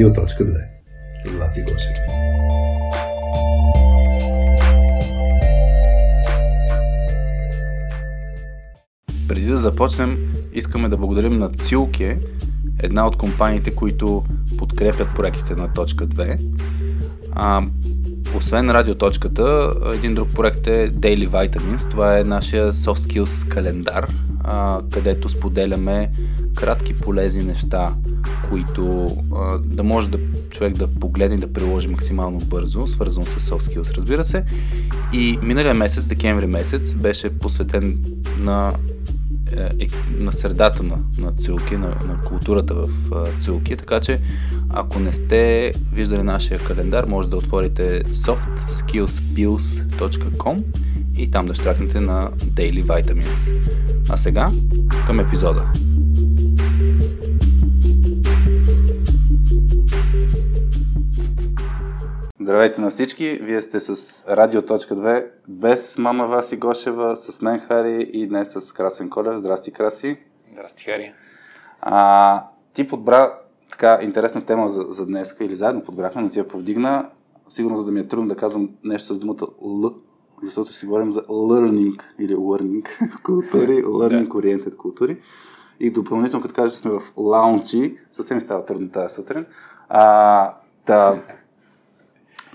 Радиоточка 2. С Васи Гошев. Преди да започнем, искаме да благодарим на Zühlke, една от компаниите, които подкрепят проектите на Точка 2. Освен Радиоточката, един друг проект е Daily Vitamins. Това е нашия SoftSkills календар, където споделяме кратки полезни неща, които да може да човек да погледне и да приложи максимално бързо, свързано с SoftSkills, разбира се. И миналия месец, декември месец, беше посветен на средата на Zühlke, на културата в Zühlke, така че ако не сте виждали нашия календар, може да отворите softskillspills.com и там да щракнете на Daily Vitamins. А сега към епизода. Здравейте на всички, вие сте с Радио.2 без мама Васи Гошева, с мен Хари и днес с Красен Колев. Здрасти, Краси. Здрасти, Хари. Ти подбра така интересна тема за днеска, или заедно подбрахме, но ти я повдигна, сигурно за да ми е трудно да казвам нещо с думата Л, защото ще си говорим за learning или learning култури, learning oriented култури. И допълнително, като кажа, че сме в Launchee, съвсем става трудно тази сутрин.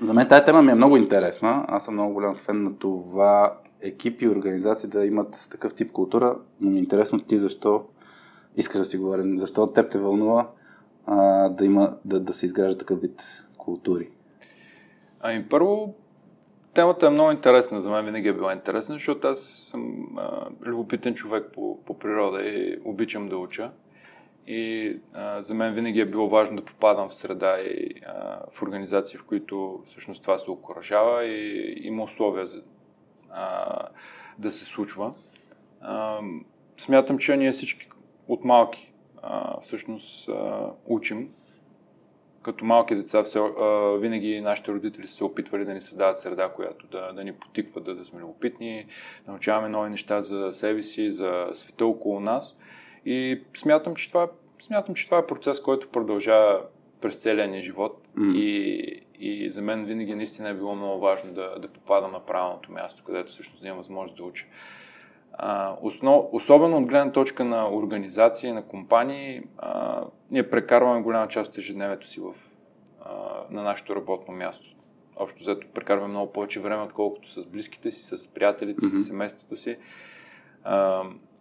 За мен тая тема ми е много интересна. Аз съм много голям фен на това екипи и организации да имат такъв тип култура, но ми е интересно ти защо искаш да си говорим, защо теб те вълнува да се изгражда такъв вид култури. Първо, темата е много интересна, за мен винаги е била интересна, защото аз съм любопитен човек по природа и обичам да уча. И за мен винаги е било важно да попадам в среда и в организации, в които всъщност това се окуражава и има условия да се случва. Смятам, че ние всички от малки всъщност учим. Като малки деца винаги нашите родители са се опитвали да ни създават среда, която да ни потиква да сме любопитни, научаваме нови неща за себе си, за света около нас. И смятам, че това е процес, който продължава през целия ни живот. И за мен винаги наистина е било много важно да попадам на правилното място, където всъщност имам възможност да уча. Особено от гледна точка на организации, на компании, ние прекарваме голяма част от ежедневието си на нашето работно място. Общо взето прекарваме много повече време, отколкото с близките си, с приятелите си, с семейството си.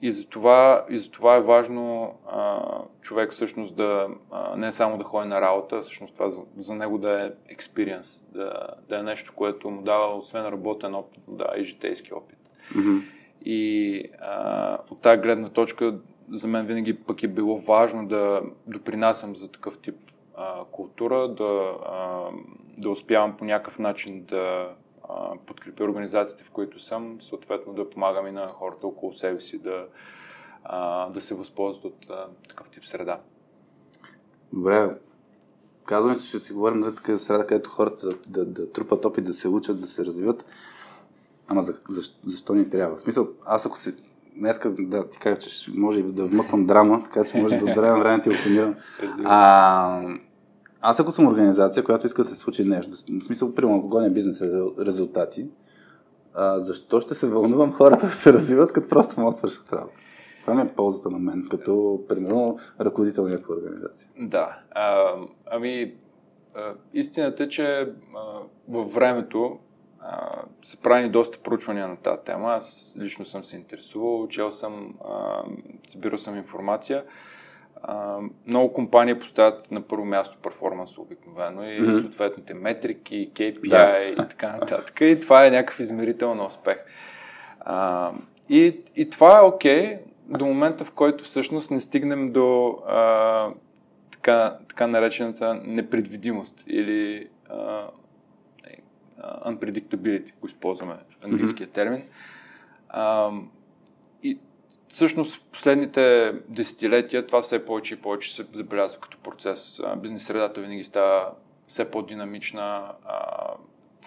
И затова е важно човек всъщност не само да ходи на работа, всъщност това за него да е експириенс, да е нещо, което му дава освен работен опит, и житейски опит. Mm-hmm. И от тази гледна точка за мен винаги пък е било важно да допринасям за такъв тип култура, да успявам по някакъв начин да подкрепя организациите, в които съм, съответно да помагам и на хората около себе си да се възползват от такъв тип среда. Добре, казваме, че ще си говорим за такава среда, където хората да трупат опит, да се учат, да се развиват. Ама защо ни трябва? В смисъл, аз ако си днес да ти кажа, че може да вмъквам драма, така че може да отделям време да ти опонирам. Аз ако съм организация, която иска да се случи нещо, в смисъл, примерно, гоня бизнес резултати, защо ще се вълнувам хората да се развиват, като просто мога да свършат работата? Това не е ползата на мен, като, примерно, ръководител на някаква организация. Да. Истината е, че във времето са правени доста проучвания на тази тема. Аз лично съм се интересувал, учел съм, събирал съм информация. Много компании поставят на първо място перформанс обикновено и съответните метрики, KPI и така нататък. И това е някакъв измерител на успех. И това е окей до момента, в който всъщност не стигнем до така наречената непредвидимост или unpredictability, ако използваме английския термин. Всъщност в последните десетилетия това все повече и повече се забелязва като процес. Бизнес средата винаги става все по-динамична,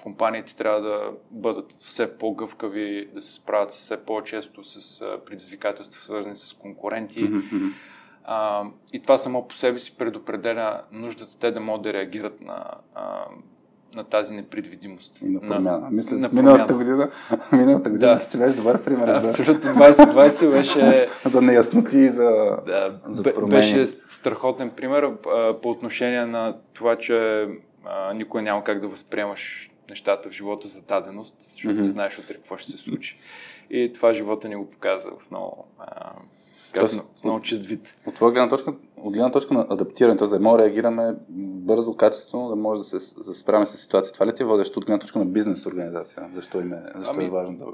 компаниите трябва да бъдат все по-гъвкави, да се справят все по-често с предизвикателства, свързани с конкуренти. И това само по себе си предопределя нуждата те да могат да реагират на, на тази непредвидимост. И на промяна. Мисля, на миналата година да. Си беше добър пример за... Абсолютно 2020 беше... за неясноти и за, да, за промени. Беше страхотен пример по отношение на това, че никога няма как да възприемаш нещата в живота за даденост, защото не знаеш утре какво ще се случи. И това живота ни го показва в много... много чист вид. От твоя гледна точка, от гледна точка на адаптиране, т.е. да може да реагираме бързо, качествено, да може да се да справим с ситуация. Това ли ти водещо от гледна точка на бизнес организация? Защо е важно да...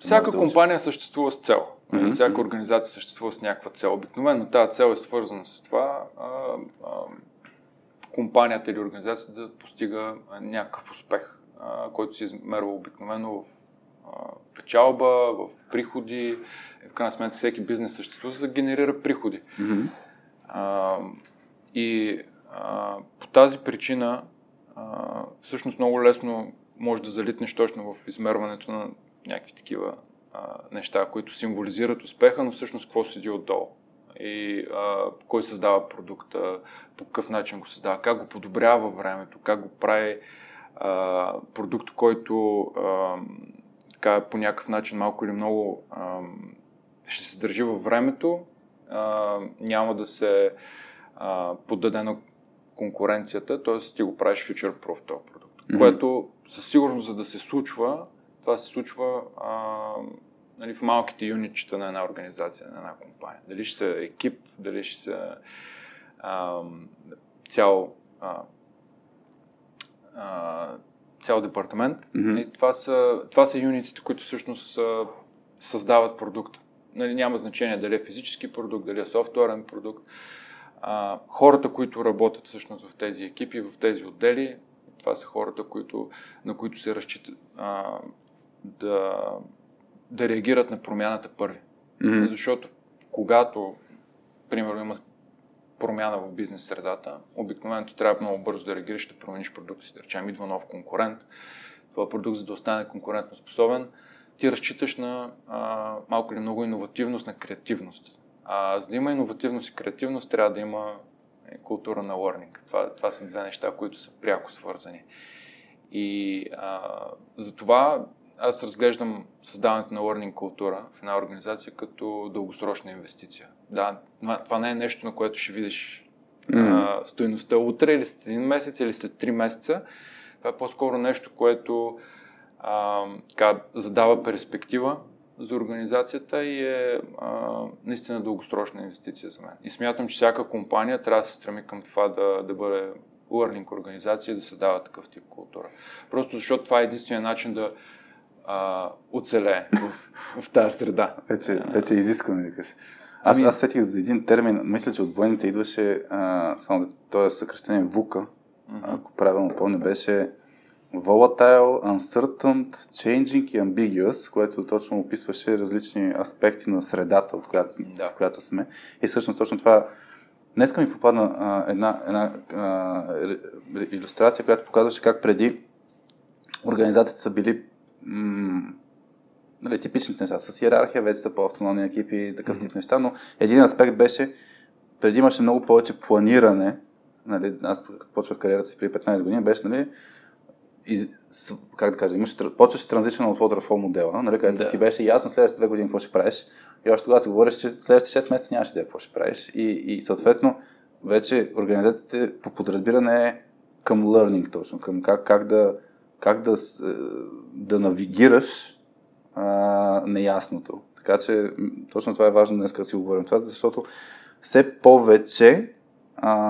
Всяка компания съществува с цел. Mm-hmm. Всяка организация съществува с някаква цел. Обикновено тази цел е свързана с това компанията или организацията да постига някакъв успех, който се измерва обикновено в печалба, в приходи. В крайна сметка всеки бизнес съществува, за да генерира приходи. Mm-hmm. По тази причина всъщност много лесно може да залитнеш точно в измерването на някакви такива неща, които символизират успеха, но всъщност какво седи отдолу. И кой създава продукта, по какъв начин го създава, как го подобрява във времето, как го прави продукт, който така по някакъв начин малко или много ще се държи във времето, няма да се поддаде на конкуренцията, т.е. ти го правиш future proof този продукт, mm-hmm. което със сигурност, за да се случва, това се случва в малките юнитчета на една организация, на една компания. Дали ще са екип, дали ще са цял департамент. Mm-hmm. И това са юнитите, които всъщност създават продукта. Няма значение дали е физически продукт, дали е софтуерен продукт. Хората, които работят всъщност в тези екипи, в тези отдели, това са хората, на които се разчита да реагират на промяната първи. Mm-hmm. Защото когато, примерно, има промяна в бизнес средата, обикновено трябва много бързо да реагираш, да промениш продукта си. Да речем, идва нов конкурент. Това продукт, за да остане конкурентно способен, ти разчиташ на малко или много иновативност, на креативност. За да има иновативност и креативност, трябва да има култура на learning. Това са две неща, които са пряко свързани. И затова аз разглеждам създаването на learning култура в една организация като дългосрочна инвестиция. Да, това не е нещо, на което ще видиш mm-hmm. Стойността утре или след един месец, или след 3 месеца. Това е по-скоро нещо, което задава перспектива за организацията и е наистина дългосрочна инвестиция за мен. И смятам, че всяка компания трябва да се стреми към това да бъде learning организация и да създава такъв тип култура. Просто защото това е единствения начин да оцелее в тази среда. Вече е изискано, викаш. Аз сетих за един термин, мисля, че от военните идваше, т.е. съкръщение VUCA, ако правилно помня, беше Volatile, Uncertain, Changing и Ambiguous, което точно описваше различни аспекти на средата, в която сме. И всъщност точно това. Днеска ми попадна една илюстрация, която показваше как преди организациите са били типичните неща с иерархия, вече са по-автономни екипи и такъв тип неща, но един аспект беше, преди имаше много повече планиране, аз почвах кариерата си при 15 години, беше, почваше транзишън от Waterfall модела, където ти беше ясно следващите 2 години какво ще правиш и още тогава се говориш, че следващите 6 месеца нямаше да какво ще правиш и съответно вече организациите по подразбиране е към learning точно, към как да навигираш неясното. Така че точно това е важно днес да си говорим това, защото все повече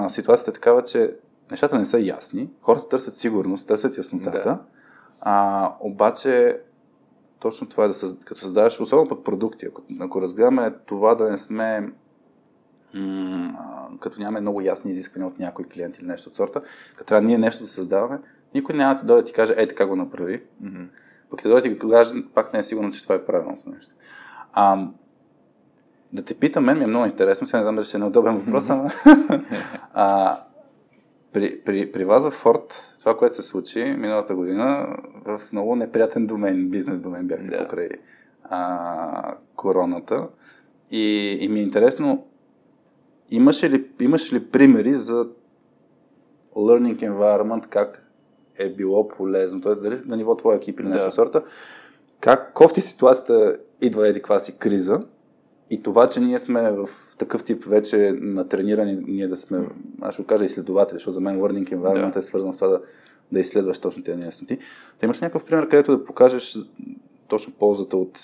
ситуацията е такава, че нещата не са ясни, хората търсят сигурност, търсят яснотата, обаче точно това е като създаваш, особено под продукти, ако разгледаме това да не сме като нямаме много ясни изисквания от някой клиент или нещо от сорта, като трябва ние нещо да създаваме, никой няма да дойде и ти каже, така го направи. Mm-hmm. Пък да дойде и каже, пак не е сигурно, че това е правилното нещо. Да те питам, мен ми е много интересно, сега не знам дали ще е неудобен въпрос, ама... при вас във Ford, това, което се случи миналата година, в много неприятен домен, бизнес домен бяхте покрай короната. И ми е интересно Имаш ли примери за learning environment, как е било полезно? Тоест, дали на ниво твоя екип или нещо сорта, как кофти ситуацията идва еди каква си криза и това, че ние сме в такъв тип вече натренирани, ние да сме, аз ще го кажа, изследователи, защото за мен learning environment е свързан с това да изследваш точно тези неясноти. Та имаш някакъв пример, където да покажеш точно ползата от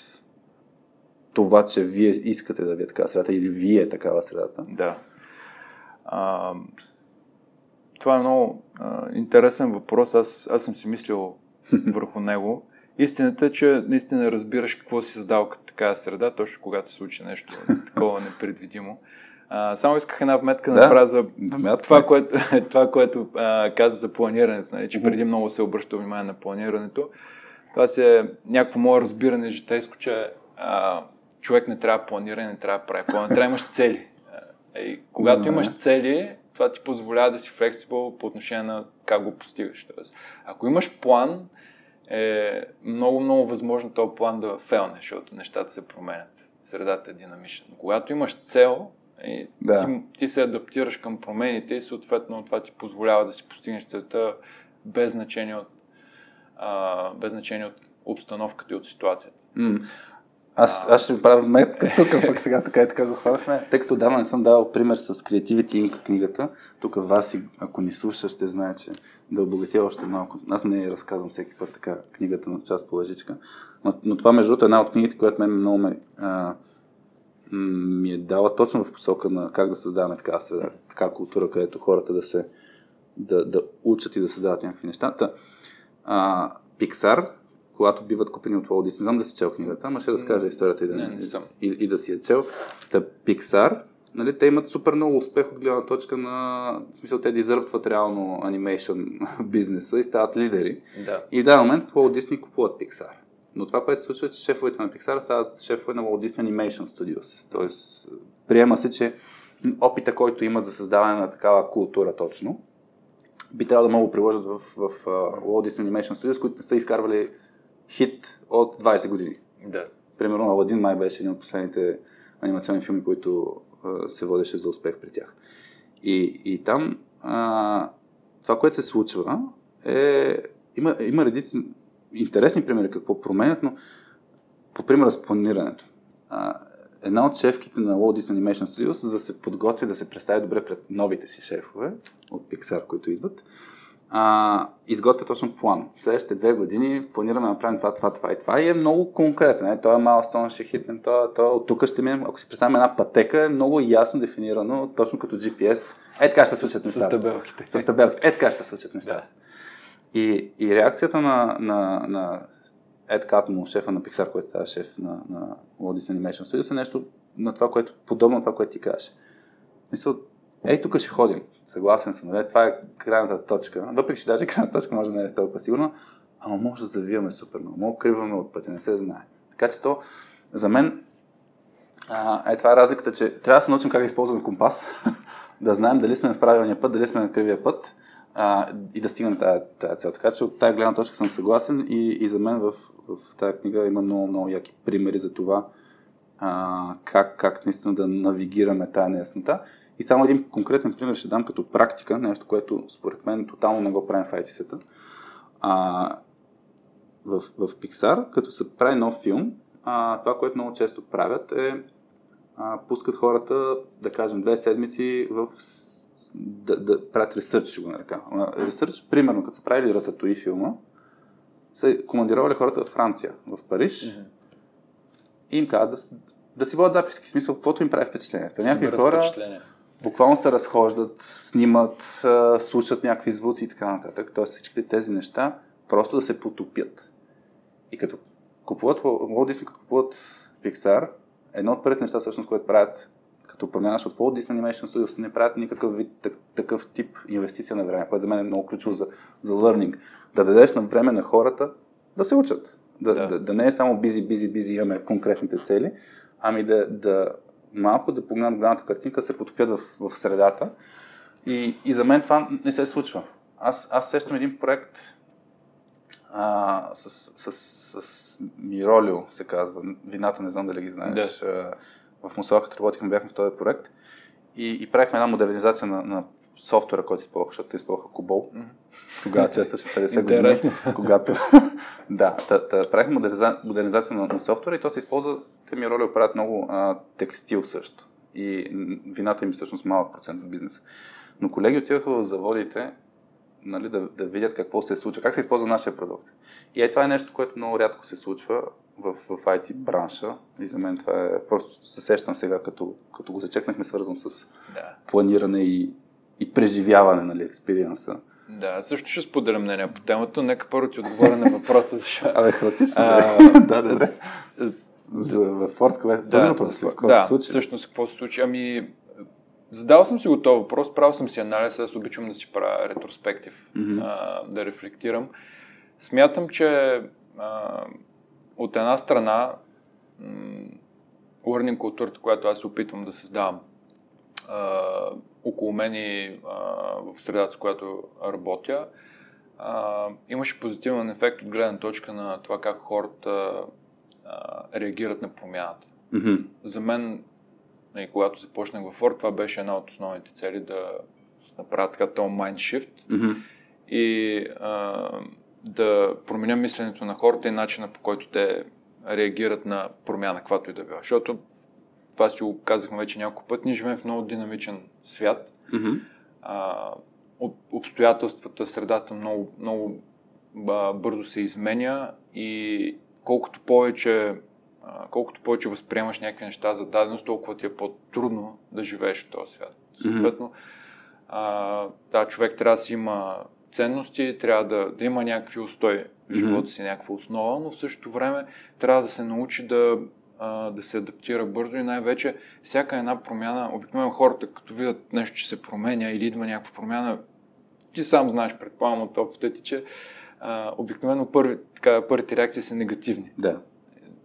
това, че вие искате да ви е такава средата или вие е такава средата? Да. Това е много интересен въпрос. Аз съм си мислил върху него. Истината е, че наистина разбираш какво си създал като такава среда, точно когато се случи нещо такова непредвидимо. Само исках една вметка да направя за това, което каза за планирането, нали, че преди много се обръща внимание на планирането. Това си е някакво мое разбиране житейско, че човек не трябва да планира, не трябва да прави план, трябва да имаш цели. И когато имаш цели, това ти позволява да си флексибъл по отношение на как го постигаш. Тоест, ако имаш план, е много възможно този план да фейлне, защото нещата се променят. Средата е динамична. Но когато имаш цел, ти се адаптираш към промените и съответно това ти позволява да си постигнеш целта без значение от обстановката и от ситуацията. Аз ще ви правя метка тук, пък сега така и така го хванахме. Тъй като не съм давал пример с Creativity Inc. книгата, тук Васи, ако ни слуша, ще знае, че да обогатя още малко. Аз не разказвам всеки път така книгата на част по лъжичка. Но това между другото е една от книгите, която мен много ми е дала точно в посока на как да създаваме такава среда, така култура, където хората да учат и да създават някакви нещата. Pixar, когато биват купени от Walt Disney, не знам да си чел книгата, ама ще разкажа историята и да си я чел. Та Pixar, нали, те имат супер много успех от гледна точка на, в смисъл, те дизърпват реално анимейшън бизнеса и стават лидери. Да. И в даден момент Walt Disney купуват Pixar. Но това, което се случва, е, че шефовете на Pixar стават шефове на Walt Disney Animation Studios. Тоест, приема се, че опита, който имат за създаване на такава култура точно, би трябвало да могат да приложат в Walt Disney Animation Studios, които не са изкарвали хит от 20 години. Да. Примерно Аладдин май беше един от последните анимационни филми, които се водеше за успех при тях. И там това, което се случва, е има редици интересни примери какво променят, но по пример с планирането. Една от шефките на Walt Disney Animation Studios, за да се подготви, да се представи добре пред новите си шефове от Pixar, които идват, изготвя точно план. Следващите 2 години планираме да направим това и е много конкретен. Той е milestone, ще хитнем това, от тук ще минем. Ако си представим една пътека, е много ясно дефинирано, точно като GPS. Така ще се случат нещата. С табелките. Така ще се случат нещата. Да. И реакцията на Ед Катмъл, шефа на Pixar, който става шеф на Walt Disney Animation Studios, е нещо на това, което подобно на това, което ти кажеш. Мисля, тук ще ходим. Съгласен съм, нали? Това е крайната точка. Въпреки, че даже крайната точка може да не е толкова сигурна, ама може да завиваме супер много. Може да криваме от пътя, не се знае. Така че то, за мен, това е разликата, че трябва да се научим как да използваме компас, да знаем дали сме в правилния път, дали сме на кривия път и да стигнем тая цел. Така че от тая гледна точка съм съгласен и за мен в тая книга има много яки примери за това как наистина да навигираме тая неяснота. И само един конкретен пример ще дам като практика, нещо, което според мен тотално не го правим в IT-сета. В Pixar, като се прави нов филм, това, което много често правят е пускат хората, да кажем, 2 седмици да правят ресърч, ще го нарека. Ресърч, примерно, като са правили Рататуй филма, са командировали хората в Франция, в Париж, и им казват да си водят записки, в смисъл, каквото им прави впечатлението. Някакви хора буквално се разхождат, снимат, слушат някакви звуци и така нататък. Тоест всичките тези неща просто да се потопят. И като купуват Walt Disney, като купуват Pixar, едно от първите неща, всъщност, което правят, като променяш от Walt Disney Animation Studios, не правят никакъв вид такъв тип инвестиция на време, което за мен е много ключово за learning. Да дадеш на време на хората да се учат. Да не е само бизи, имаме конкретните цели, ами малко да погледнат голямата картинка, се потопят в средата. И за мен това не се случва. Аз сещам един проект с Мирольо, се казва. Вината, не знам дали ги знаеш. В Мусала, като работихме, бяхме в този проект. и правихме една модернизация на софтуера, който използвах, защото използваха Кобол. Mm-hmm. Тогава честваше 50 години. Когато... да, правихме модернизация на софтуера и то се използва, те Мирольо правят много текстил също. И вината им всъщност малък процент от бизнеса. Но колеги отиваха в заводите, нали, да видят какво се случва, как се използва нашия продукт. И това е нещо, което много рядко се случва в IT бранша. И за мен това е... Просто се сещам сега, като го зачекнахме, свързано с планиране и преживяване, нали, експириенса. Да, също ще споделя мнение по темата. Нека първо ти отговоря на въпроса. Абе, хаотично, да, добре. Във Форт, този въпрос, какво се случи? Да, всъщност, какво се случи? Ами... Задал съм си готов въпрос, правил съм си анализ, аз обичам да си правя ретроспектив, mm-hmm. Да рефлектирам. Смятам, че от една страна learning културата, която аз опитвам да създавам около мен и в средата, с която работя, имаше позитивен ефект от гледна точка на това как хората реагират на промяната. Mm-hmm. За мен, и когато започнах във Форт, това беше една от основните цели да направя така този майндшифт mm-hmm. и да променя мисленето на хората и начина, по който те реагират на промяна, каквато и да било. Защото това си го казахме вече няколко път, ние живеем в много динамичен свят. Mm-hmm. Обстоятелствата, средата много, много бързо се изменя и колкото повече възприемаш някакви неща за даденост, толкова ти е по-трудно да живееш в този свят. Mm-hmm. Съответно, човек трябва да си има ценности, трябва да има някакви устои в живота си, някаква основа, но в същото време трябва да се научи да се адаптира бързо и най-вече всяка една промяна, обикновено хората, като видят нещо, че се променя или идва някаква промяна, ти сам знаеш, предполагам от опита ти, че обикновено първите реакции са негативни. Да.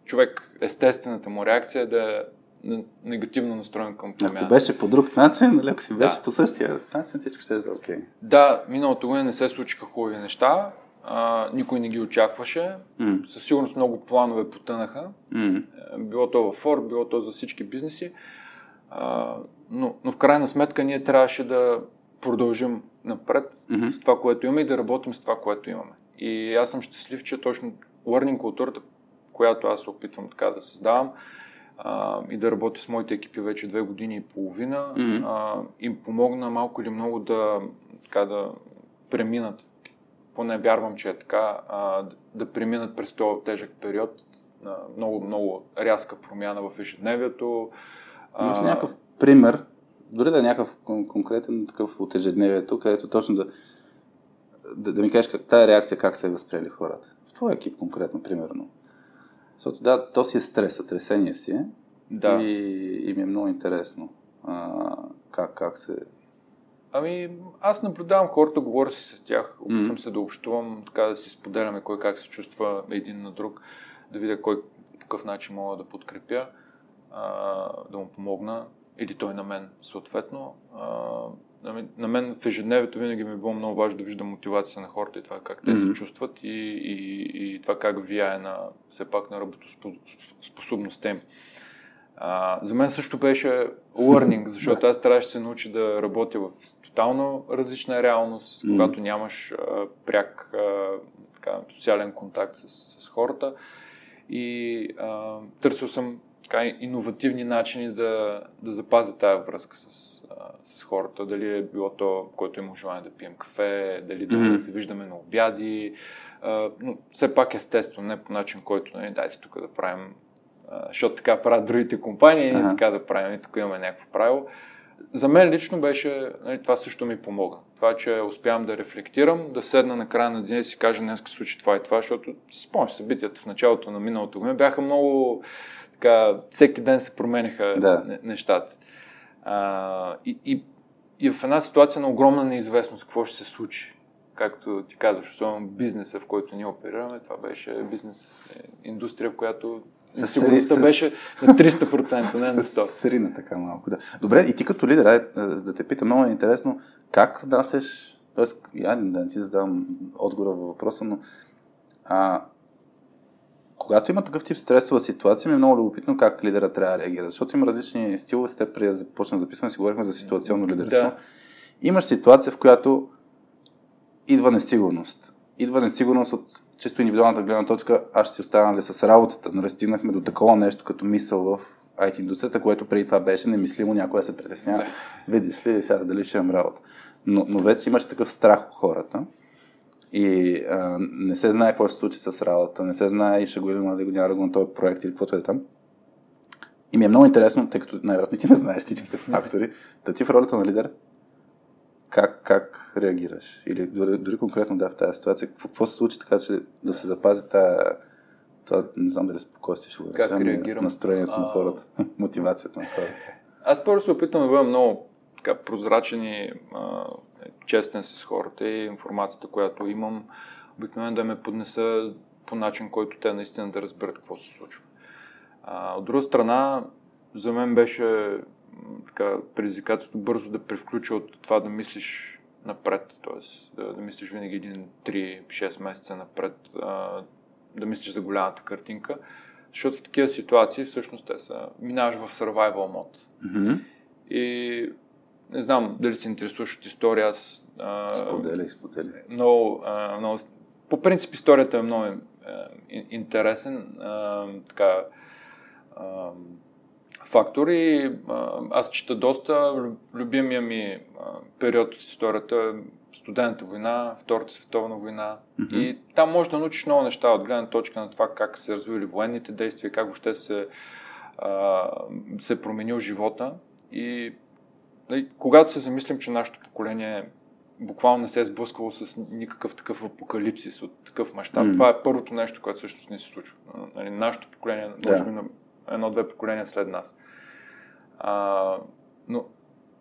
Човек, естествената му реакция е да е негативно настроен към промяната. Ако беше по друг начин, нали, ако си беше по същия начин, всичко ще е окей. Да, миналото година не се случиха хубави неща, никой не ги очакваше, със сигурност много планове потънаха, било то във Форд, било то за всички бизнеси, но в крайна сметка ние трябваше да продължим напред с това, което имаме и да работим с това, което имаме. И аз съм щастлив, че точно learning културата, която аз опитвам така да създавам и да работя с моите екипи вече 2 години и половина, mm-hmm. Им помогна малко или много да преминат, поне вярвам, че е така, да преминат през този тежък период на много, много рязка промяна в ежедневието. Имаш някакъв пример, дори да е някакъв конкретен такъв от ежедневието, където точно да ми кажеш тая реакция как се е възприели хората? В твой екип конкретно, примерно. Защото то си е стрес, тресение си е. Да. И ми е много интересно как се... Ами, аз наблюдавам хората, говоря си с тях, опитвам се да общувам, така да си споделяме кой как се чувства един на друг, да видя кой по какъв начин мога да подкрепя, да му помогна, или той на мен, съответно. На мен в ежедневието винаги ми е било много важно да виждам мотивация на хората и това как те се чувстват и това как влияе все пак на работоспособността им. За мен също беше learning, защото аз трябваше да се научи да работя в тотално различна реалност, когато нямаш пряк социален контакт с хората и търсил съм иновативни начини да запазя тая връзка с хората, дали е било то, който има желание да пием кафе, дали да се виждаме на обяди, но все пак естествено, не по начин, който не дайте тук да правим, защото така правят другите компании, не така да правим, и тук имаме някакво правило. За мен лично беше, нали, това също ми помогна. Това, че успявам да рефлектирам, да седна на края на деня и си кажа днес се случи това и това, защото спомням събитията в началото на миналото година бяха много всеки ден се променяха нещата. И в една ситуация на огромна неизвестност какво ще се случи. Както ти казваш, особено бизнеса, в който ние оперираме, това беше бизнес индустрия, в която несигурността беше на 300%, не на 100%. Срина така малко, да. Добре, и ти като лидер, да те питам, много е интересно, как внасяш, тоест, да не ти задавам отговора във въпроса, но когато има такъв тип стресова ситуация, ми е много любопитно как лидера трябва да реагира, защото има различни стилове. С теб, преди да започна записване, си говорихме за ситуационно лидерство. Да. Имаш ситуация, в която идва несигурност. Идва несигурност от чисто индивидуалната гледна точка, аз ще си остана ли с работата. Но разстигнахме до такова нещо като мисъл в IT индустрията, което преди това беше немислимо, някой да се притеснява. Видиш ли сега дали ще имам работа. Но вече имаше такъв страх от хората. И не се знае какво ще се случи с работа, не се знае и ще го има ли го няма на този проект или каквото е там. И ми е много интересно, тъй като най-вероятно ти не знаеш всичките фактори, да ти в ролята на лидер как реагираш? Или дори конкретно да в тази ситуация, какво се случи така, че да се запази това, не знам дали спокойствие ще го реагирам, настроението на хората, мотивацията на хората. Аз първо се опитам да бъда много прозрачен и честен с хората и информацията, която имам, обикновено да ме поднеса по начин, който те наистина да разберат какво се случва. От друга страна, за мен беше предизвикателство бързо да превключа от това да мислиш напред, т.е. да мислиш винаги един 3-6 месеца напред, да мислиш за голямата картинка, защото в такива ситуации всъщност те са минаваш в survival mode. Mm-hmm. И не знам дали се интересуваш от история, аз... Споделя. Но по принцип историята е много интересен фактор и аз чета доста. Любимия ми период от историята е студената война, Втората световна война. Mm-hmm. И там можеш да научиш много неща от гледна точка на това как се развили военните действия, как въобще се променил живота. И когато се замислим, че нашето поколение буквално не се е сблъсквало с никакъв такъв апокалипсис от такъв мащаб, това е първото нещо, което всъщност не се случва. Нашето поколение, може би на едно-две поколения след нас. Но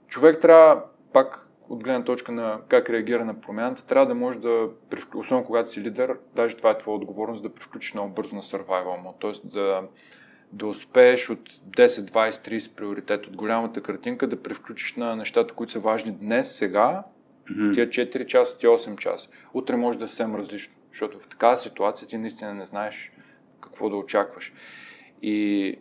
човек трябва, пак от гледна точка на как реагира на промяната, трябва да може да, особено когато си лидер, даже това е твоя отговорност, да превключиш много бързо на survival mode, т.е. да успееш от 10, 20, 30 приоритет от голямата картинка да превключиш на нещата, които са важни днес, сега, тия 4 часа, тия 8 часа. Утре може да е съвсем различно, защото в такава ситуация ти наистина не знаеш какво да очакваш. И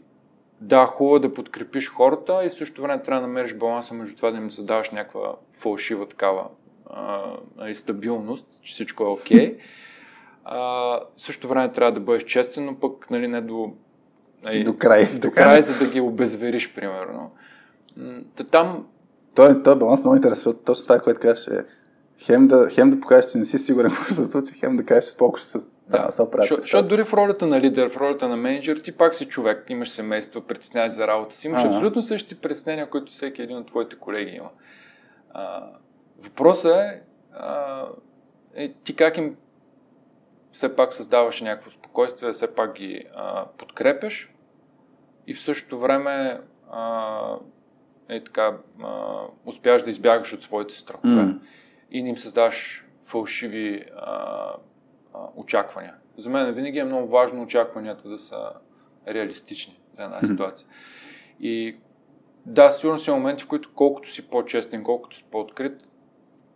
да, хубаво да подкрепиш хората и в същото време трябва да намериш баланса между това да им задаваш някаква фалшива такава стабилност, че всичко е окей. В същото време трябва да бъдеш честен, но пък не до край, за да ги обезвериш, примерно. Той баланс много интересува. Точно това, което казваш е хем да покажеш, че не си сигурен какво ще се случи, хем да кажеш, че спокош се оправят. Защото дори в ролята на лидер, в ролята на менеджер, ти пак си човек, имаш семейство, притесняваш за работа си, имаш абсолютно същите притеснения, които всеки един от твоите колеги има. Въпросът е, ти как им все пак създаваш някакво спокойствие, все пак ги подкрепяш и в същото време успяваш да избягаш от своите страхове и не им създаваш фалшиви очаквания. За мен винаги е много важно очакванията да са реалистични за една ситуация. И да, сигурно са моменти, в които колкото си по-честен, колкото си по-открит,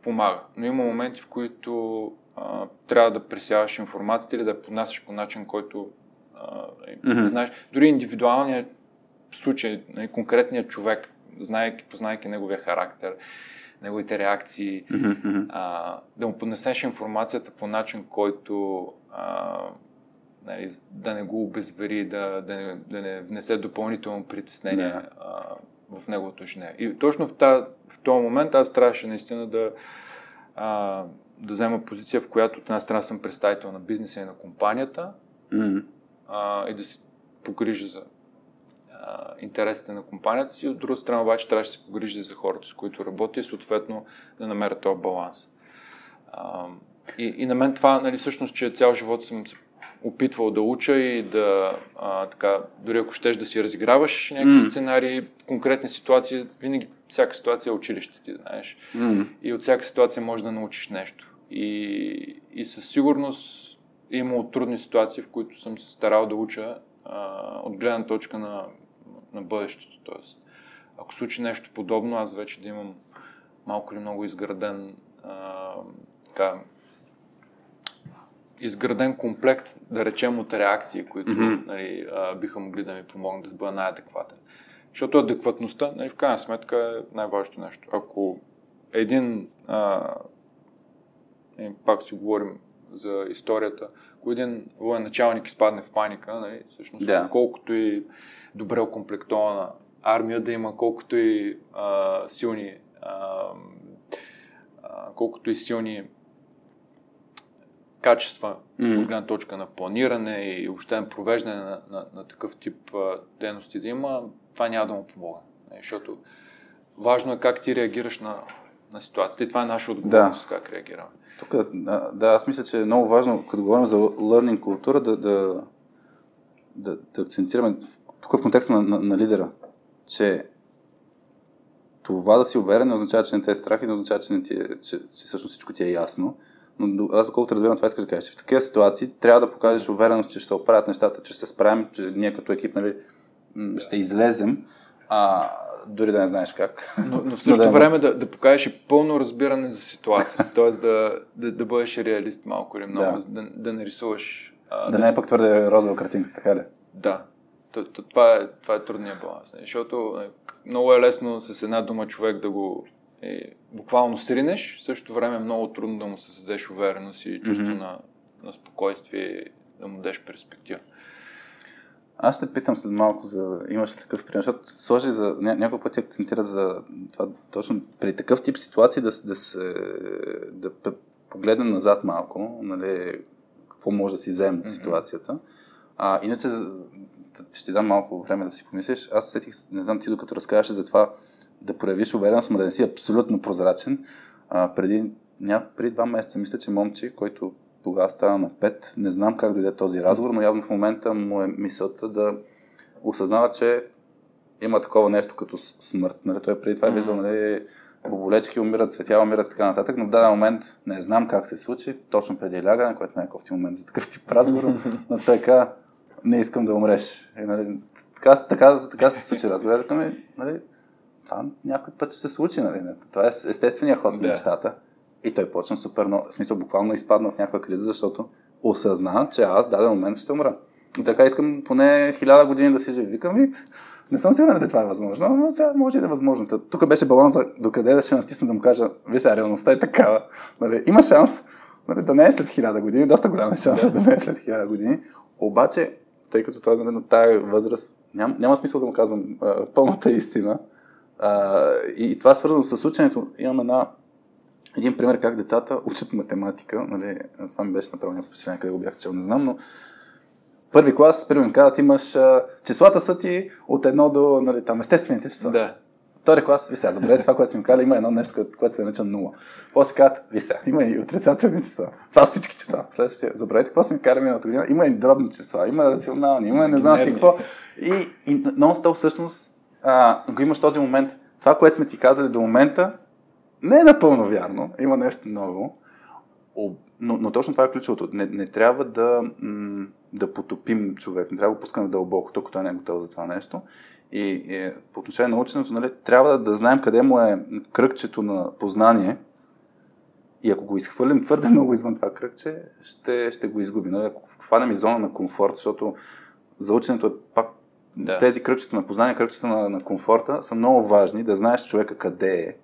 помага. Но има моменти, в които трябва да пресяваш информацията или да я поднасяш по начин, който знаеш. Дори индивидуалният случай, конкретният човек, познайки неговия характер, неговите реакции, да му поднесеш информацията по начин, който да не го обезвери, да не внесе допълнително притеснение в неговото жне. И точно в този момент аз трябваше наистина да взема позиция, в която от една страна съм представител на бизнеса и на компанията и да се погрижа за интересите на компанията си. От друга страна обаче трябваше да се погрижа за хората, с които работя и съответно да намеря този баланс. И на мен това, всъщност, че цял живот съм се опитвал да уча и дори ако щеш да си разиграваш някакви сценарии, конкретни ситуации, винаги всяка ситуация е училище, ти знаеш. И от всяка ситуация можеш да научиш нещо. И със сигурност е имало трудни ситуации, в които съм се старал да уча от гледна точка на бъдещето. Тоест, ако случи нещо подобно, аз вече да имам малко или много изграден изграден комплект, да речем, от реакции, които нали, биха могли да ми помогнат да бъда най-адекватен. Защото адекватността, нали, в крайна сметка е най-важното нещо. Ако един, пак си говорим за историята, ако един военачалник изпадне в паника, нали, всъщност колкото и добре окомплектована армия да има, колкото и силни качества от гледна точка на планиране и въобще провеждане на такъв тип дейности да има, това няма да му помогне. Защото важно е как ти реагираш на ситуацията и това е наша отговорност, как реагираме. Тук, аз мисля, че е много важно, като говорим за learning култура, да акцентираме тук в контекста на лидера, че това да си уверен не означава, че не те е страх и не означава, че всъщност всичко ти е ясно. Но аз, доколкото разбирам, това искаш да кажеш, че в такива ситуации трябва да покажеш увереност, че ще се оправят нещата, че ще се справим, че ние като екип, нали, ще излезем, дори да не знаеш как. Но в същото време да покажеш и пълно разбиране за ситуацията, т.е. да бъдеш реалист малко или много, да не рисуваш... не е пък твърде розова картинка, така ли? Да. Това е трудният баланс, защото много е лесно с една дума човек да го буквално сринеш, в същото време е много трудно да му създадеш увереност и чувство на спокойствие, да му дадеш перспектива. Аз те питам след малко за имаш ли такъв пример, защото сложи за някой път акцентира за това точно при такъв тип ситуации да погледнем назад малко, нали, какво може да си вземе от ситуацията. Иначе ще ти дам малко време да си помислиш. Аз сетих, не знам ти докато разказваше за това да проявиш увереност, но да не си абсолютно прозрачен. Преди 2 месеца мисля, че момче, който тогава стана на 5, не знам как дойде този разговор, но явно в момента му е мисълта да осъзнава, че има такова нещо като смърт. Нали? Той преди това е виждал, нали, боболечки умират, цветя умират и така нататък, но в даден момент не знам как се случи, точно преди лягане, което не е кофти момент за такъв тип разговор, но той ка, не искам да умреш. И, нали, така се случи разговор. Нали, това някой път ще се случи. Нали? Това е естественият ход на нещата. И той почна супер, но в смисъл буквално изпадна в някаква криза, защото осъзна, че аз в даден момент ще умра. И така искам поне 1000 години да си живи. Викам, не съм сигурен дали това е възможно, но сега може и да е възможно. Тук беше баланса, докъде да ще натисна да му кажа, виж, реалността е такава. Нали, има шанс, нали, да не е след 1000 години, доста голям е шанс да не е след 1000 години. Обаче, тъй като той, нали, на тая възраст, няма смисъл да му казвам пълната истина. И това е свързано с ученето. Имам един пример как децата учат математика. Нали, това ми беше направо някакво впечатление, къде го бях чел, не знам, но първи клас, примерно, казват, имаш числата са ти от 1 до, нали, там, естествените числа. Да. Втори клас, ви сега, забравете това, което си ми казали, има едно нещо, което се нарича 0. После казват, ви сега, има и отрицателни числа. Това са всички числа. Следващия, забравете какво си ми казали миналата година, има и дробни числа, има рационални, има не знам си какво. И нон-стоп всъщност го имаш този момент. Това, което сме ти казали до момента, не е напълно вярно, има нещо ново, но точно това е ключовото. Не трябва да потопим човек, не трябва да пускаме дълбоко, докато той не е готов за това нещо. И по отношение на ученето, нали, трябва да знаем къде му е кръгчето на познание и ако го изхвърлим твърде много извън това кръгче, ще го изгуби. Нали, ако хванем и зона на комфорт, защото за ученето е пак тези кръгчета на познание, кръгчета на комфорта са много важни, да знаеш човека къде е.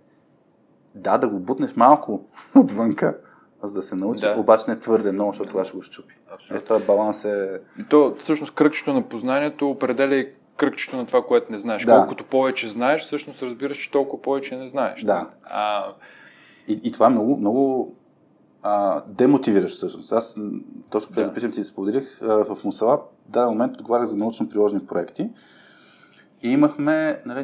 Да го бутнеш малко отвънка, за да се научи, обаче не твърде много, защото това ще го щупи. Този баланс е... И то, всъщност, кръгчето на познанието определя и кръгчето на това, което не знаеш. Колкото повече знаеш, всъщност разбираш, че толкова повече не знаеш. Да. И това е много, много демотивиращо, всъщност. Аз точно преди запишем ти споделих, в Мусала в даден момент отговарях за научно-приложни проекти и имахме, нали,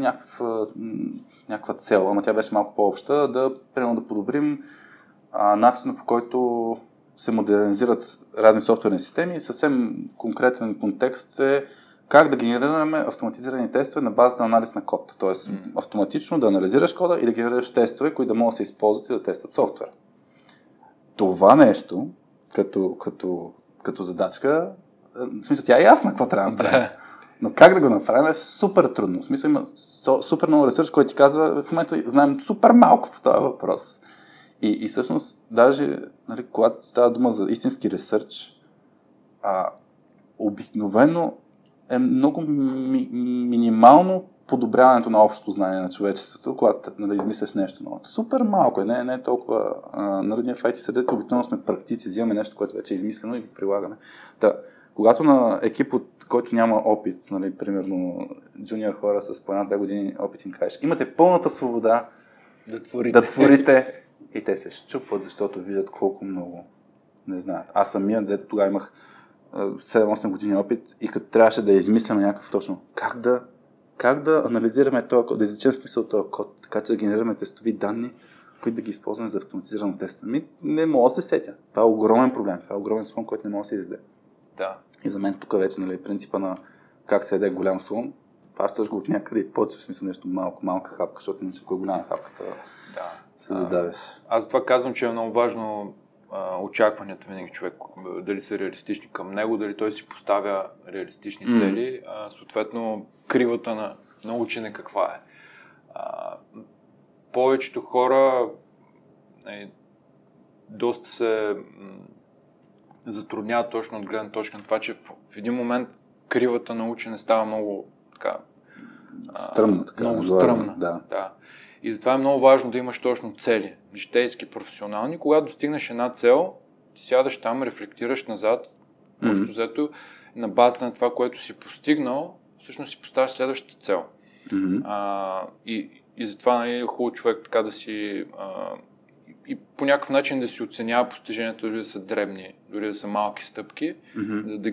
някаква цел, ама тя беше малко по-обща, да подобрим начина, по който се модернизират разни софтуерни системи. Съвсем конкретен контекст е как да генерираме автоматизирани тестове на базата на анализ на код. Тоест автоматично да анализираш кода и да генерираш тестове, които да могат да се използват и да тестват софтуер. Това нещо, като задачка, в смисъл тя е ясна какво трябва да правим. Но как да го направим е супер трудно. В смисъл има супер много ресърч, който ти казва, в момента знаем супер малко по този въпрос. И всъщност, даже, нали, когато става дума за истински ресърч, обикновено е много минимално подобряването на общото знание на човечеството, когато, нали, измисляш нещо ново. Супер малко е, не е толкова... Народния файт и средите обикновено сме практици, взимаме нещо, което вече е измислено и го прилагаме. Та, когато на екип, от който няма опит, нали, примерно джуниор хора с по 1-2 години опит, им кажеш, имате пълната свобода да творите и те се щупват, защото видят колко много не знаят. Аз самия, дето тогава имах 7-8 години опит и като трябваше да измисляме някакъв точно как да анализираме този код, да извлечем смисъл от този код, така че да генерираме тестови данни, които да ги използваме за автоматизирано тестване. Не мога да се сетя. Това е огромен проблем. Това е огромен слон, който не мога да се изде. Да. И за мен тук вече, нали, принципа на как се яде голям слон, пащаш го от някъде и почваш, в смисъл, нещо малка хапка, защото иначе кой голяма хапката се задавяш. Аз това казвам, че е много важно очакванията винаги човек, дали са реалистични към него, дали той си поставя реалистични цели, съответно кривата на учене каква е. Повечето хора доста се затрудняват точно от гледна точка на това, че в един момент кривата на учене става много стръмна. Да. И затова е много важно да имаш точно цели, житейски, професионални. Когато достигнеш една цел, ти сядаш там, рефлектираш назад, защото взето на база на това, което си постигнал, всъщност си поставяш следващата цел. И затова е хубаво човек така да си и по някакъв начин да си оценява постиженията, дори да са дребни, дори да са малки стъпки, да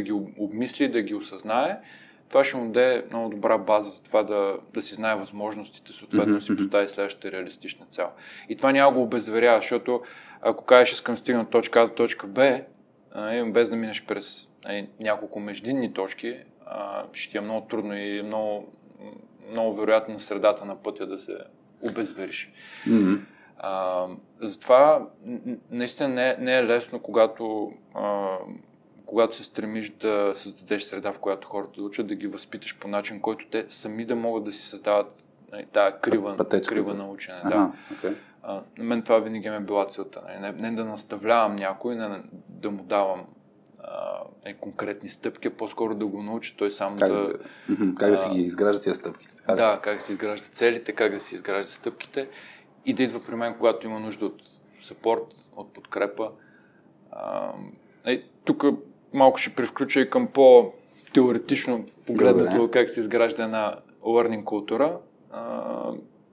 ги обмисли, да ги осъзнае. Това ще му даде много добра база за това да си знае възможностите, съответно си постави следващата реалистична цел. И това няма го обезверява, защото ако кажеш, искам стигна от точка А до точка Б, без да минеш през няколко междинни точки, ще ти е много трудно и много, много вероятно средата на пътя да се обезвериш. Затова наистина не е лесно, когато се стремиш да създадеш среда, в която хората да учат, да ги възпиташ по начин, който те сами да могат да си създават тая крива на учене. На мен това винаги ме била целта. Не да наставлявам някой, не да му давам конкретни стъпки, по-скоро да го науча той сам как да си ги изгражда тия стъпките. Как да си изгражда целите, как да си изгражда стъпките и да идва при мен, когато има нужда от съпорт, от подкрепа. Тук малко ще превключа и към по-теоретично погледнато как се изгражда една learning култура,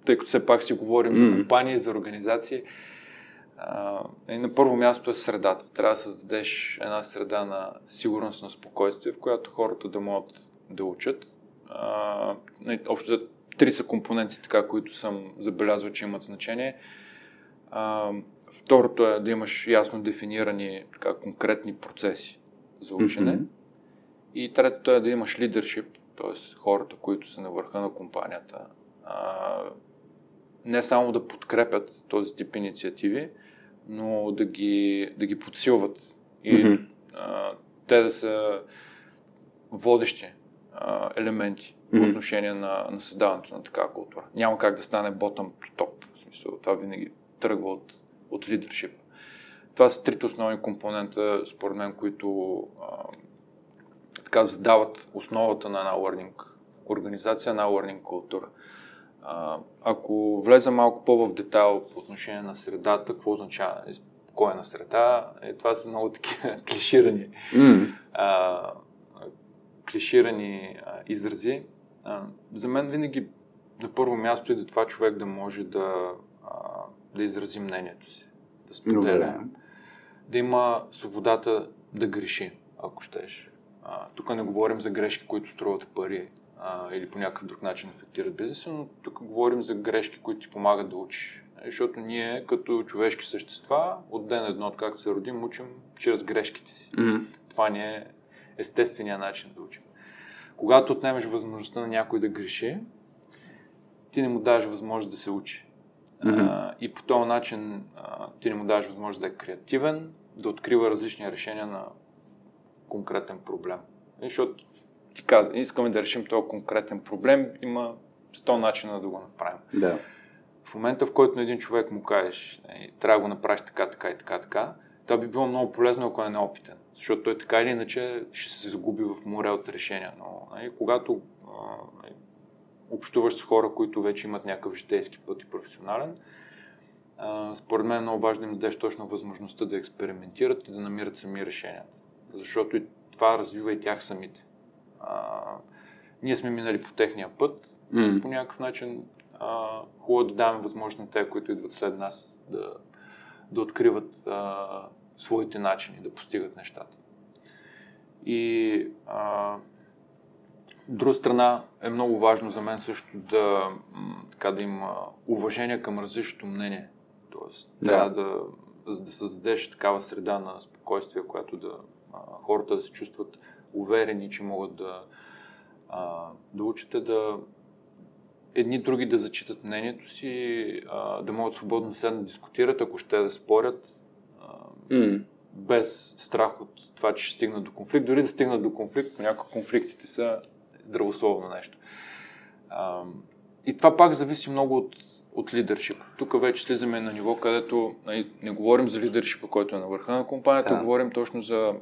тъй като все пак си говорим за компании, за организации. На първо място е средата. Трябва да създадеш една среда на сигурност, на спокойствие, в която хората да могат да учат. Общо за 3 са компоненти, така, които съм забелязвал, че имат значение. Второто е да имаш ясно дефинирани конкретни процеси за учене. И третото е да имаш лидершип, т.е. хората, които са на върха на компанията. Не само да подкрепят този тип инициативи, но да ги подсилват. И те да са водещи елементи по отношение на създаването на такава култура. Няма как да стане bottom-top. В смисъл, това винаги тръгва от лидершипа. Това са 3 основни компонента, според мен, които задават основата на една learning организация, на learning култура. Ако влеза малко по-в детайл по отношение на средата, какво означава спокойна среда, това са много такива клиширани изрази. За мен винаги на първо място е до това човек да може да изрази мнението си, да споделя, да има свободата да греши, ако щеш. Тук не говорим за грешки, които струват пари или по някакъв друг начин афектират бизнеса, но тук говорим за грешки, които ти помагат да учиш. Защото ние, като човешки същества, от ден едно, откакто се родим, учим чрез грешките си. Това ни е естествения начин да учим. Когато отнемеш възможността на някой да греши, ти не му даваш възможност да се учи. И по този начин ти не му даваш възможност да е креативен, да открива различни решения на конкретен проблем. Защото ти казвам, искаме да решим този конкретен проблем, има 100 начина да го направим. Да. в момента, в който на един човек му кажеш, трябва да го направиш така, така и така, така, това би било много полезно, ако е неопитен. Защото той така или иначе ще се загуби в море от решения. Но когато общуваш с хора, които вече имат някакъв житейски път и професионален, според мен е много важно им да дадеш точно възможността да експериментират и да намират сами решения. Защото и това развива и тях самите. Ние сме минали по техния път, по някакъв начин хубаво да даваме възможност на те, които идват след нас, да откриват своите начини, да постигат нещата. И от друга страна е много важно за мен също да има уважение към различното мнение. Тоест, да създадеш такава среда на спокойствие, която хората да се чувстват уверени, че могат да учите, да едни други да зачитат мнението си, да могат свободно сега да дискутират, ако ще да спорят, без страх от това, че ще стигнат до конфликт. Дори да стигнат до конфликт, понякога конфликтите са здравословно нещо. И това пак зависи много от лидершип. Тук вече слизаме на ниво, където не говорим за лидершипа, който е на върха на компанията, говорим точно за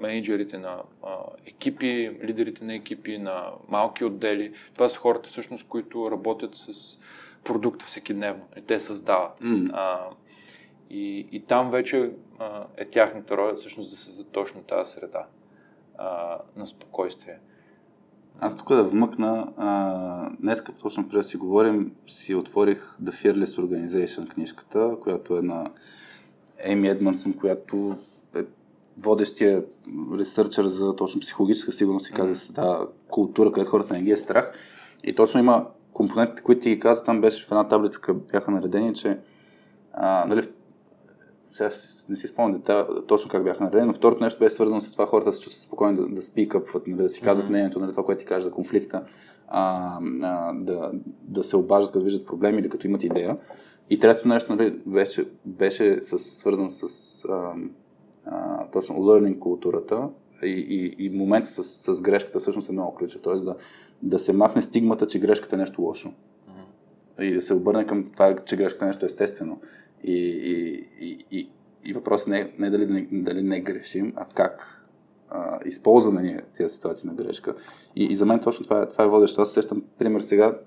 менеджерите на екипи, лидерите на екипи, на малки отдели. Това са хората всъщност, които работят с продукта всекидневно. И те създават. И там вече е тяхната роля всъщност да създадат точно тази среда на спокойствие. Аз тук да вмъкна, днеска точно преди да си говорим, си отворих The Fearless Organization книжката, която е на Ейми Едмъндсън, която е водещия ресърчър за точно психологическа сигурност и каза се да култура, където хората не ги е страх. И точно има компонентите, които ти ги каза, там беше в една таблица, бяха наредени, че сега не си спомням точно как бяха наредени, но второто нещо бе свързано с това хората да се чувстват спокойни, да спикъпват, да си казват мнението, това, което ти кажеш за конфликта, да се обаждат, като виждат проблеми или като имат идея. И третото нещо беше свързано с точно learning културата и момента с грешката всъщност е много ключов, т.е. да се махне стигмата, че грешката е нещо лошо. И да се обърне към това, че грешката е нещо естествено. И въпросът не е дали не грешим, а как използваме ние тия ситуации на грешка. И за мен точно това е водещо. Аз сещам, пример сега,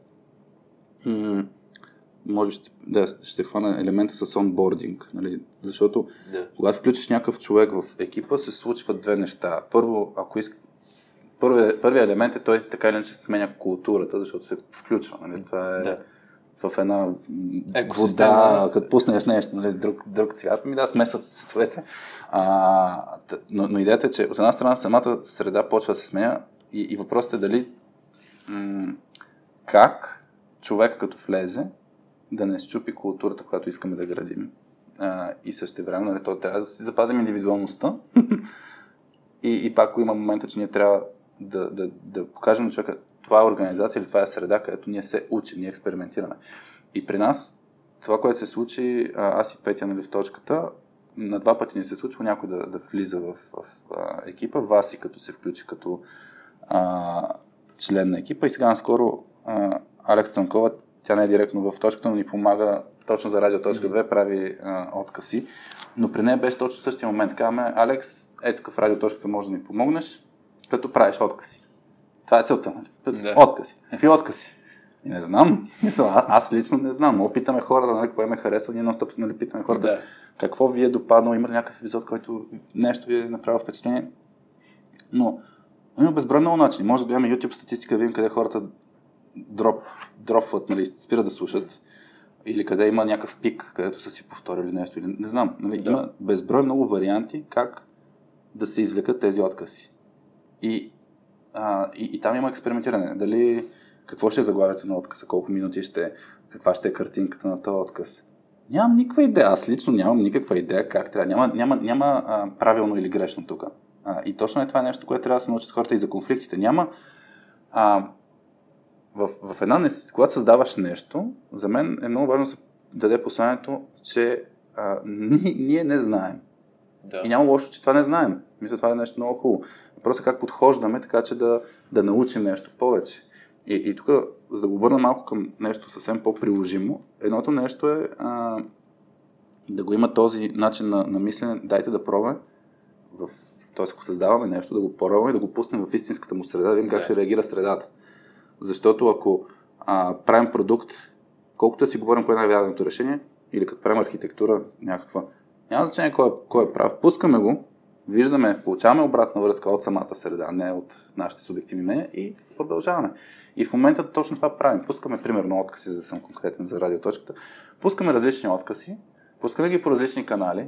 може би ще хвана елемента с онбординг. Нали? Защото когато включиш някакъв човек в екипа, се случват две неща. Първо, ако иска Първият елемент е той така или иначе сменя културата, защото се включва. Нали? Това е в една вода, като пуснеш нещо, нали? друг цвят, смесват се цветовете. Но идеята е, че от една страна самата среда почва да се сменя и въпросът е дали как човек като влезе да не счупи културата, която искаме да градим. И същевременно то трябва да си запазим индивидуалността. И пак има момента, че ние трябва да покажем на човека, това е организация или това е среда, където ние се учим, ние експериментираме. И при нас, това, което се случи, аз и Петя в точката, на два пъти не се случва някой да влиза в екипа. Васи като се включи като член на екипа и сега наскоро Алекс Цанкова, тя не е директно в точката, но ни помага точно за Радиоточка 2, прави откази. Но при нея беше точно в същия момент. Казваме, Алекс, в Радиоточката може да ми помогнеш, като правиш откази. Това е целта. Откази. Какви откази? И не знам. Аз лично не знам. Но питаме хората, какво ме харесва, ние нон-стоп питаме хората. Какво ви е допаднало? Има ли някакъв епизод, който нещо ви е направило впечатление? Но има безброй много начини. Може да имаме YouTube статистика, видим къде хората дропват, спират да слушат. Или къде има някакъв пик, където са си повторили нещо, или не знам. Има безброй много варианти как да се извлекат тези откази. И там има експериментиране. Дали какво ще е заглавието на отказа, колко минути ще е, каква ще е картинката на този отказ. Нямам никаква идея. Аз лично нямам никаква идея как трябва. Няма правилно или грешно тук. И точно е това нещо, което трябва да се научат хората и за конфликтите. Няма... В една, когато създаваш нещо, за мен е много важно да се даде посланието, че ние не знаем. И няма лошо, че това не знаем. Мисля, това е нещо много хубаво. Просто как подхождаме, така че да научим нещо повече. И тук, за да го обърна малко към нещо съвсем по-приложимо, едното нещо е да го има този начин на мислене, дайте да пробваме, т.е. ако създаваме нещо, да го пробваме и да го пуснем в истинската му среда, да видим как ще реагира средата. Защото ако правим продукт, колкото да си говорим кое е най-вярното решение, или като правим архитектура някаква, няма значение кой е прав, пускаме го, виждаме, получаваме обратна връзка от самата среда, не от нашите субективни мнения и продължаваме. И в момента точно това правим. Пускаме примерно откази, за да съм конкретен за радиоточката. Пускаме различни откази, пускаме ги по различни канали,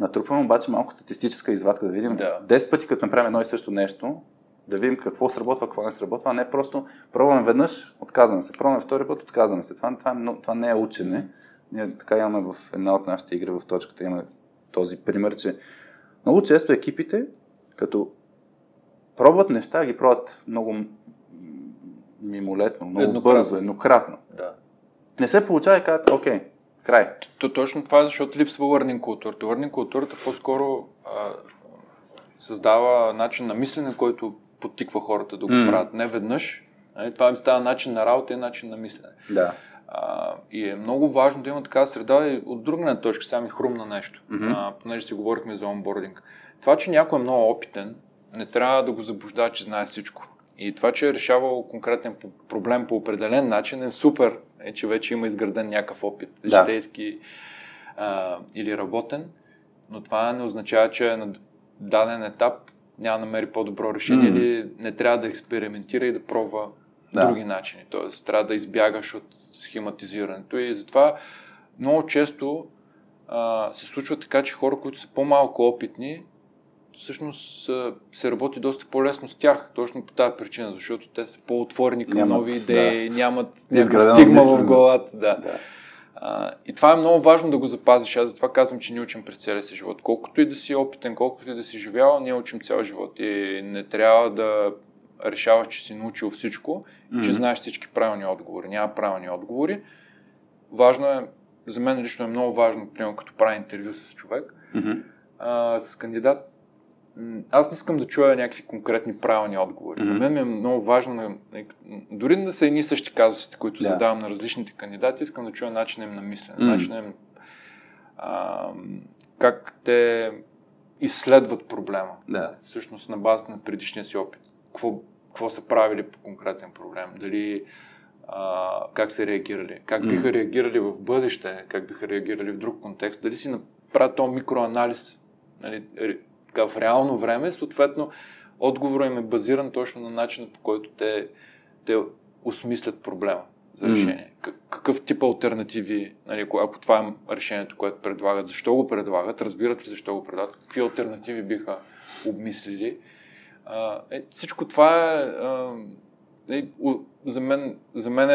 натрупваме обаче малко статистическа извадка, да видим 10 пъти, като направим едно и също нещо, да видим какво сработва, какво не сработва, а не просто пробваме веднъж, отказваме се, пробваме втори път, отказваме се. Това не е учене. Ние така имаме в една от нашите игри в точката, имаме този пример, че много често екипите, като пробват неща, ги пробват много мимолетно, много бързо, еднократно. Да. Не се получава и казват, окей, край. Точно това е, защото липсва learning културата. Learning културата по-скоро създава начин на мислене, който подтиква хората да го правят. Не веднъж. Това им става начин на работа и начин на мислене. Да. И е много важно да има такава среда и от друга точка, сега ми хрумна нещо, понеже си говорихме за онбординг. Това, че някой е много опитен, не трябва да го заблуждава, че знае всичко. И това, че е решавал конкретен проблем по определен начин е супер, е, че вече има изграден някакъв опит, житейски или работен, но това не означава, че на даден етап няма да намери по-добро решение или не трябва да експериментира и да пробва други начини. Тоест, трябва да избягаш от схематизирането и затова много често се случва така, че хора, които са по-малко опитни, всъщност се работи доста по-лесно с тях, точно по тази причина, защото те са по-отворени към нови идеи, нямат стигма в главата. Да. И това е много важно да го запазиш. Аз затова казвам, че не учим през целия си живот. Колкото и да си опитен, колкото и да си живял, ние учим цял живот и не трябва да решаваш, че си научил всичко, че знаеш всички правилни отговори. Няма правилни отговори. Важно е, за мен лично е много важно, примерно като правя интервю с човек, с кандидат. Аз не искам да чуя някакви конкретни правилни отговори. За мен е много важно, дори да са едни същи казусите, които задавам на различните кандидати, искам да чуя начинът им на мислене, начинът им как те изследват проблема. Всъщност на базата на предишния си опит. Какво са правили по конкретен проблем, дали как са реагирали, как биха реагирали в бъдеще, как биха реагирали в друг контекст, дали си направят този микроанализ така, в реално време, съответно отговорът им е базиран точно на начина, по който те осмислят проблема за решение. Какъв тип алтернативи, ако това е решението, което предлагат, защо го предлагат, разбират ли защо го предлагат, какви алтернативи биха обмислили. Всичко това за мен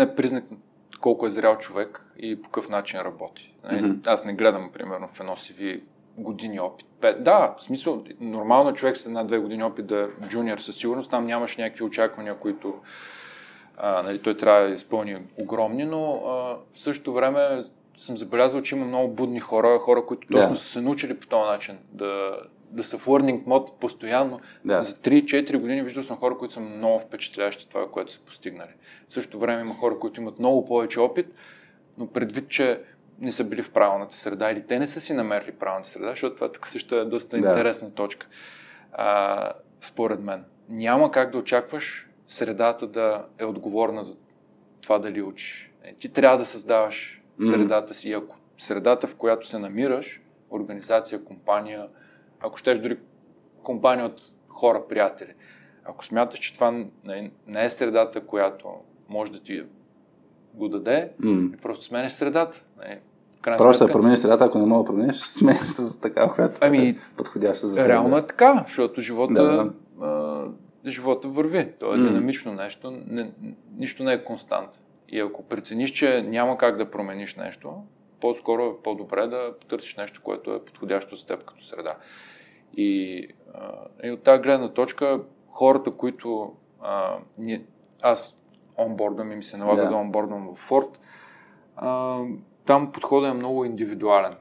е признак колко е зрял човек и по какъв начин работи. Аз не гледам, примерно, в едно CV години опит. 5. Да, в смисъл, нормално човек с 1-2 години опит да е джуниор със сигурност, там нямаш някакви очаквания, които той трябва да изпълни огромни, но в същото време съм забелязал, че има много будни хора, които точно са се научили по този начин да са в learning mode постоянно. За 3-4 години виждал съм хора, които са много впечатляващи това, което са постигнали. В същото време има хора, които имат много повече опит, но предвид, че не са били в правилната среда или те не са си намерили правилната среда, защото това така също е доста интересна точка. Според мен. Няма как да очакваш средата да е отговорна за това дали учиш. Ти трябва да създаваш средата си. И ако средата, в която се намираш, организация, компания, ако щеш дори компания от хора, приятели, ако смяташ, че това не е средата, която може да ти го даде, просто сменеш средата. Просто да промениш средата, ако не мога да промениш, сменеш с такава, която е подходяща за теб. Реално е така, защото живота върви. То е динамично нещо, нищо не е констант. И ако прецениш, че няма как да промениш нещо, по-скоро е по-добре да потърсиш нещо, което е подходящо за теб като среда. И от тази гледна точка, хората, които аз онбордам и ми се налага да онбордам във Форт, там подходът е много индивидуален.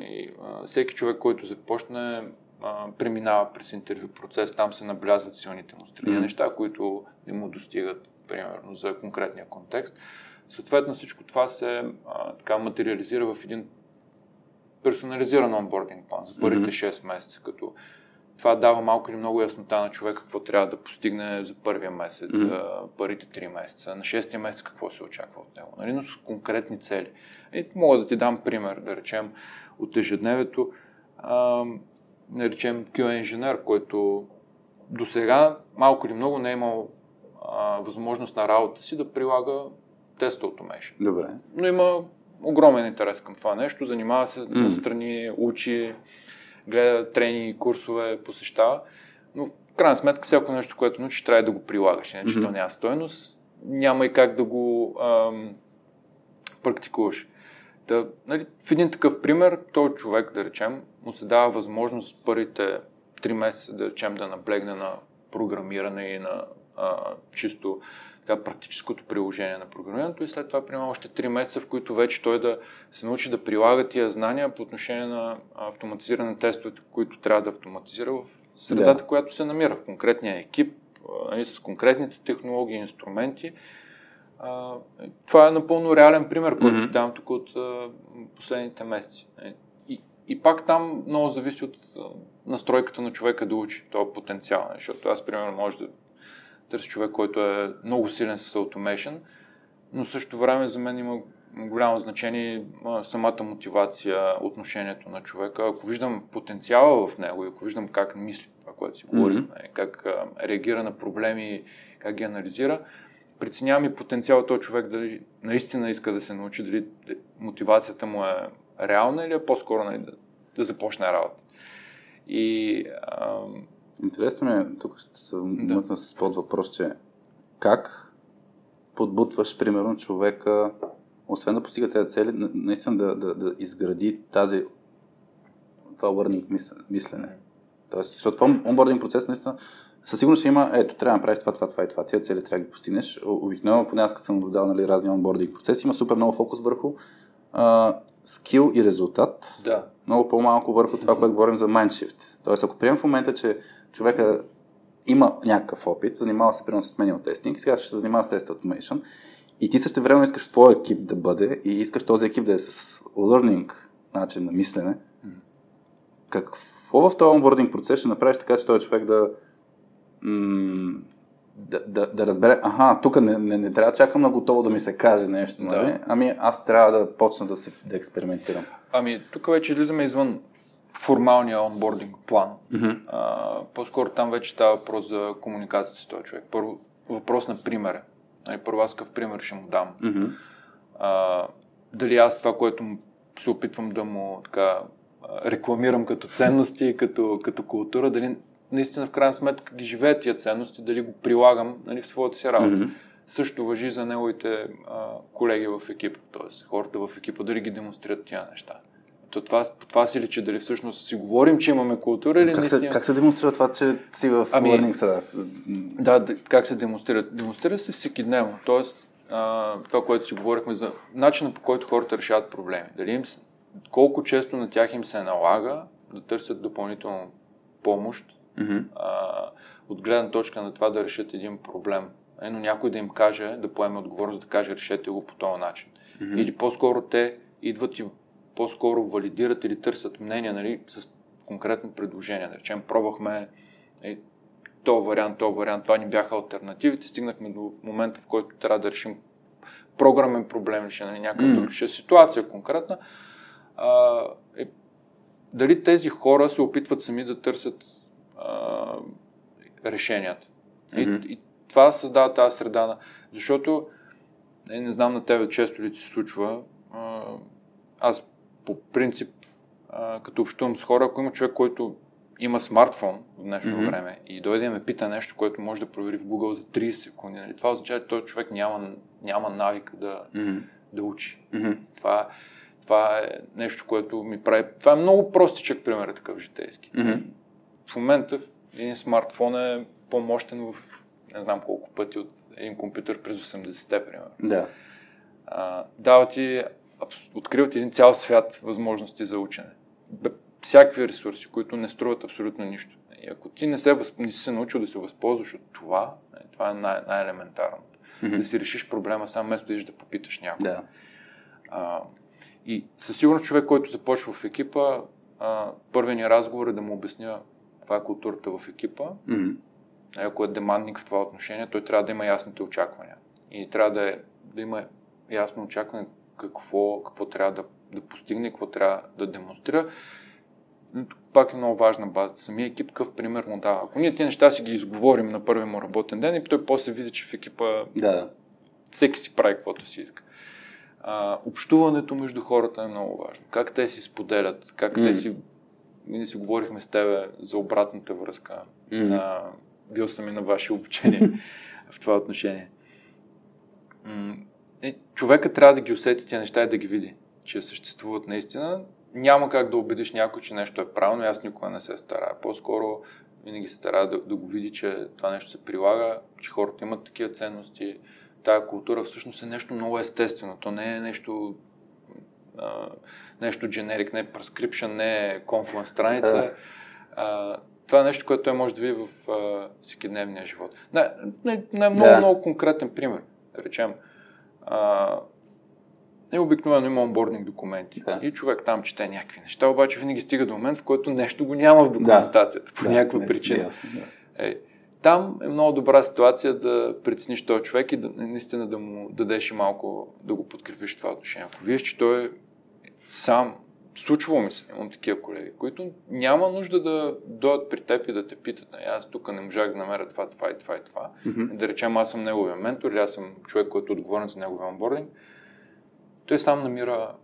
И всеки човек, който започне, преминава през интервю процес, там се наблязват силните му страни, неща, които не му достигат, примерно, за конкретния контекст. Съответно, всичко това се така материализира в един персонализиран онбординг план за първите 6 месеца, като това дава малко или много яснота на човека какво трябва да постигне за първия месец, за първите 3 месеца, на 6-тия месец какво се очаква от него, нали? Но с конкретни цели. И мога да ти дам пример, да речем, от ежедневието, да речем QA инженер, който до сега малко или много не е имал възможност на работа си да прилага тест automation. Добре. Но има огромен интерес към това нещо, занимава се настрани, учи, гледа трени, курсове, посещава, но в крайна сметка всяко нещо, което научиш, трябва да го прилагаш, иначе то няма стойност, няма и как да го практикуваш. Да, нали, в един такъв пример, той човек, да речем, му се дава възможност първите 3 месеца, да речем, да наблегне на програмиране и на чисто така, практическото приложение на програмирането и след това приема още 3 месеца, в които вече той да се научи да прилага тия знания по отношение на автоматизиране на тестовете, които трябва да автоматизира в средата, която се намира, в конкретния екип, с конкретните технологии и инструменти. Това е напълно реален пример, който давам тук от последните месеци. И пак там много зависи от настройката на човека да учи този потенциал, защото аз, примерно, може да търся човек, който е много силен с automation, но също време за мен има голямо значение самата мотивация, отношението на човека. Ако виждам потенциала в него и ако виждам как мисли това, което си говорим, как реагира на проблеми, как ги анализира, преценявам и потенциал този човек дали наистина иска да се научи, дали мотивацията му е реална или е по-скоро да започне работа. Интересно е, тук ще се мъкна с подвъпрос, че как подбутваш, примерно, човека, освен да постига тези цели, наистина да изгради това learning мислене. Тоест, защото това онбординг процес наистина със сигурност ще има, ето, трябва да направиш това. Тия цели трябва да ги постигнеш. Обикновено, поне аз като съм наблюдал разни онбординг процеси, има супер много фокус върху скил и резултат. Да. Много по-малко върху това, което говорим за майндшифт. Тоест, ако приемем в момента, че човека има някакъв опит, занимава се примерно с manual testing, сега ще се занимава с test automation и ти същевременно искаш твой екип да бъде и искаш този екип да е с learning начин на мислене, какво в този onboarding процес ще направиш така, че този човек да разбере, тук не трябва да чакам на готово да ми се каже нещо, нали? Да. Ами аз трябва да почна да експериментирам. Ами тук вече излизаме извън формалния онбординг план. По-скоро там вече става въпрос за комуникацията с този човек. Първо въпрос на пример. Нали, първо аз какъв пример ще му дам. Дали аз това, което се опитвам да му така, рекламирам като ценности, като култура, дали наистина в крайна сметка ги живея тия ценности, дали го прилагам, нали, в своята си работа. Също важи за неговите колеги в екипа, т.е. хората в екипа, дали ги демонстрират тия неща. По това си личи, дали всъщност си говорим, че имаме култура или наистина... Как се демонстрира това, че си в learning среда? Да, как се демонстрира? Демонстрира се всекидневно, т.е. това, което си говорихме за начина, по който хората решават проблеми. Колко често на тях им се налага да търсят допълнително помощ, от гледна точка на това да решат един проблем. Но някой да им каже, да поеме отговорност, да каже решете го по този начин. Или по-скоро те идват и по-скоро валидират или търсят мнение, нали, с конкретно предложение. Да речем, пробвахме този вариант, това ни бяха алтернативите, стигнахме до момента, в който трябва да решим програмен проблем, ще, нали, някакъв друг, ще ситуация конкретна. Дали тези хора се опитват сами да търсят решенията. И това създава тази среда. Защото, не знам на тебе често ли ти се случва, аз по принцип, като общувам с хора, ако има човек, който има смартфон в днешно време и дойде да ме пита нещо, което може да провери в Google за 30 секунди, нали? Това означава, че този човек няма навик да учи. Това е нещо, което ми прави... Това е много простичък пример, такъв житейски. В момента един смартфон е по-мощен в не знам колко пъти от един компютър през 80-те, примерно. Да. Откриват един цял свят възможности за учене. всякакви ресурси, които не струват абсолютно нищо. И ако ти не си научил да се възползваш от това, това е най-елементарното. Mm-hmm. Да си решиш проблема сам, вместо да идиш да попиташ някой. Yeah. И със сигурност човек, който започва в екипа, първият ни разговор е да му обясня каква е културата в екипа. Mm-hmm. Ако е демандник в това отношение, той трябва да има ясните очаквания. И трябва да има ясно очакване какво трябва да постигне, какво трябва да демонстрира. Пак е много важна база. Самия екип къв пример му дава. Ако ние тези неща си ги изговорим на първия му работен ден и той после види, че в екипа всеки си прави каквото си иска. Общуването между хората е много важно. Как те си споделят, как те си... Ние си говорихме с тебе за обратната връзка. Бил съм и на ваше обучение в това отношение. Човека трябва да ги усети тези неща и да ги види, че съществуват наистина. Няма как да убедиш някой, че нещо е правилно, аз никога не се старая. По-скоро винаги се старая да го види, че това нещо се прилага, че хората имат такива ценности. Тая култура всъщност е нещо много естествено. То не е нещо дженерик, не е прескрипшън, не е конфлен страница. Това е нещо, което той може да види в всекидневния живот. Много конкретен пример, да речем. Обикновено има онбординг документи и човек там чете някакви неща, обаче винаги стига до момент, в който нещо го няма в документацията по някаква причина. Ясно, там е много добра ситуация да прецениш този човек и наистина да му дадеш и малко да го подкрепиш в това отношение. Ако виждеш, че той е сам, случва ми се, имам такива колеги, които няма нужда да дойдат при теб и да те питат. Аз тук не можах да намеря това и това. Mm-hmm. Да речем, аз съм неговия ментор или аз съм човек, който е отговорен за неговия онбординг. Той сам намира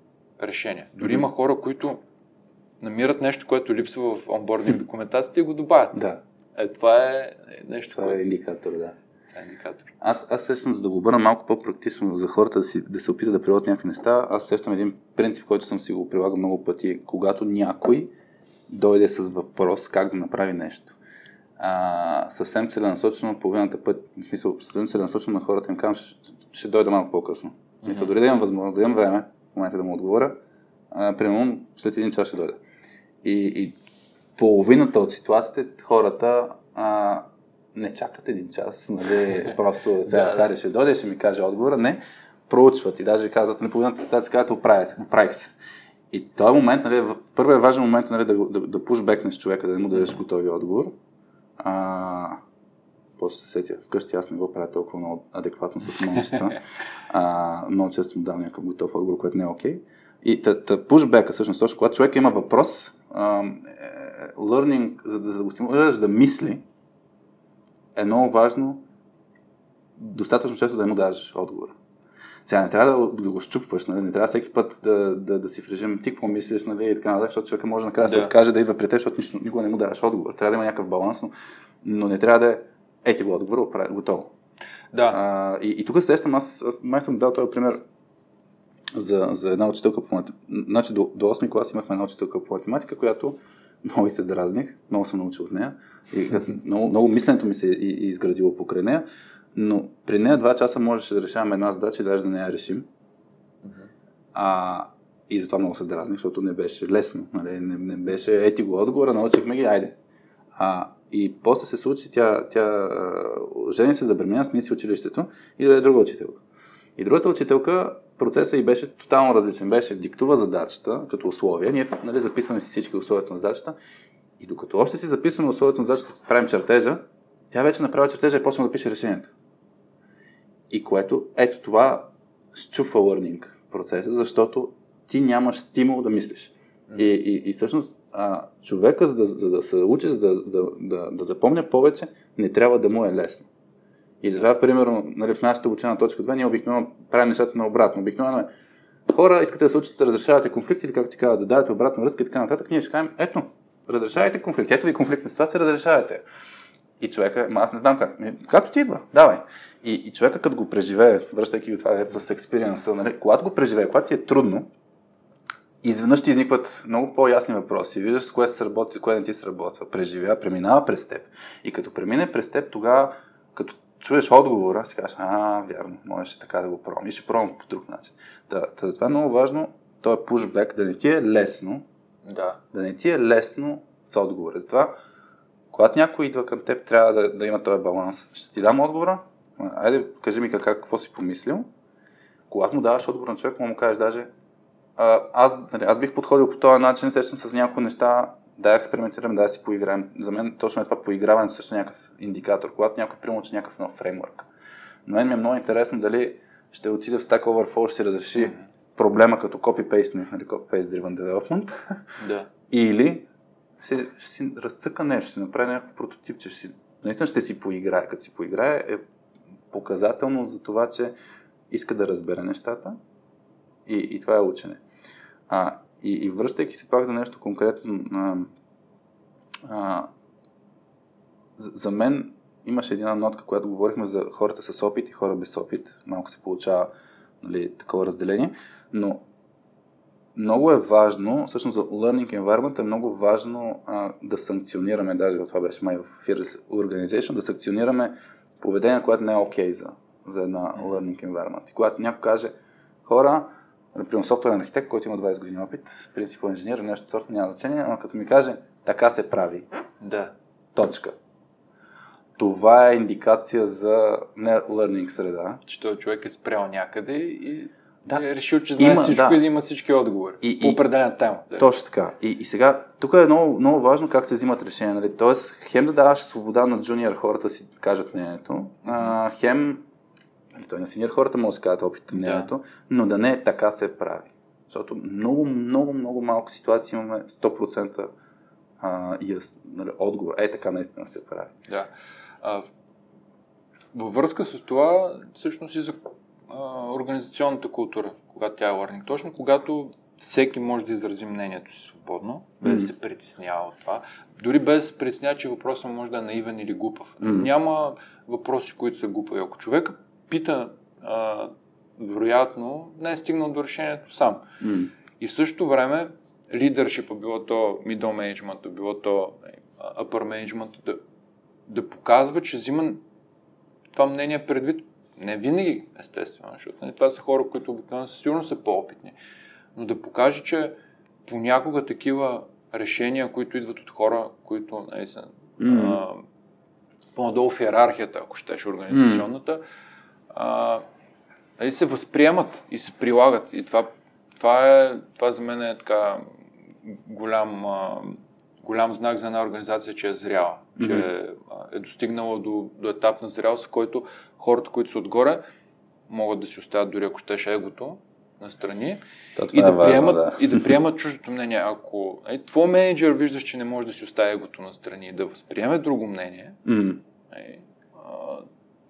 решение. Дори има хора, които намират нещо, което липсва в онбординг документацията и го добавят. Да. Това е нещо. Това е индикатор, да. Аз сещам, за да го обърна малко по-практично за хората да се опитат да прилагат някакви неща, аз сещам един принцип, който съм си го прилагал много пъти. Когато някой дойде с въпрос как да направи нещо, съвсем целенасочено половината път, в смисъл, съвсем целенасочено на хората им казвам, ще дойда малко по-късно. Mm-hmm. Мисля, дори да имам възможност, да имам време, в момента да му отговоря, примерно след един час ще дойда. И половината от ситуациите хората не чакат един час, нали, просто сега Хари ще дойде, ще ми каже отговора, не, проучват и даже казват, на половината ситуация казват, оправих се. И този момент, нали, първият е важен момент, нали, да пушбекнеш човека, да не му дадеш готови отговор. После се сетя, вкъщи аз не го правя толкова много адекватно с момчета, много често му дам някакъв готов отговор, което не е окей. И пушбека, всъщност, точно когато човек има въпрос, learning, за да го стимулираш да мисли, е много важно достатъчно често да му дадеш отговора. Сега не трябва да го щупваш, нали? Не трябва всеки път да си в режим ти какво мислиш, нали? И така нататък, защото човека може накрая да се откаже да идва при теб, защото никога не му даваш отговор. Трябва да има някакъв баланс, но не трябва да е ти го отговор, готово. Да. И тук срещам, аз май съм дал този пример за една учителка по математика. Значи до 8-ми клас имахме една учителка по математика, която много и се дразних, много съм научил от нея. И много мисленето ми се изградило покрай нея, но при нея 2 часа можеше да решаваме една задача и даже да не я решим. И затова много се дразних, защото не беше лесно. Нали? Не беше ети го отговора, научихме ги, айде. И после се случи, тя жени се, забременя, смиси училището и да е друга учителка. И другата учителка, процесът ѝ беше тотално различен. Беше диктува задачата като условие. Ние, нали, записваме си всички условията на задачата и докато още си записваме условията на задачата, правим чертежа, тя вече направи чертежа и почна да пише решението. И което, ето това счупва learning процеса, защото ти нямаш стимул да мислиш. И всъщност човека, за да се учи, за да запомня повече, не трябва да му е лесно. И затова, примерно, нали, в нашата обучена точка 2, ние обикновено правим нещата наобратно. Обикновено е, хора, искате да се учите, разрешавате конфликти или както ти казва, да давате обратна връзка и така нататък, ние ще кажем, ето, разрешавайте конфликт, ето ви конфликтна ситуация, разрешавате. И човека, аз не знам как, както ти идва, давай. И човека, като го преживее, връщайки го това с експириенса, нали, когато го преживее, когато ти е трудно, изведнъж ти изникват много по-ясни въпроси. Виждаш с кое се сработи, кое не ти сработва. Преживя, преминава през теб. И като премине през теб, тогава, като чуеш отговора, си кажеш, вярно, можеш така да го пробвам. И ще пробвам по друг начин. Затова е много важно, този пушбек да не ти е лесно, Да. Да не ти е лесно с отговора. Затова, когато някой идва към теб, трябва да има този баланс. Ще ти дам отговора? Айде, кажи ми какво си помислил. Когато му даваш отговор на човек, му кажеш даже аз бих подходил по този начин, срещам с някои неща, да експериментирам, да си поиграем. За мен точно е това поиграването също някакъв индикатор, когато някой примучи някакъв нов фреймворк. Но мен ми е много интересно дали ще отида в Stack Overflow, ще си разреши проблема като copy-paste, нали, copy-paste-driven development, да. Или ще си разцъка нещо, ще си направи някакъв прототип, че наистина ще си поиграе. Като си поиграе е показателно за това, че иска да разбере нещата и това е учене. И връщайки се пак за нещо конкретно, за мен имаше една нотка, която говорихме за хората с опит и хора без опит. Малко се получава, нали, такова разделение, но много е важно, всъщност за learning environment е много важно да санкционираме, даже това беше май в Fearless Organization, да санкционираме поведение, което не е окей за една learning environment. И когато някой каже, хора, например, софтуерен архитект, който има 20 години опит, принципал инженер, нещо сорта, няма значение, но като ми каже, така се прави. Да. Точка. Това е индикация за learning среда. Че този човек е спрял някъде и е решил, че знае всичко и взима всички отговори. По определена тема. Да. Точно така. И сега, тук е много, много важно как се взимат решения. Нали? Тоест, хем да даваш свобода на джуниор хората си кажат мнението, хем той на синьор хората може да си казват опит мнението, но да не е така се прави. Защото много, много, много малко ситуации имаме 100% отговор. Е, така наистина се прави. Да. Във връзка с това, всъщност и за организационната култура, когато тя е learning. Точно когато всеки може да изрази мнението си свободно, без да се притеснява от това. Дори без да се притеснява, че въпросът може да е наивен или глупав. Няма въпроси, които са глупави. Ако човека пита, вероятно, не е стигнал до решението сам. И в същото време, лидършипа, било то middle management, било то upper management, да показва, че взима това мнение предвид. Не винаги, естествено, защото не, това са хора, които обикновено сигурно са по-опитни. Но да покаже, че понякога такива решения, които идват от хора, които наистина, по-надолу в иерархията, ако щеш организационната, се възприемат и се прилагат. И това за мен е така голям знак за една организация, че е зряла, че е достигнала до етап на зрялост, който хората, които са отгоре, могат да си оставят дори ако щеш егото настрани и да приемат чуждото мнение. Ако твой менеджер виждаш, че не може да си остави егото настрани и да възприеме друго мнение,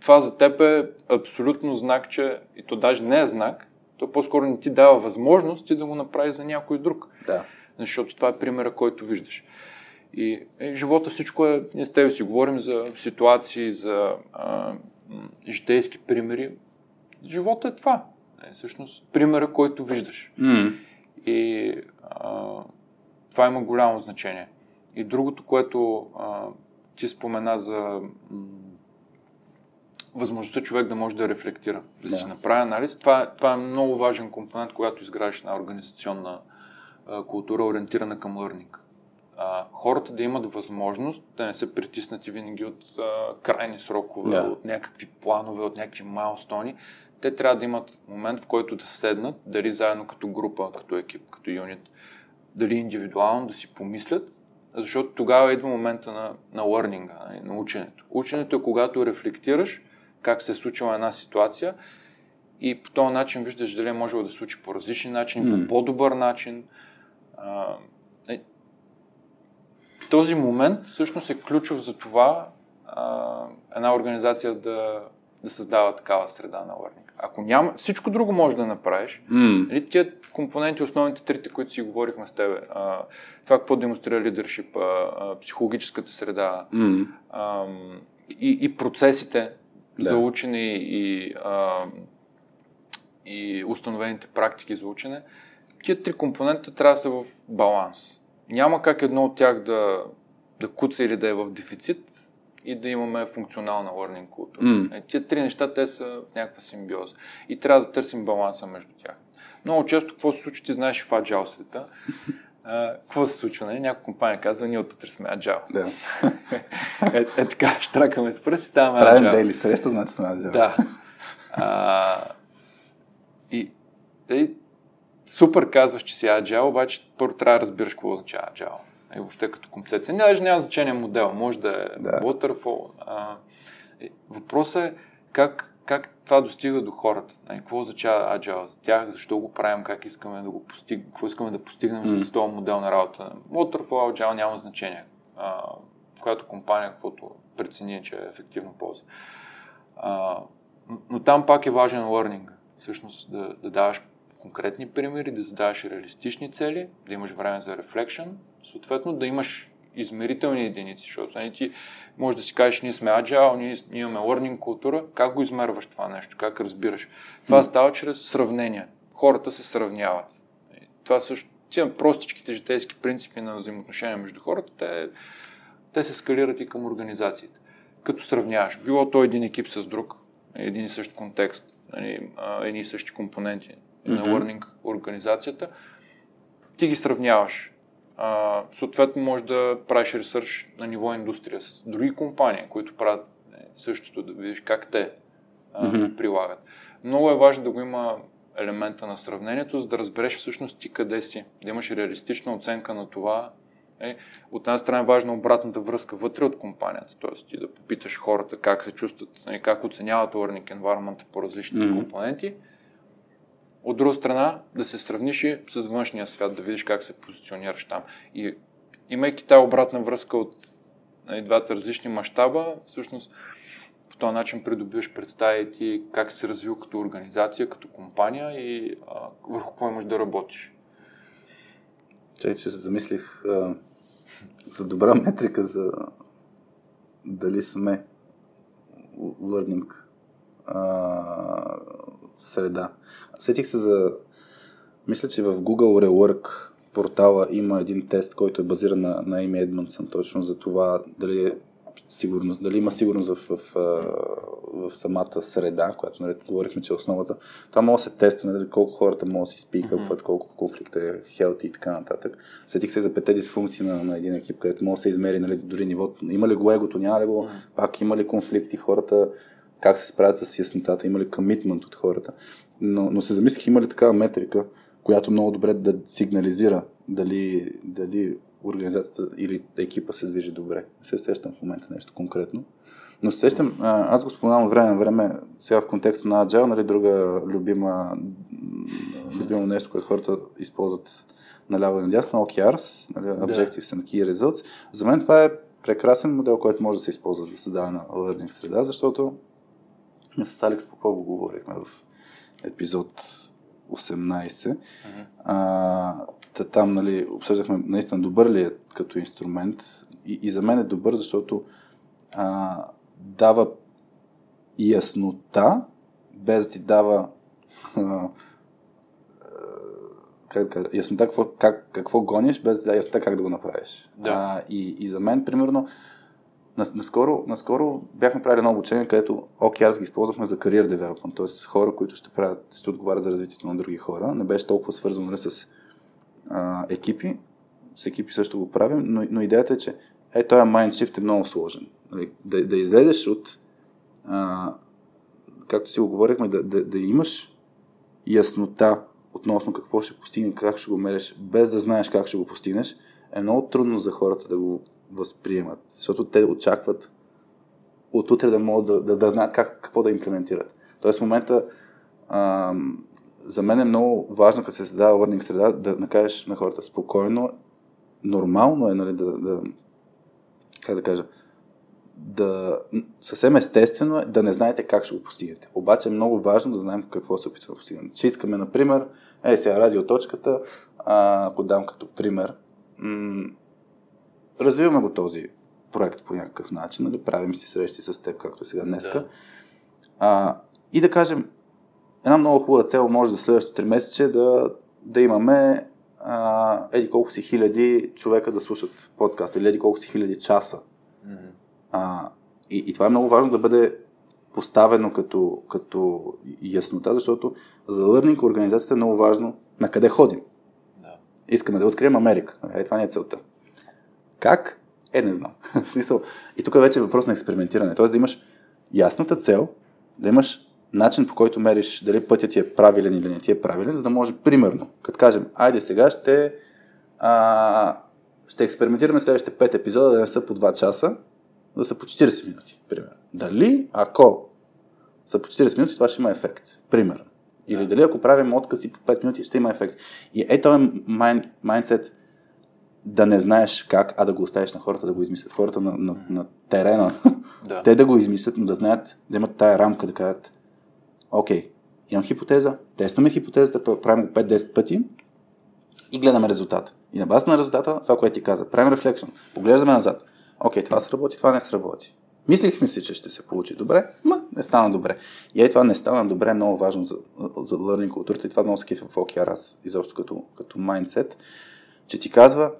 това за теб е абсолютно знак, че и то даже не е знак, то по-скоро не ти дава възможност ти да го направиш за някой друг. Да. Защото това е примера, който виждаш. И живота всичко е, ние с тебе си говорим за ситуации, за житейски примери. Живота е това. Всъщност примера, който виждаш. И това има голямо значение. И другото, което ти спомена за възможността човек да може да рефлектира, да си направи анализ. Това е много важен компонент, когато изграждаш една организационна култура, ориентирана към learning. Хората да имат възможност да не са притиснати винаги от крайни срокове, от някакви планове, от някакви майлстони. Те трябва да имат момент, в който да седнат, дали заедно като група, като екип, като юнит, дали индивидуално да си помислят, защото тогава идва момента на лърнинга, на ученето. Ученето е когато рефлектираш как се е случила една ситуация и по този начин виждаш дали е можело да се случи по различни начини, по по-добър начин. Този момент всъщност е ключов за това една организация да създава такава среда на лърнинг. Ако няма, всичко друго може да направиш. Тия компоненти, основните трите, които си говорихме с тебе, това какво демонстрира лидершип, психологическата среда и процесите за учене и установените практики за учене, тия три компонента трябва да са в баланс. Няма как едно от тях да куца или да е в дефицит и да имаме функционална learning култура. Тия три неща, те са в някаква симбиоза. И трябва да търсим баланса между тях. Много често, какво се случи, ти знаеш в Agile света, Какво се случва? Нали? Някоя компания казва, ние от утре сме agile. Да. Е така, штракаме с пръст и ставаме agile. Правим дейли среща, значи сме agile. Да. И супер казваш, че си agile, обаче първо трябва да разбираш какво означава agile. И въобще като концепция. Няма значение модел, може да е Waterfall. Въпросът е как това достига до хората. Какво означава agile за тях, защо го правим, как искаме да го постигнем, какво искаме да постигнем с този модел на работа. Waterfall, agile няма значение. Която компания, каквото прецени, че е ефективно ползва. Но там пак е важен learning. Всъщност да даваш конкретни примери, да задаваш реалистични цели, да имаш време за reflection, съответно да имаш измерителни единици, защото ти можеш да си кажеш, ние сме agile, ние имаме learning култура, как го измерваш това нещо, как разбираш. Това става чрез сравнение. Хората се сравняват. Това също, тия простичките житейски принципи на взаимоотношения между хората, те се скалират и към организациите. Като сравняваш, било то един екип с друг, един и същ контекст, едни и същи компоненти на learning организацията, ти ги сравняваш. Съответно може да правиш ресърч на ниво индустрия с други компании, които правят същото, да видиш как те прилагат. Много е важно да го има елемента на сравнението, за да разбереш всъщност ти къде си, да имаш реалистична оценка на това. От една страна е важна обратната връзка вътре от компанията, т.е. ти да попиташ хората как се чувстват, как оценяват learning environment по различните компоненти. От друга страна, да се сравниш и с външния свят, да видиш как се позиционираш там. И имайки тази обратна връзка от двата различни мащаба, всъщност по този начин придобиваш представи ти как се развил като организация, като компания и върху какво имаш да работиш. Чай, че се замислих за добра метрика за дали сме learning среда. Сетих се за... Мисля, че в Google Rework портала има един тест, който е базиран на Ейми Едмъндсън, точно за това дали, дали има сигурност в самата среда, която говорихме, че е основата. Това може да се тества, нали, колко хората може да си спикъпват, колко конфликт е хелти и така нататък. Сетих се за петте дисфункции на един екип, където може да се измери, нали, дори нивото. Има ли го егото, няма ли го, пак има ли конфликти, хората как се справят с яснотата, има ли комитмент от хората. Но се замислих, има ли такава метрика, която много добре да сигнализира дали организацията или екипа се движи добре. Не се сещам в момента нещо конкретно. Но се сещам, аз го споменавам време на време, сега в контекста на Agile, нали, друга любимо нещо, което хората използват наляво и надясно, OKRs, нали, Objectives and Key Results. За мен това е прекрасен модел, който може да се използва за създаване на learning среда, защото с Алекс Попов го говорихме в епизод 18. Там, нали, обсъждахме наистина добър ли е като инструмент и за мен е добър, защото дава яснота, без да ти дава яснота какво гониш, без да ти дава яснота как да го направиш. Да. И за мен, примерно, наскоро бяхме правили едно обучение, където OKRs ги използвахме за career development, т.е. хора, които ще отговарят за развитието на други хора. Не беше толкова свързано с екипи. С екипи също го правим, но идеята е, че този майндшифт е много сложен. Да излезеш от както си го говорихме, да имаш яснота относно какво ще постигне, как ще го мериш, без да знаеш как ще го постигнеш, е много трудно за хората да го възприемат, защото те очакват от утре да могат да знаят какво да имплементират. Тоест в момента за мен е много важно, като се създава learning среда, да накажеш на хората спокойно, нормално е, нали, съвсем естествено е да не знаете как ще го постигнете. Обаче е много важно да знаем какво се опитваме да постигнем. Че искаме, например, сега радиоточката, ако дам като пример, развиваме го този проект по някакъв начин, нали? Правим си срещи с теб, както сега днеска. Да. И да кажем, една много хубава цел може за следващото 3 месече да имаме еди колко си хиляди човека да слушат подкаст, или еди колко си хиляди часа. И това е много важно да бъде поставено като яснота, защото за learning организацията е много важно на къде ходим. искаме да открием Америка. Е, това не е целта. Как? Е, не знам. И тук вече е въпрос на експериментиране. Т.е. да имаш ясната цел, да имаш начин, по който мериш дали пътя ти е правилен или не ти е правилен, за да може, примерно, като кажем, айде сега ще експериментираме следващите 5 епизода да не са по 2 часа, да са по 40 минути, примерно. Дали, ако са по 40 минути, това ще има ефект, примерно. Или дали ако правим отказ и по 5 минути, ще има ефект. И е този майндсет да не знаеш как, а да го оставиш на хората да го измислят. Хората на терена, те да го измислят, но да знаят, да имат тая рамка, да кажат окей, имам хипотеза, тестваме хипотезата, правим го 5-10 пъти и гледаме резултата. И на база на резултата, това, което ти каза, правим рефлекшн, поглеждаме назад. Окей, това сработи, това не сработи. Мислихме си, че ще се получи добре, ма не стана добре. И това не стана добре е много важно за learning културата и това много се кефа в OKR, аз изобщо като mindset, че ти казва,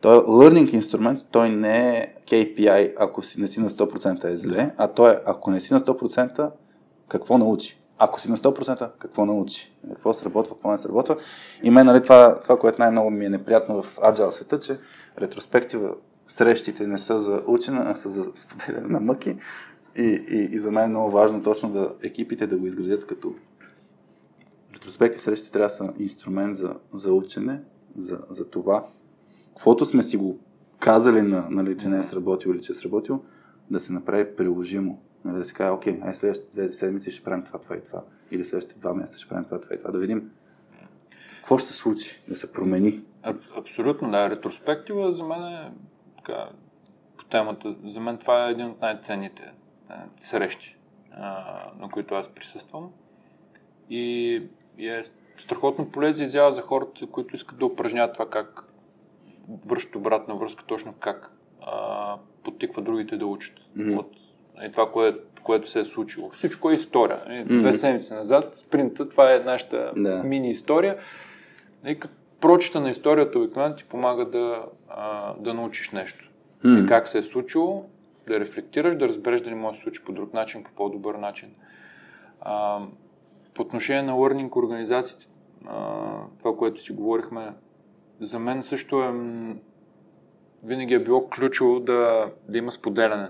той е learning инструмент, той не е KPI, ако не си на 100% е зле, а той е, ако не си на 100%, какво научи? Ако си на 100%, какво научи? Какво сработва, какво не сработва? И мен, нали, това, което най-много ми е неприятно в Agile света, че ретроспектива срещите не са за учене, а са за споделяне на мъки. И за мен е много важно точно да екипите да го изградят като ретроспектив срещи трябва да са инструмент за учене, за това, каквото сме си го казали, нали, че не е сработил или че е сработил, да се направи приложимо. Нали, да си кажа, окей, ай следващите 2 седмици ще правим това, това и това. Или следващите 2 месеца ще правим това, това и това. Да видим какво ще се случи, да се промени. Абсолютно, да. Ретроспектива за мен е така, по темата. За мен това е един от най-ценните срещи, на които аз присъствам. И е страхотно полезно изява за хората, които искат да упражняват това как връщат обратна връзка, точно как подтиква другите да учат. Mm-hmm. И това, което се е случило. Всичко е история. 2 седмици назад, спринта, това е нашата мини-история. И като прочита на историята обикновено ти помага да научиш нещо. И как се е случило, да рефлектираш, да разбереш дали може да се случи по друг начин, по по-добър начин. По отношение на learning организациите, това, което си говорихме, за мен също винаги е било ключово да има споделяне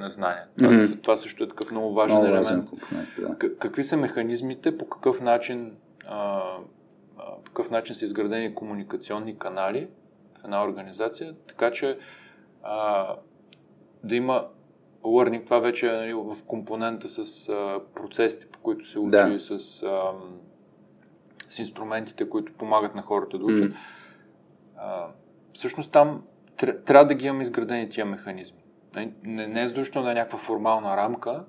на знания. Това също е такъв много важен елемент. Какви са механизмите, по какъв начин са изградени комуникационни канали в една организация, така че да има learning, това вече е, нали, в компонента с процесите, по които се учи, с инструментите, които помагат на хората да учат. Всъщност там трябва да ги имаме изградени тия механизми. Не е задължително да е някаква формална рамка,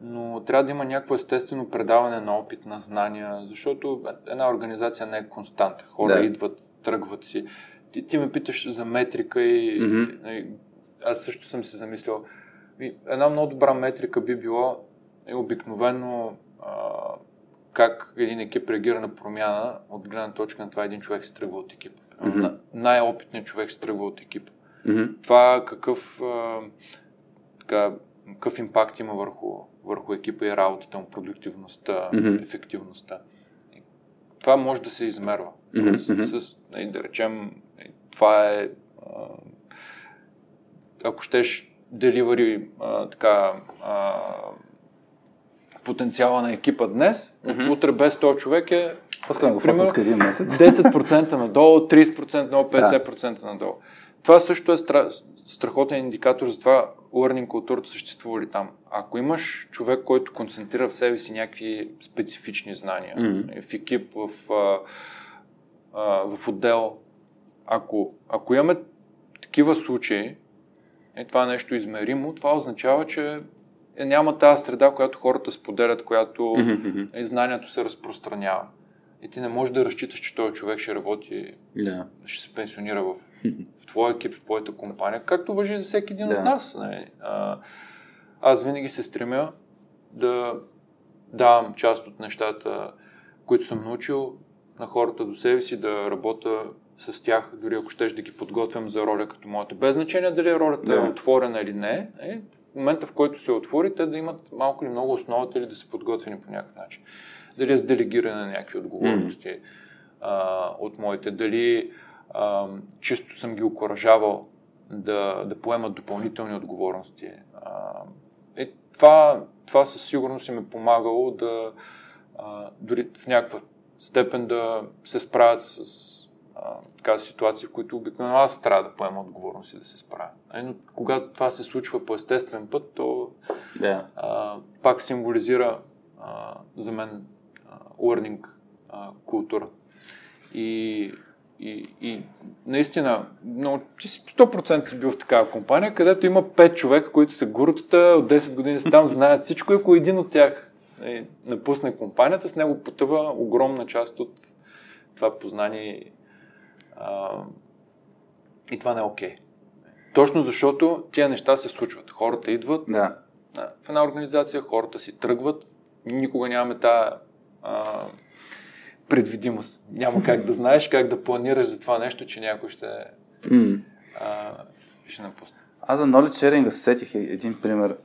но трябва да има някакво естествено предаване на опит, на знания, защото една организация не е константа. Хора идват, тръгват си. Ти ме питаш за метрика и аз също съм се замислил. Една много добра метрика би било обикновено как един екип реагира на промяна от гледна точка на това един човек се тръгва от екипа. Най-опитният човек се тръгва от екипа. Това какъв импакт има върху екипа и работата му, продуктивността, ефективността. Това може да се измерва. Да речем, това е, ако щеш деливари потенциала на екипа днес, утре без този човек е примерно 10% надолу, 30% надолу, 50% надолу. Това също е страхотен индикатор за това learning културата съществува ли там. Ако имаш човек, който концентрира в себе си някакви специфични знания, в екип, в отдел, ако имаме такива случаи, това нещо измеримо, това означава, че няма тази среда, която хората споделят, която знанието се разпространява. И ти не можеш да разчиташ, че този човек ще работи, ще се пенсионира в твоя екип, в твоята компания, както важи за всеки един от нас. Аз винаги се стремя да давам част от нещата, които съм научил на хората до себе си, да работя с тях, дори ако щеш да ги подготвям за роля като моята. Без значение дали ролята е отворена или не, в момента в който се отвори, те да имат малко или много основата или да са подготвени по някакъв начин. Дали е с делегиране на някакви отговорности, от моите, дали чисто съм ги окуражавал да поемат допълнителни отговорности. Това със сигурност им е помагало да дори в някаква степен да се справят с ситуации, в които обикновено аз трябва да поема отговорност и да се справя. Но когато това се случва по естествен път, то пак символизира за мен learning култура. И наистина, но 100% си бил в такава компания, където има 5 човека, които са гуртата, от 10 години са там, знаят всичко, и ако един от тях напусне компанията, с него потъва огромна част от това познание и това не е окей. Точно защото тия неща се случват. Хората идват в една организация, хората си тръгват, никога нямаме тази предвидимост. Няма как да знаеш, как да планираш за това нещо, че някой ще напусне. Аз за knowledge sharing сетих един пример,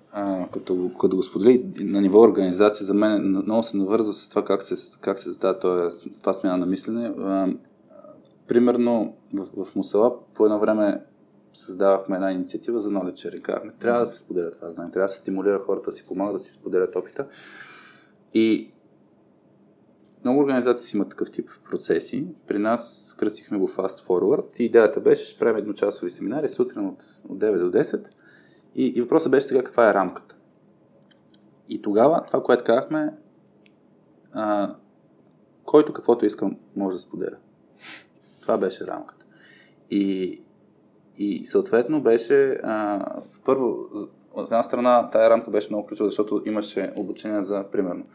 като го сподели на ниво организация. За мен много се навърза с това как се задава това смяна на мислене. Примерно в Мусала по едно време създавахме една инициатива за knowledge sharing. Казахме, трябва да се споделя това знание, трябва да се стимулира хората, да си помагат, да си споделят опита. И много организации си имат такъв тип процеси. При нас кръстихме го Fast Forward и идеята беше, ще правим едночасови семинари сутрин от 9 до 10 и въпросът беше сега каква е рамката. И тогава това, което казахме, който каквото искам може да споделя. Това беше рамката. И съответно беше първо, от една страна тая рамка беше много ключова, защото имаше обучение за примерно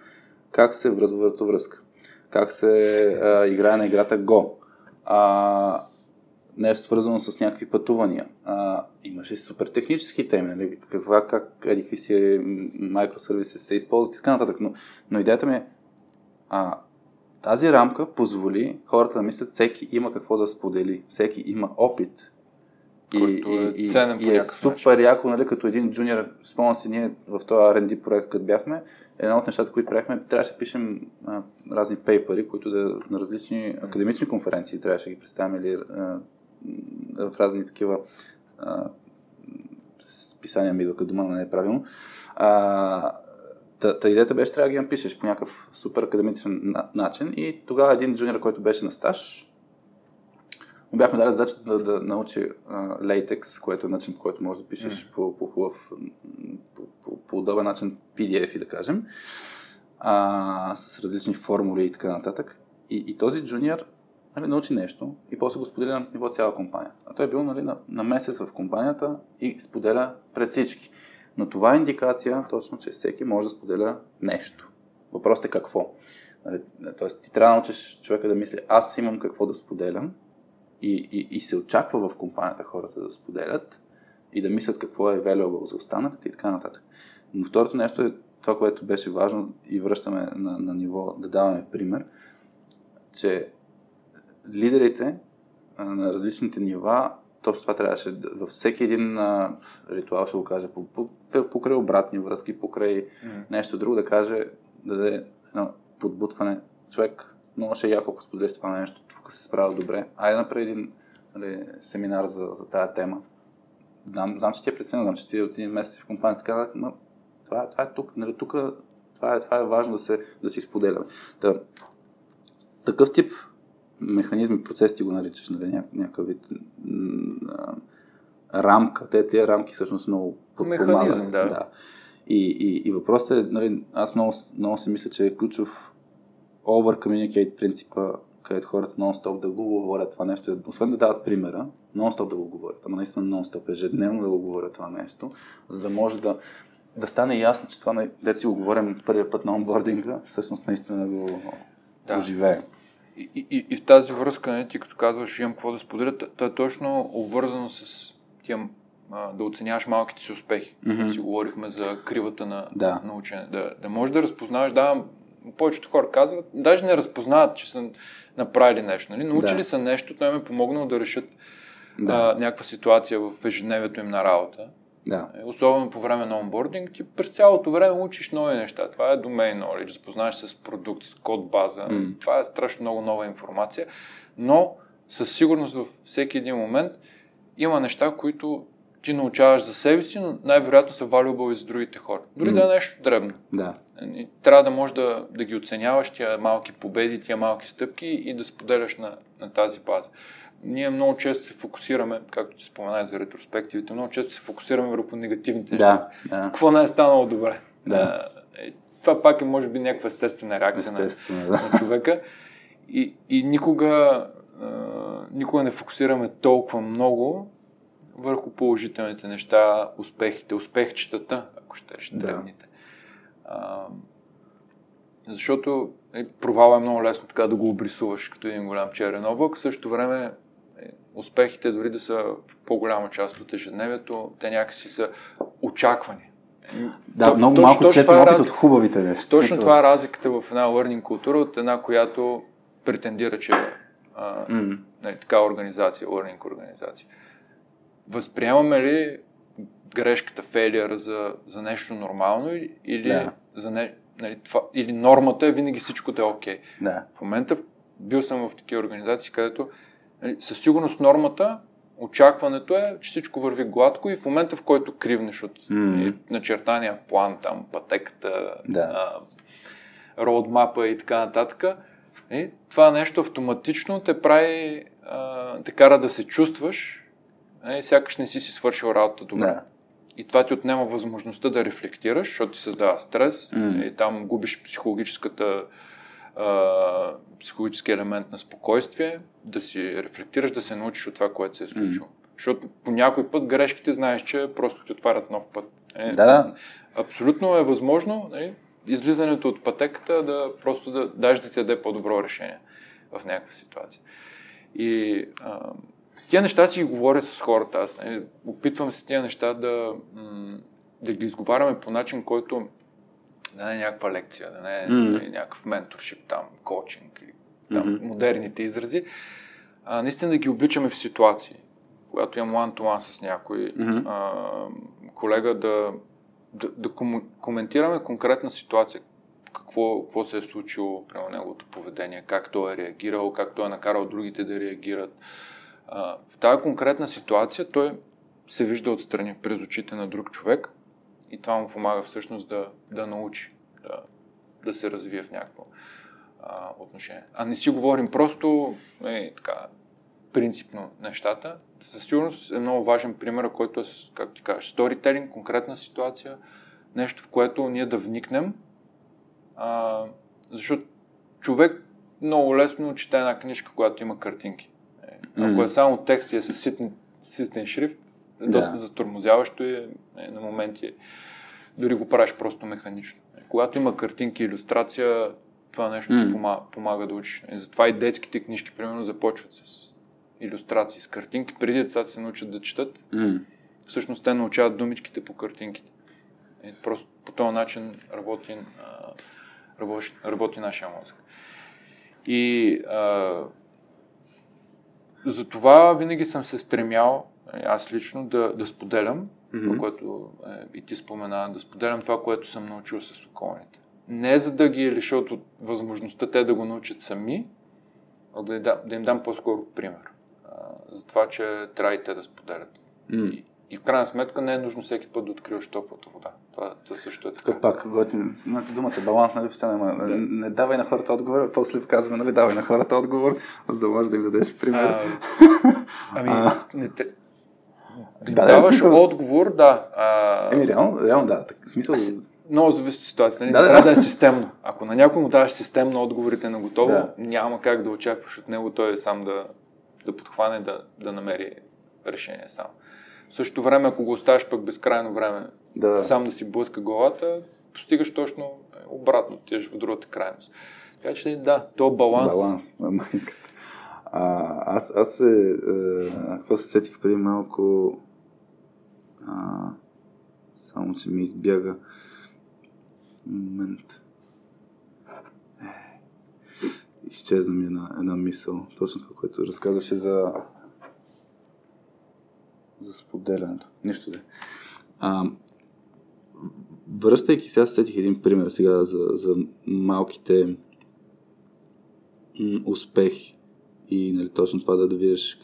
как се връзва вратовръзка, как се играе на играта Go, нещо свързано с някакви пътувания. Имаше супер технически теми, нали? Какви си микросървиси се използват и така нататък. Но идеята ми е, тази рамка позволи хората да мислят, всеки има какво да сподели, всеки има опит. И е супер яко, нали, като един джуниор. Спомням си, ние в този R&D проект, като бяхме, едно от нещата, които правихме, трябваше да пишем разни пейпери, които на различни академични конференции трябваше да ги представим, или в разни такива писания ми идва като дума, но не е правилно. Та идеята беше, трябва да ги напишеш по някакъв супер академичен начин, и тогава един джуниор, който беше на стаж, бяхме дали задачата да научи лейтекс, което е начин, по който можеш да пишеш по хубав, по удобен начин PDF-и, да кажем, с различни формули и така нататък. И този джуниор, нали, научи нещо и после го споделя на ниво цяла компания. А той е бил, нали, на месец в компанията и споделя пред всички. Но това е индикация точно, че всеки може да споделя нещо. Въпросът е какво. Нали, тоест, ти трябва да научиш човека да мисли, аз имам какво да споделям, и се очаква в компанията хората да споделят и да мислят какво е valuable за останалите и така нататък. Но второто нещо е това, което беше важно, и връщаме на ниво да даваме пример, че лидерите на различните нива, точно това трябваше във всеки един ритуал, ще го кажа, покрай обратни връзки, покрай нещо друго, да каже, да даде едно подбутване. Човек, много ще е яко, ако споделиш това нещо, тук се справя добре. Айде направи един семинар за тая тема. Знам, че ти е преценено, знам, че ти е от един месец в компанията, така, но това е тук, нали, тук това е важно да си споделяме. Такъв тип механизми, процес ти го наричаш, нали, някакъв вид рамка. Те рамки всъщност много подпомагат. Механизъм, да. И въпросът е, нали, аз много си мисля, че е ключов over-communicate принципа, където хората нон-стоп да го говорят това нещо. Освен да дават примера, нон-стоп да го говорят. Ама наистина нон-стоп, ежедневно да го говорят това нещо, за да може да стане ясно, че това, дето си го говорим първия път на онбординга, всъщност наистина го живеем. И в тази връзка, не, ти като казваш, имам какво да споделя, това е точно обвързано с тия, да оценяваш малките си успехи. Mm-hmm. Си говорихме за кривата на учене. Да можеш да разпознаваш, повечето хора казват, даже не разпознават, че са направили нещо. Нали? Научили са нещо, това им е помогнало да решат някаква ситуация в ежедневието им на работа. Да. Особено по време на онбординг, ти през цялото време учиш нови неща. Това е domain knowledge, запознаваш с продукт, с код база. Mm. Това е страшно много нова информация, но със сигурност във всеки един момент има неща, които ти научаваш за себе си, но най-вероятно са valuable и за другите хора. Дори да е нещо дребно. Да. Трябва да можеш да ги оценяваш тия малки победи, тия малки стъпки и да споделяш на тази база. Ние много често се фокусираме, както ти споменах за ретроспективите, много често се фокусираме върху негативните. Да, да. Какво не е станало добре? Да. Това пак е, може би, някаква естествена реакция на човека. И никога не фокусираме толкова много върху положителните неща, успехите, успехчетата, ако щеш, древните. Да. Защото провал е много лесно така да го обрисуваш като един голям черен облак. В същото време успехите, дори да са по-голяма част от ежедневието, те някакси са очаквани. Да, много малко черпим опит от хубавите неща. Точно това е разликата в една learning култура от една, която претендира, че е така организация, learning организация. Възприемаме ли грешката, фейлиъра за нещо нормално или за нещо... или нормата е винаги всичкото е окей. Да. В момента бил съм в такива организации, където със сигурност нормата, очакването е, че всичко върви гладко и в момента, в който кривнеш от начертания план, там, пътеката, роудмапа и така нататък, това нещо автоматично те прави, те кара да се чувстваш, сякаш не си свършил работа добре. Да. И това ти отнема възможността да рефлектираш, защото ти създава стрес и там губиш психологически елемент на спокойствие, да си рефлектираш, да се научиш от това, което се е случило. Защото по някой път грешките знаеш, че просто ти отварят нов път. Да. Абсолютно е възможно излизането от пътеката да даш да ти даде по-добро решение в някаква ситуация. И... тия неща си ги говоря с хората. Аз опитвам се тия неща да ги изговаряме по начин, който да не е някаква лекция, да не е някакъв менторшип, там, коучинг, там, модерните изрази. Наистина да ги обличаме в ситуации, когато имам one-to-one с някой колега, да коментираме конкретна ситуация. Какво се е случило при неговото поведение, как той е реагирал, как той е накарал другите да реагират. В тази конкретна ситуация той се вижда отстрани през очите на друг човек и това му помага всъщност да научи, да се развие в някакво отношение. А не си говорим просто така, принципно нещата. Със сигурност е много важен пример, който е, как ти кажеш, сторителинг, конкретна ситуация, нещо в което ние да вникнем, защото човек много лесно чете една книжка, която има картинки. Ако е само текст и е със ситен шрифт, е доста затормозяващо и на моменти дори го правиш просто механично. Когато има картинки, илюстрация, това нещо ти помага да учиш. И затова и детските книжки, примерно, започват с илюстрации, с картинки. Преди децата се научат да четат, всъщност те научават думичките по картинките. И просто по този начин работи нашия мозък. И... затова винаги съм се стремял, аз лично, да споделям, това, което и ти спомена, да споделям това, което съм научил с околните. Не за да ги лиша от възможността те да го научат сами, а да им дам по-скоро пример. За това, че трябва и те да споделят. И в крайна сметка не е нужно всеки път да откриваш топлата вода. Това също е така. Пак, готин. Значи думата баланс, нали, постоянно. Не давай на хората отговор, после казваме, нали, давай на хората отговор, за да можеш да им дадеш пример. Не те... Да даваш отговор, да. Реално да. Смисъл... Много зависи от ситуацията. Трябва да е системно. Ако на някой му даваш системно отговорите на готово, няма как да очакваш от него той сам да подхване, да намери решение сам. В същото време, ако го оставиш пък безкрайно време, сам да си блъска главата, постигаш точно обратно, отидеш в другата крайност. Така че то баланс. Баланс на майката. Какво се сетих преди малко, само че ми избяга момент. Изчезна ми една мисъл. Точно това, което разказваше за споделянето. Нищо да. Връщайки сега, сетих един пример сега за малките успехи и нали, точно това да видиш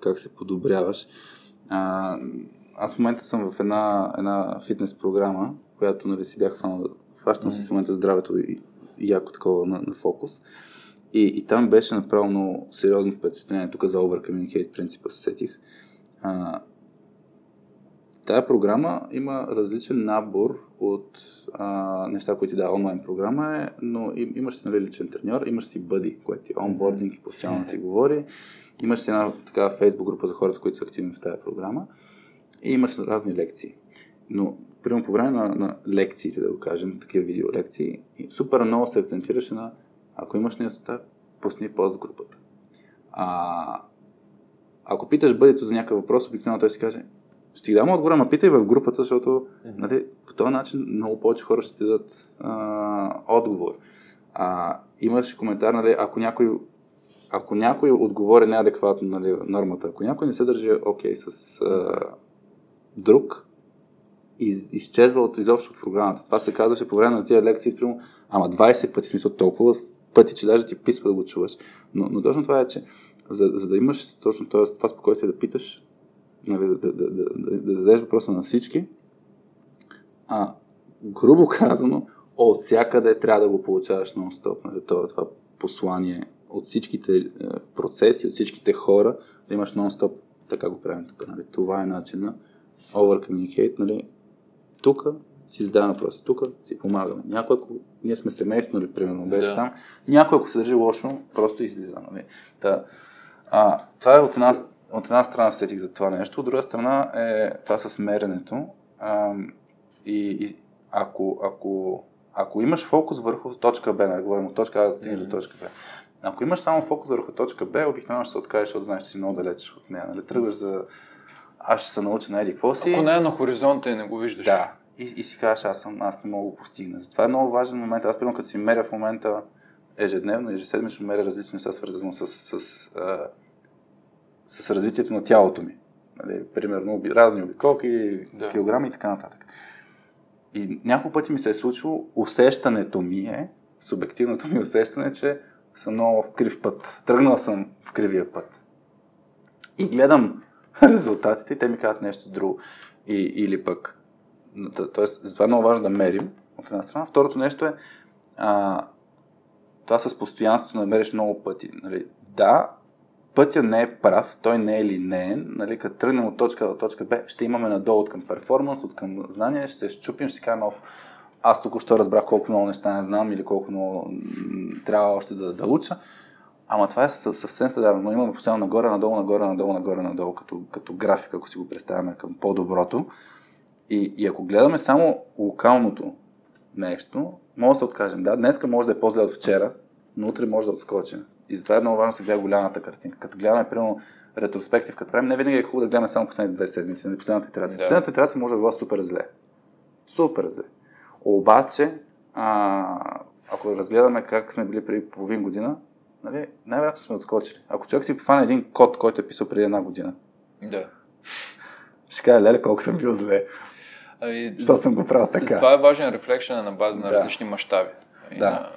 как се подобряваш. Аз в момента съм в една фитнес програма, която нали, си бях хващам си в момента здравето и яко такова на фокус. И там беше направено сериозно впечатление. Тук за overcommunicate принципа се сетих. Тая програма има различен набор от неща, които ти дава. Онлайн програма е, но имаш си нали, личен треньор, имаш си бъди, което ти онбординг и постоянно ти говори. Имаш си една такава Facebook група за хората, които са активни в тая програма. И имаш разни лекции. Но примерно по време на лекциите, да го кажем, такива видео лекции, супер много се акцентираше на ако имаш неяснота, пусни пост в групата. Ако питаш бъдето за някакъв въпрос, обикновено той си каже ще ти дам отговора, ма питай в групата, защото нали, по този начин много повече хора ще ти дадат отговор. Имаш коментар, нали, ако някой отговори неадекватно нали, нормата, ако някой не се държи окей с друг, изчезва изобщо от програмата. Това се казваше по време на тия лекции, прямо, ама 20 пъти, смисъл толкова пъти, че даже ти писва да го чуваш. Но точно това е, че за да имаш точно това спокойствие да питаш, нали, да зададеш въпроса на всички, грубо казано, от всякъде трябва да го получаваш нон-стоп, нали, това послание от всичките процеси, от всичките хора, да имаш нон-стоп, така го правим тук. Нали. Това е начина. Overcommunicate, нали, тук си задаваме въпроси, тук си помагаме. Някой, ако ние сме семейство, нали, примерно беше там, някой, ако се държи лошо, просто излиза. Нали. Това е от една страна сетих за това нещо, от друга страна е това с меренето. И ако имаш фокус върху точка Б, нали, говорим от точка А да стигнеш до точка Б, ако имаш само фокус върху точка Б, обикновено ще се откажеш, защото знаеш, че си много далеч от нея. Нали, тръгваш за аз ще се науча на еди какво си. Ако не е на хоризонта и не го виждаш. Да. И си кажеш, аз не мога да постигна. Затова е много важен момент. Аз примерно като си меря в момента ежедневно, ежеседмично меря различни неща, свързано с развитието на тялото ми. Нали, примерно разни обиколки, килограми и така нататък. И няколко пъти ми се е случило, усещането ми е, субективното ми усещане, че съм много в крив път. Тръгнал съм в кривия път. И гледам резултатите и те ми казват нещо друго. Или пък. Тоест, затова е много важно да мерим от една страна. Второто нещо е това с постоянството да мериш много пъти. Нали? Да, пътя не е прав, той не е линеен. Нали? Като тръгнем от точка до точка Б, ще имаме надолу от към перформанс, от към знание, ще се щупим, ще си кажем аз току-що разбрах колко много неща не знам или колко много трябва още да уча. Ама това е съвсем следарно, но имаме постоянно нагоре-надолу, като график, ако си го представяме към по-доброто. И ако гледаме само локалното нещо, може да се откажем. Да, днеска може да е по-зле от вчера, но утре може да отскочим. И затова е много важно да се гледа голямата картинка. Като гледаме, примерно, ретроспектив, като правим, не винаги е хубаво да гледаме само последните две седмици, не последната итерация. Да. Последната итерация може да била супер зле. Супер зле. Обаче, ако разгледаме как сме били преди половин година, нали, най-вероятно сме отскочили. Ако човек си пофане един код, който е писал преди една година, ще кажа, леле, колко съм бил зле. Що съм го правил така? Това е важен рефлекшен на база на различни мащаби. Да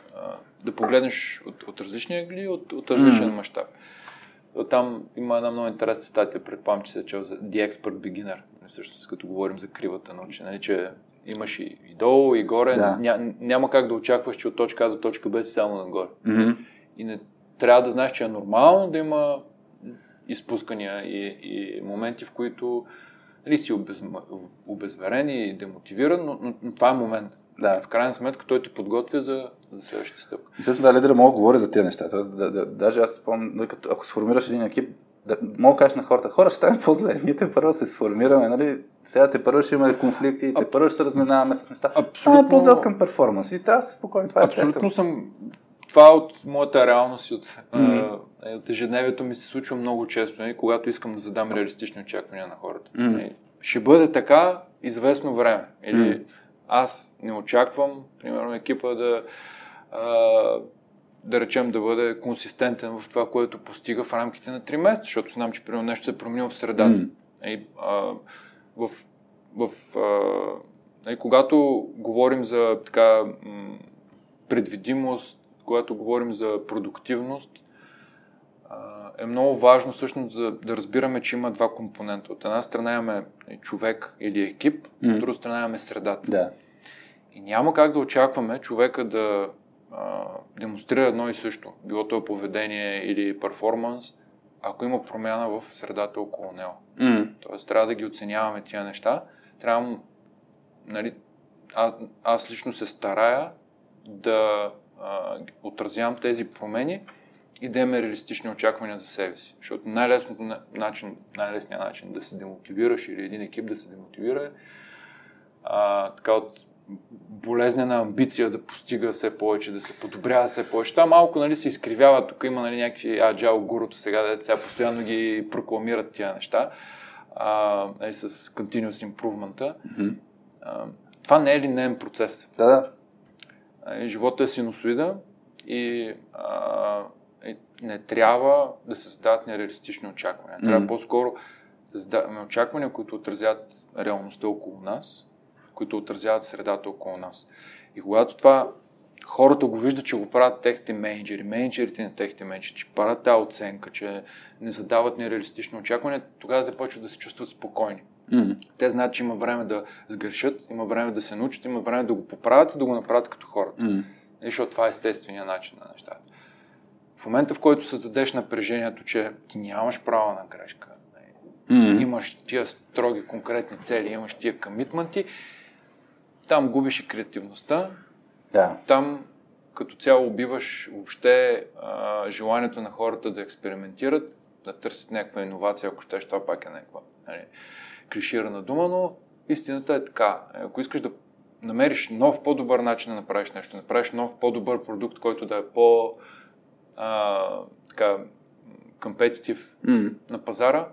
погледнеш от различни ъгли, от различен мащаб. Там има една много интересна статия, предполагам, че се чел за The Expert Beginner. Всъщност, като говорим за кривата научи, нали, че имаш и долу, и горе. Няма как да очакваш, че от точка А до точка Б си само нагоре. И не трябва да знаеш, че е нормално да има изпускания и моменти, в които нали, си обезверен и демотивиран, но това е момент. Да. В крайна сметка той те подготвя за следващата стъпка. И също лидера мога да говоря за тези неща. Тоест, даже аз спомням, ако сформираш един екип, мога да кажеш на хората, ще станем по-зле, ние те първо се сформираме, нали? Сега те първо ще имаме конфликти, те първо ще се разминаваме с неща. Станем по-зле от към перформанс и трябва да се спокоен, това е естествено. Това от моята реалност и от ежедневието ми се случва много често, не? Когато искам да задам реалистични очаквания на хората. Ще бъде така известно време. Или аз не очаквам, примерно, екипа да речем да бъде консистентен в това, което постига в рамките на 3 месеца, защото знам, че примерно нещо се променило в средата. В когато говорим за така предвидимост, когато говорим за продуктивност, е много важно всъщност да разбираме, че има два компонента. От една страна имаме човек или екип, от друга страна имаме средата. Да. И няма как да очакваме човека да демонстрира едно и също, било то поведение или перформанс, ако има промяна в средата около него. Тоест трябва да ги оценяваме тия неща. Трябва, аз лично се старая да отразявам тези промени и да имаме реалистични очаквания за себе си. Защото най-лесният начин да се демотивираш или един екип да се демотивира е така от болезнена амбиция да постига все повече, да се подобрява все повече. Това малко се изкривява. Тук има някакви agile гурото сега постоянно ги прокламират тия неща с continuous improvement-а. Това не е линеен процес. Да. Живота е синусоида и не трябва да се създават нереалистични очаквания. Трябва по-скоро да създаваме очаквания, които отразяват реалността около нас, които отразяват средата около нас. И когато това хората го виждат, че го правят техните менеджери, менеджерите на техните менеджери, че правят тази оценка, че не задават нереалистично очакване, тогава започват да се чувстват спокойни. Те знаят, че има време да сгрешат, има време да се научат, има време да го поправят и да го направят като хората. Защото това е естественият начин на нещата. В момента, в който създадеш напрежението, че ти нямаш право на грешка, имаш тия строги конкретни цели, имаш тия комитменти, там губиш и креативността, там като цяло убиваш въобще желанието на хората да експериментират, да търсят някаква иновация, ако щеш, това пак е някаква клиширана дума, но истината е така. Ако искаш да намериш нов, по-добър начин да направиш нещо, направиш нов, по-добър продукт, който да е по-компетитив на пазара,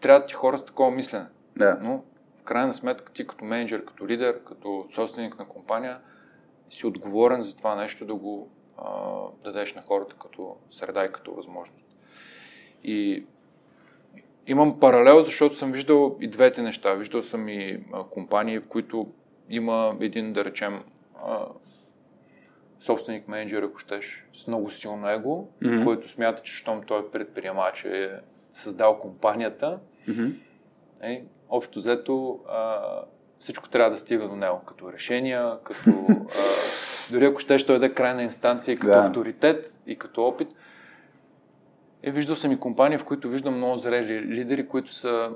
трябва да ти хора с такова мислене. Да. Но в крайна сметка ти като менеджер, като лидер, като собственик на компания си отговорен за това нещо да го дадеш на хората като среда и като възможност. И имам паралел, защото съм виждал и двете неща. Виждал съм и компании, в които има един, да речем, собственик менеджер, ако щеш, с много силно его, който смята, че щом той е предприемач, е създал компанията, общо взето всичко трябва да стига до него, като решения, като дори ако щеш той да крайна инстанция, като авторитет и като опит. Виждал съм и компании, в които виждам много зрели лидери, които са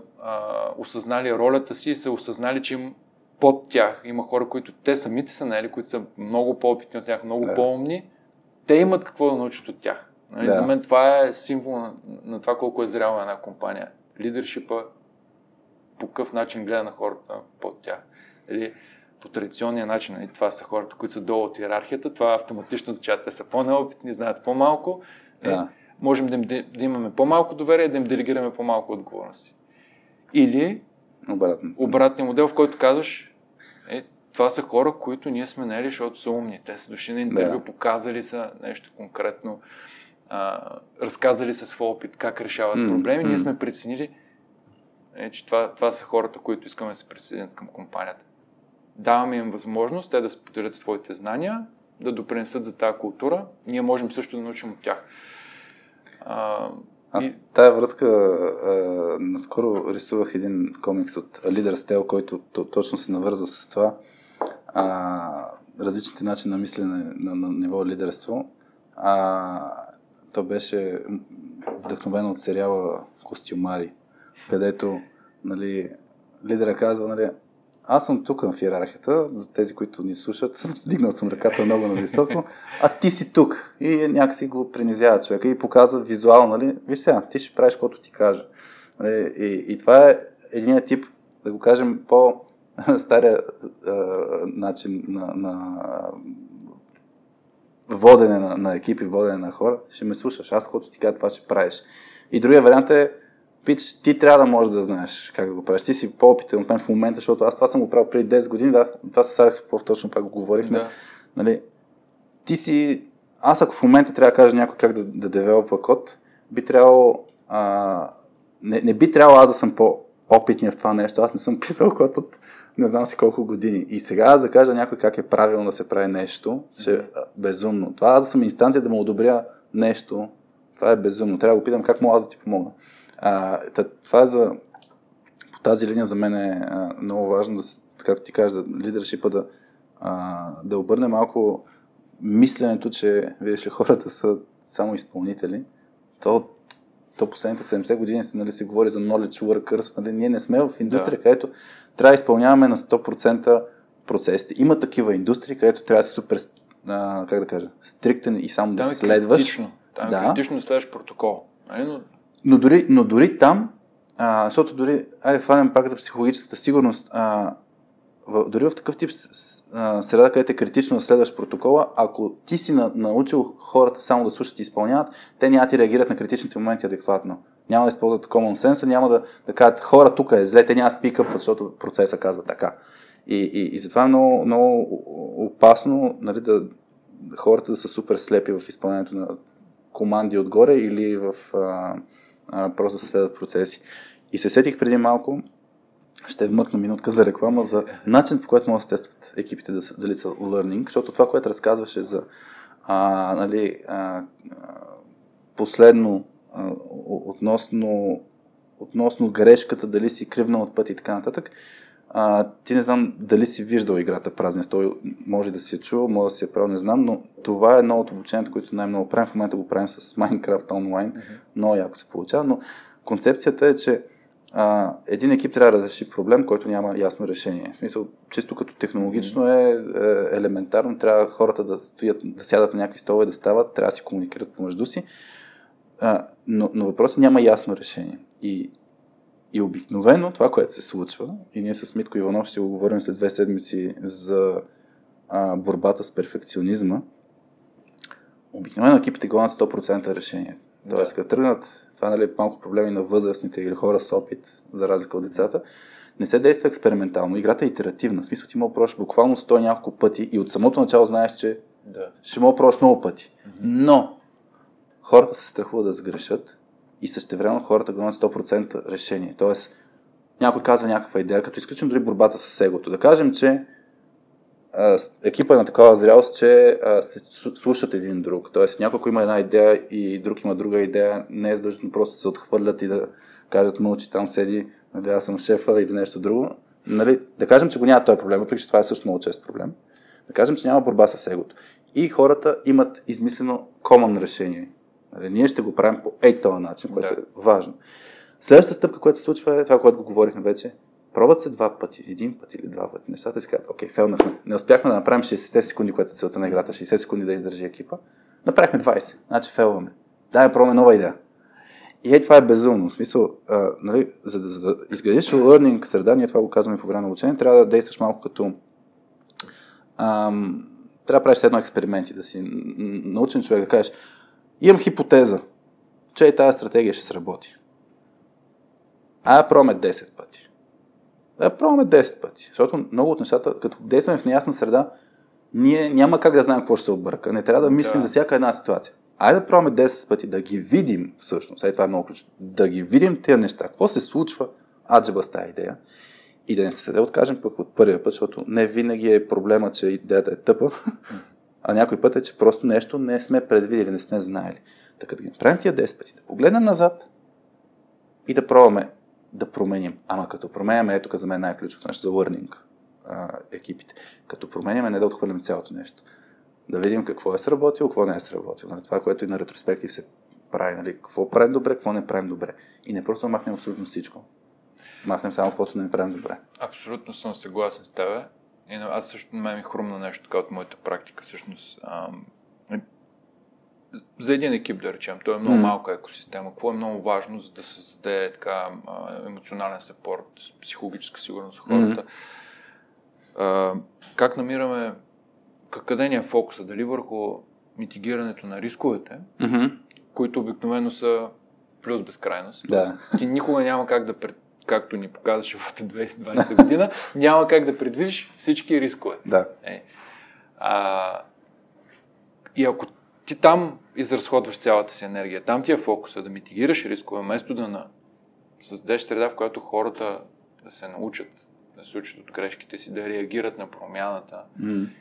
осъзнали ролята си и са осъзнали, че им под тях има хора, които те самите са наели, които са много по-опитни от тях, много по-умни. Те имат какво да научат от тях. За мен това е символ на това колко е зряла една компания. Лидершипа по какъв начин гледа на хората под тях. Или по традиционния начин. И това са хората, които са долу от иерархията. Това автоматично означава, те са по-неопитни, знаят по-малко. Можем да имаме по-малко доверие, да им делегираме по-малко отговорности. Или обратния модел, в който казваш, това са хора, които ние сме наели, защото са умни. Те са дошли на интервю, показали са нещо конкретно, разказали са своя опит, как решават проблеми. Ние сме преценили, че това са хората, които искаме да се присъединят към компанията. Даваме им възможност те да споделят своите знания, да допринесат за тази култура. Ние можем също да научим от тях. Аз тая връзка наскоро рисувах един комикс от Лидер Стел, който точно се навързва с това. Различните начини на мислене на ниво лидерство. То беше вдъхновено от сериала Костюмари, където лидера казва, аз съм тук в иерархията, за тези, които ни слушат, вдигнал съм ръката много нависоко, а ти си тук. И някакси го принизява човека и показва визуално, виж сега, ти ще правиш каквото ти кажа. И това е един тип, да го кажем, по-стария начин на водене на екипи, водене на хора. Ще ме слушаш, аз каквото ти кажа, това ще правиш. И другия вариант е, пич, ти трябва да можеш да знаеш как да го правиш. Ти си по-опитен от мен в момента, защото аз това съм го правил преди 10 години. Да, това с Алекс Попов точно пак го говорихме. Да. Ти си... Аз ако в момента трябва да кажа някой как да девелопва код, би трябвало... не би трябвало аз да съм по опитния в това нещо. Аз не съм писал код от не знам си колко години. И сега да кажа някой как е правилно да се прави нещо, ще е безумно. Това аз съм инстанция да му одобря нещо. Това е безумно. Трябва да го питам как мога аз да ти помогна. Това е за... По тази линия за мен е много важно, да, както ти кажа, лидершипа да обърне малко мисленето, че виждаш ли хората са само изпълнители. То последните 70 години се говори за knowledge workers. Нали? Ние не сме в индустрия, където трябва да изпълняваме на 100% процесите. Има такива индустрии, където трябва да си супер стриктен и само да следваш. Критично. Там е критично да следваш протокол. Но дори там, защото дори, хванем пак за психологическата сигурност, дори в такъв тип среда, където е критично да следваш протокола, ако ти си научил хората само да слушат и изпълняват, те няма да ти реагират на критичните моменти адекватно. Няма да използват common sense, няма да кажат хора тук е зле, те няма да спикъпват, защото процесът казва така. И затова е много, много опасно, нали, хората да са супер слепи в изпълнението на команди отгоре или в просто да следват процеси. И се сетих преди малко, ще вмъкна минутка за реклама, за начин, по който могат да се тестват екипите дали са learning, защото това, което разказваше за последно относно грешката, дали си кривнал от път и така нататък, ти не знам дали си виждал играта Празния стол, може да си я чувал, може да си я правил, не знам, но това е едно от обучението, което най-много правим. В момента го правим с Майнкрафт онлайн, много яко се получава, но концепцията е, че един екип трябва да разреши проблем, който няма ясно решение. В смисъл, чисто като технологично е елементарно, трябва хората да сядат на някакви столове, да стават, трябва да си комуникират помежду си, но въпросът няма ясно решение. И обикновено това, което се случва, и ние с Митко Иванов ще го говорим след 2 седмици за борбата с перфекционизма, обикновено екипите гонят 100% решение. Тоест, като тръгнат, това нали, малко проблеми на възрастните или хора с опит, за разлика от децата, не се действа експериментално. Играта е итеративна. В смисъл, ти мога да пробваш буквално 100 няколко пъти и от самото начало знаеш, че ще мога да пробваш много пъти. Но хората се страхуват да сгрешат и същевременно хората гонят 100% решение. Тоест, някой казва някаква идея, като изключим дори борбата с егото. Да кажем, че екипа е на такава зрялост, че се слушат един друг. Тоест някой има една идея и друг има друга идея, не е задължително просто се отхвърлят и да кажат мълчи, там седи, нали, аз съм шефа или нещо друго. Нали, да кажем, че го няма този проблем, въпреки че това е също много чест проблем. Да кажем, че няма борба с егото. И хората имат измислено common решение. Нали, ние ще го правим по този начин, което е важно. Следващата стъпка, която се случва е това, което го говорихме вече. Пробват се 2 пъти, 1 път или 2 пъти нещата и си казват, окей, фелнахме. Не успяхме да направим 60 секунди, което е целта на играта, 60 секунди да издържи екипа. Направихме 20, значи фелваме. Дай, пробваме нова идея. И това е безумно. В смисъл, нали, за да изградиш learning среда, ние това го казваме по време на обучение, трябва да действаш малко като... трябва да правиш едно експерименти, да си научен човек, да кажеш, имам хипотеза, че и тази стратегия ще сработи. Пробваме 10 пъти. Да пробваме 10 пъти, защото много от нещата, като действаме в неясна среда, ние няма как да знаем какво ще се обърка. Не трябва да мислим за всяка една ситуация. Айде да пробваме 10 пъти, да ги видим всъщност, това е много ключово, да ги видим тези неща, какво се случва, аджеба с тази идея. И да не се откажем пък от първия път, защото не винаги е проблема, че идеята е тъпа, а някой път е, че просто нещо не сме предвидели, не сме знаели. Така да ги направим тия 10 пъти, да погледнем назад и да пробваме да променим. Ама като променяме, ето за мен най-ключото нещо за learning екипите. Като променяме, не да отхвърлим цялото нещо. Да видим какво е сработило, какво не е сработило. Нали? Това, което и на ретроспектив се прави. Нали? Какво правим добре, какво не правим добре. И не просто махнем абсолютно всичко. Махнем само каквото не правим добре. Абсолютно съм съгласен с тебе. И аз също на мен ми хрумна нещо така от моята практика. Всъщност, за един екип, да речем, той е много малка екосистема. Какво е много важно, за да създаде така емоционален съпорт, психологическа сигурност в хората? Как намираме, къде ни е фокуса? Дали върху митигирането на рисковете, които обикновено са плюс безкрайност. Да. Ти никога няма как както ни показваше в 2020 година, няма как да предвидиш всички рискове. Да. И ако ти там изразходваш цялата си енергия. Там ти е фокуса да митигираш рискове, вместо да създадеш среда, в която хората да се научат, да се учат от грешките си, да реагират на промяната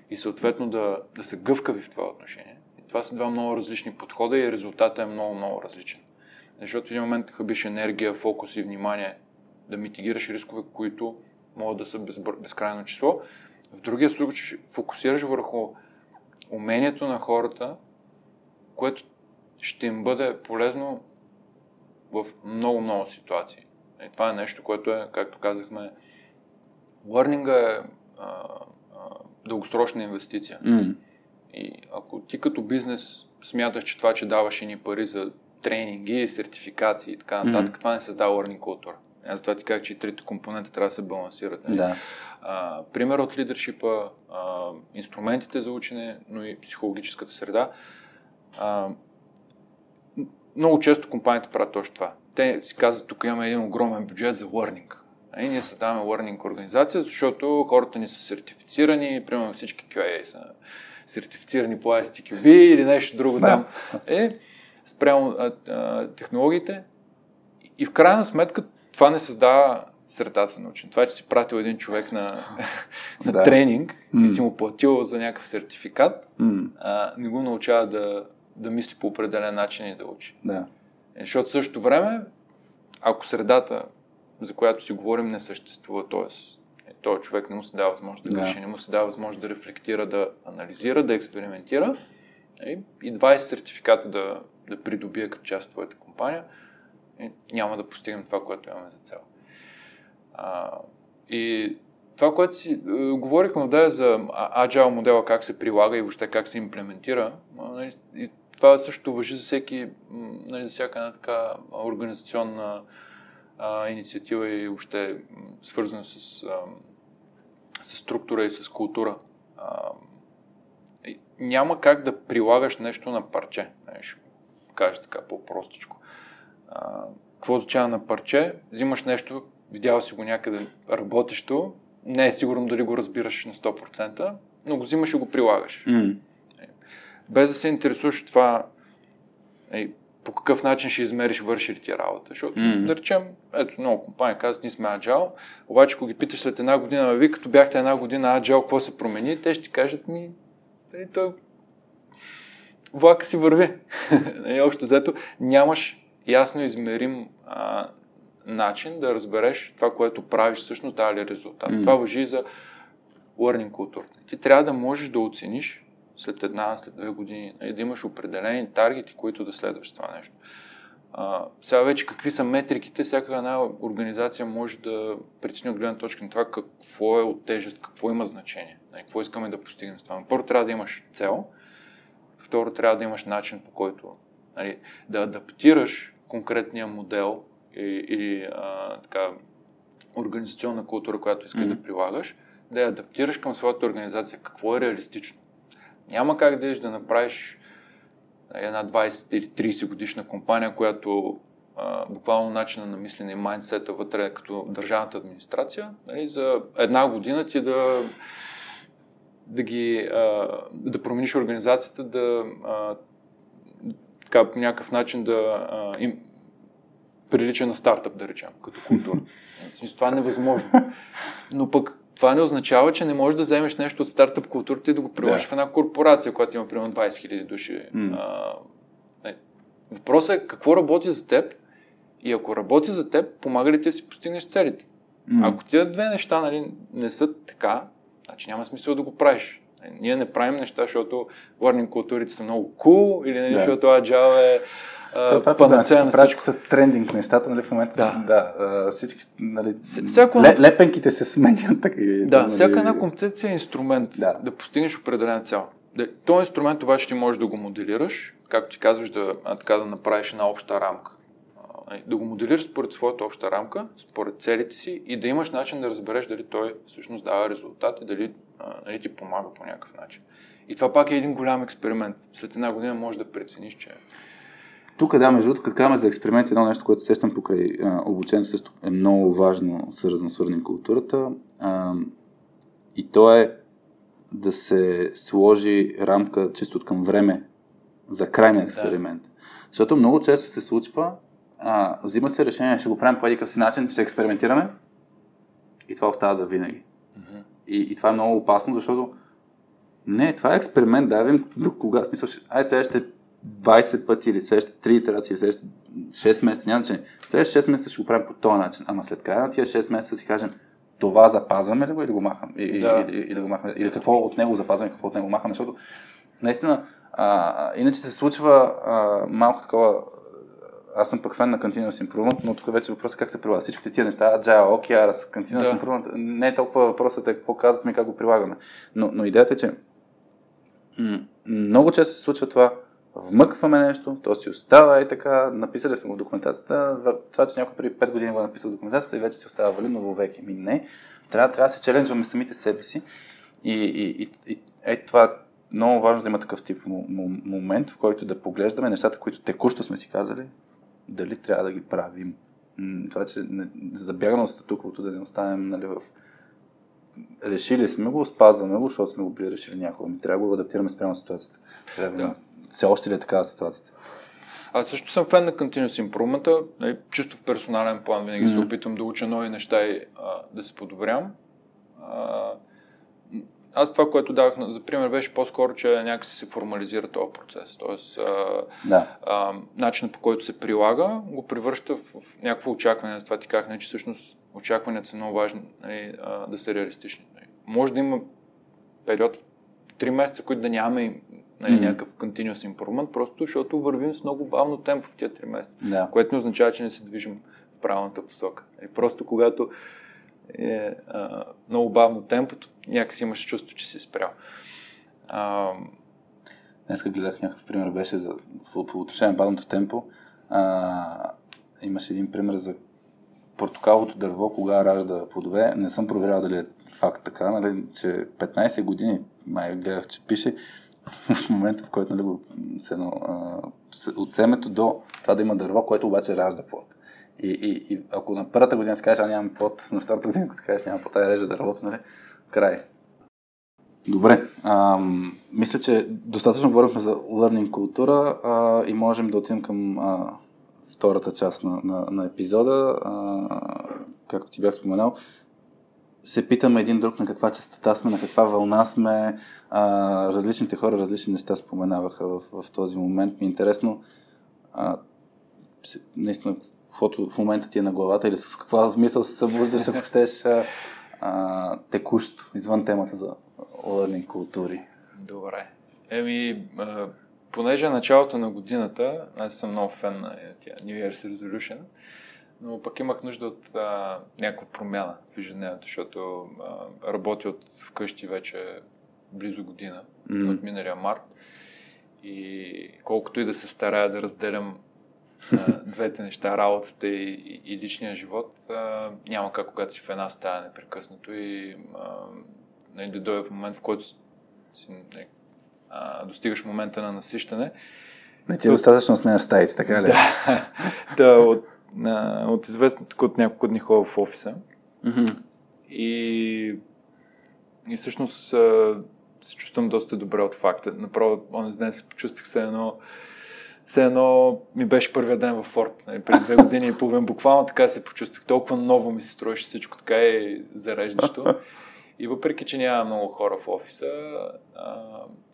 и съответно да са гъвкави в това отношение. И това са два много различни подхода и резултатът е много различен. Защото в един момент хабиш енергия, фокус и внимание да митигираш рискове, които могат да са безкрайно число. В другия случай фокусираш върху умението на хората, което ще им бъде полезно в много ситуации. И това е нещо, което е, както казахме, лърнинга е дългосрочна инвестиция. И ако ти като бизнес смяташ, че това, че даваш и ни пари за тренинги, сертификации и така нататък, това не създава лърнинг култура. Аз затова ти казах, че и трите компонента трябва да се балансират. Да. Пример от лидершипа, инструментите за учене, но и психологическата среда. Много често компаниите правят точно това. Те си казват, тук имаме един огромен бюджет за learning. И ние създаваме learning организация, защото хората ни са сертифицирани, примерно всички QA са сертифицирани по ISTQB или нещо друго там. Спрямо технологиите. И в крайна сметка това не създава средата на учене. Това, че си пратил един човек на тренинг и си му платил за някакъв сертификат, не го научава да мисли по определен начин и да учи. Да. Защото в същото време, ако средата, за която си говорим, не съществува, т.е. този човек не му се дава възможност да греши, не му се дава възможност да рефлектира, да анализира, да експериментира и 20 сертификата да придобие като част от твоята компания, няма да постигнем това, което имаме за цел. И това, което си говорихме, да, е за Agile модела, как се прилага и въобще как се имплементира. И това също важи за всеки, за всяка една така организационна инициатива и въобще свързана с структура и с култура. Няма как да прилагаш нещо на парче. Ще кажа така по-простичко. Какво означава на парче? Взимаш нещо, видял си го някъде работещо, не е сигурно дали го разбираш на 100%, но го взимаш и го прилагаш. Без да се интересуваш това по какъв начин ще измериш върши ли ти работа. Защото, да речем, ето много компания казват, ние сме Agile, обаче ако ги питаш след една година, вие като бяхте една година Agile, какво се промени, те ще ти кажат, влака си върви. Общо взето, нямаш ясно измерим начин да разбереш това, което правиш всъщност дава ли резултат. Това важи и за learning култура. Ти трябва да можеш да оцениш след една, след две години, да имаш определени таргети, които да следваш това нещо. Сега вече какви са метриките, всяка една организация може да прецени от гледна точка на това какво е от тежест, какво има значение, какво искаме да постигнем с това. Но първо трябва да имаш цел, второ трябва да имаш начин, по който да адаптираш конкретния модел или така организационна култура, която искаш да прилагаш, да я адаптираш към своята организация. Какво е реалистично? Няма как да еш да направиш една 20 или 30 годишна компания, която буквално начина на мислене и майндсета вътре като държавната администрация, за една година ти да промениш организацията, така по някакъв начин да прилича на стартъп, да речем, като култура. Това е невъзможно. Но пък това не означава, че не можеш да вземеш нещо от стартъп културата и да го приложиш в една корпорация, която има примерно 20 000 души. Въпросът е какво работи за теб и ако работи за теб, помага ли ти да си постигнеш целите? Ако тия две неща не са така, значи няма смисъл да го правиш. Ние не правим неща, защото learning културите са много cool или защото Agile е панацея на всичко. Са трендинг нещата, в момента всички, лепенките се сменят. Всяка една компетенция е инструмент да постигнеш определена цел. Този инструмент обаче ти можеш да го моделираш, както ти казваш, да направиш една обща рамка. Да го моделираш според своята обща рамка, според целите си и да имаш начин да разбереш дали той всъщност дава резултат и дали ти помага по някакъв начин. И това пак е един голям експеримент. След една година можеш да прецениш, че тук, между другото, като казваме за експеримент, едно нещо, което сещам покрай обучението също е много важно, свързано с learning културата. И то е да се сложи рамка чисто към време за крайния експеримент. Защото много често се случва взима се решение, ще го правим по едикъв си начин, ще експериментираме и това остава за винаги. Mm-hmm. И това е много опасно, защото не, това е експеримент, да видим до кога, смисъл, ай следващите 20 пъти или следващите 3 итерации, следващите 6 месеца, няма значение. Следващите 6 месеца ще го правим по този начин, ама след края на тия 6 месеца си кажем, това запазваме ли го или го махаме? Или го махаме, или какво от него запазваме, какво от него махаме, защото наистина, иначе се случва малко такова. Аз съм пък фен на Continuous Improvement, но тук вече въпросът е как се прилага. Всичките тия неща, Agile, OKR, Continuous Improvement, не е толкова въпросът е какво казват ми, как го прилагаме. Но идеята е, че много често се случва това, вмъкваме нещо, то си остава и така, написали сме го в документацията, това, че някой преди 5 години го е написал в документацията и вече си остава валидно вовеки. Ми не, трябва да се челенджваме самите себе си и ето това. Много важно да има такъв тип момент, в който да поглеждаме нещата, които текущо сме си казали, дали трябва да ги правим. Това, че забягаме от статуквото, да не останем, нали, в... Решили сме го, спазваме го, защото сме го били решили някога. Ми трябва да го адаптираме спрямо ситуацията. Трябва да. Все още ли е такава ситуацията? Аз също съм фен на Continuous Improvement. Чисто в персонален план винаги се опитвам да уча нови неща и да се подобрям. Аз това, което давах за пример, беше по-скоро, че някакси се формализира този процес. Тоест, начинът, по който се прилага, го превръща в някакво очакване. Аз това ти казах, че всъщност очакванията са много важни, нали, да са реалистични. Нали. Може да има период в 3 месеца, които да нямаме, нали, някакъв continuous improvement, просто защото вървим с много бавно темпо в тия 3 месеца, което не означава, че не се движим в правилната посока. Нали. Просто когато е много бавно темпото, някакси имаш чувство, че си спрял. Днеска гледах някакъв пример, беше за по отношение на бавното темпо. Имаше един пример за портокаловото дърво, кога ражда плодове. Не съм проверял дали е факт така, нали, че 15 години, май гледах, че пише, в момента, в който, нали, от семето до това да има дърво, което обаче ражда плод. И ако на първата година си кажеш, а нямам плод, на втората година, ако си кажеш, нямам плод, а я режа дървото, нали? Край. Добре. Мисля, че достатъчно говорихме за learning култура и можем да отидем към втората част на епизода. Както ти бях споменал, се питаме един друг на каква честота сме, на каква вълна сме. Различните хора, различни неща споменаваха в този момент. Ми е интересно, наистина, каквото в момента ти е на главата или с каква мисъл се събуждаш, ако щеш текущо, извън темата за learning култури. Добре. Понеже началото на годината, аз съм много фен на New Year's Resolution, но пък имах нужда от някаква промяна в ежедневието, защото работя от вкъщи вече близо година, от миналия март, и колкото и да се старая да разделям двете неща, работата и личния живот, няма как, когато си в една стая непрекъснато и да дойде в момент, в който си, достигаш момента на насищане. Не ти достатъчно сме на стаите, така ли? Да, от известно така от няколко дни хора в офиса. Mm-hmm. И всъщност се чувствам доста добре от факта. Направо, онзи ден се почувствах все едно ми беше първия ден във Форт. Нали, пред 2 години и половина буквално така се почувствах. Толкова ново ми се строеше всичко, така е зареждащо. И въпреки, че няма много хора в офиса,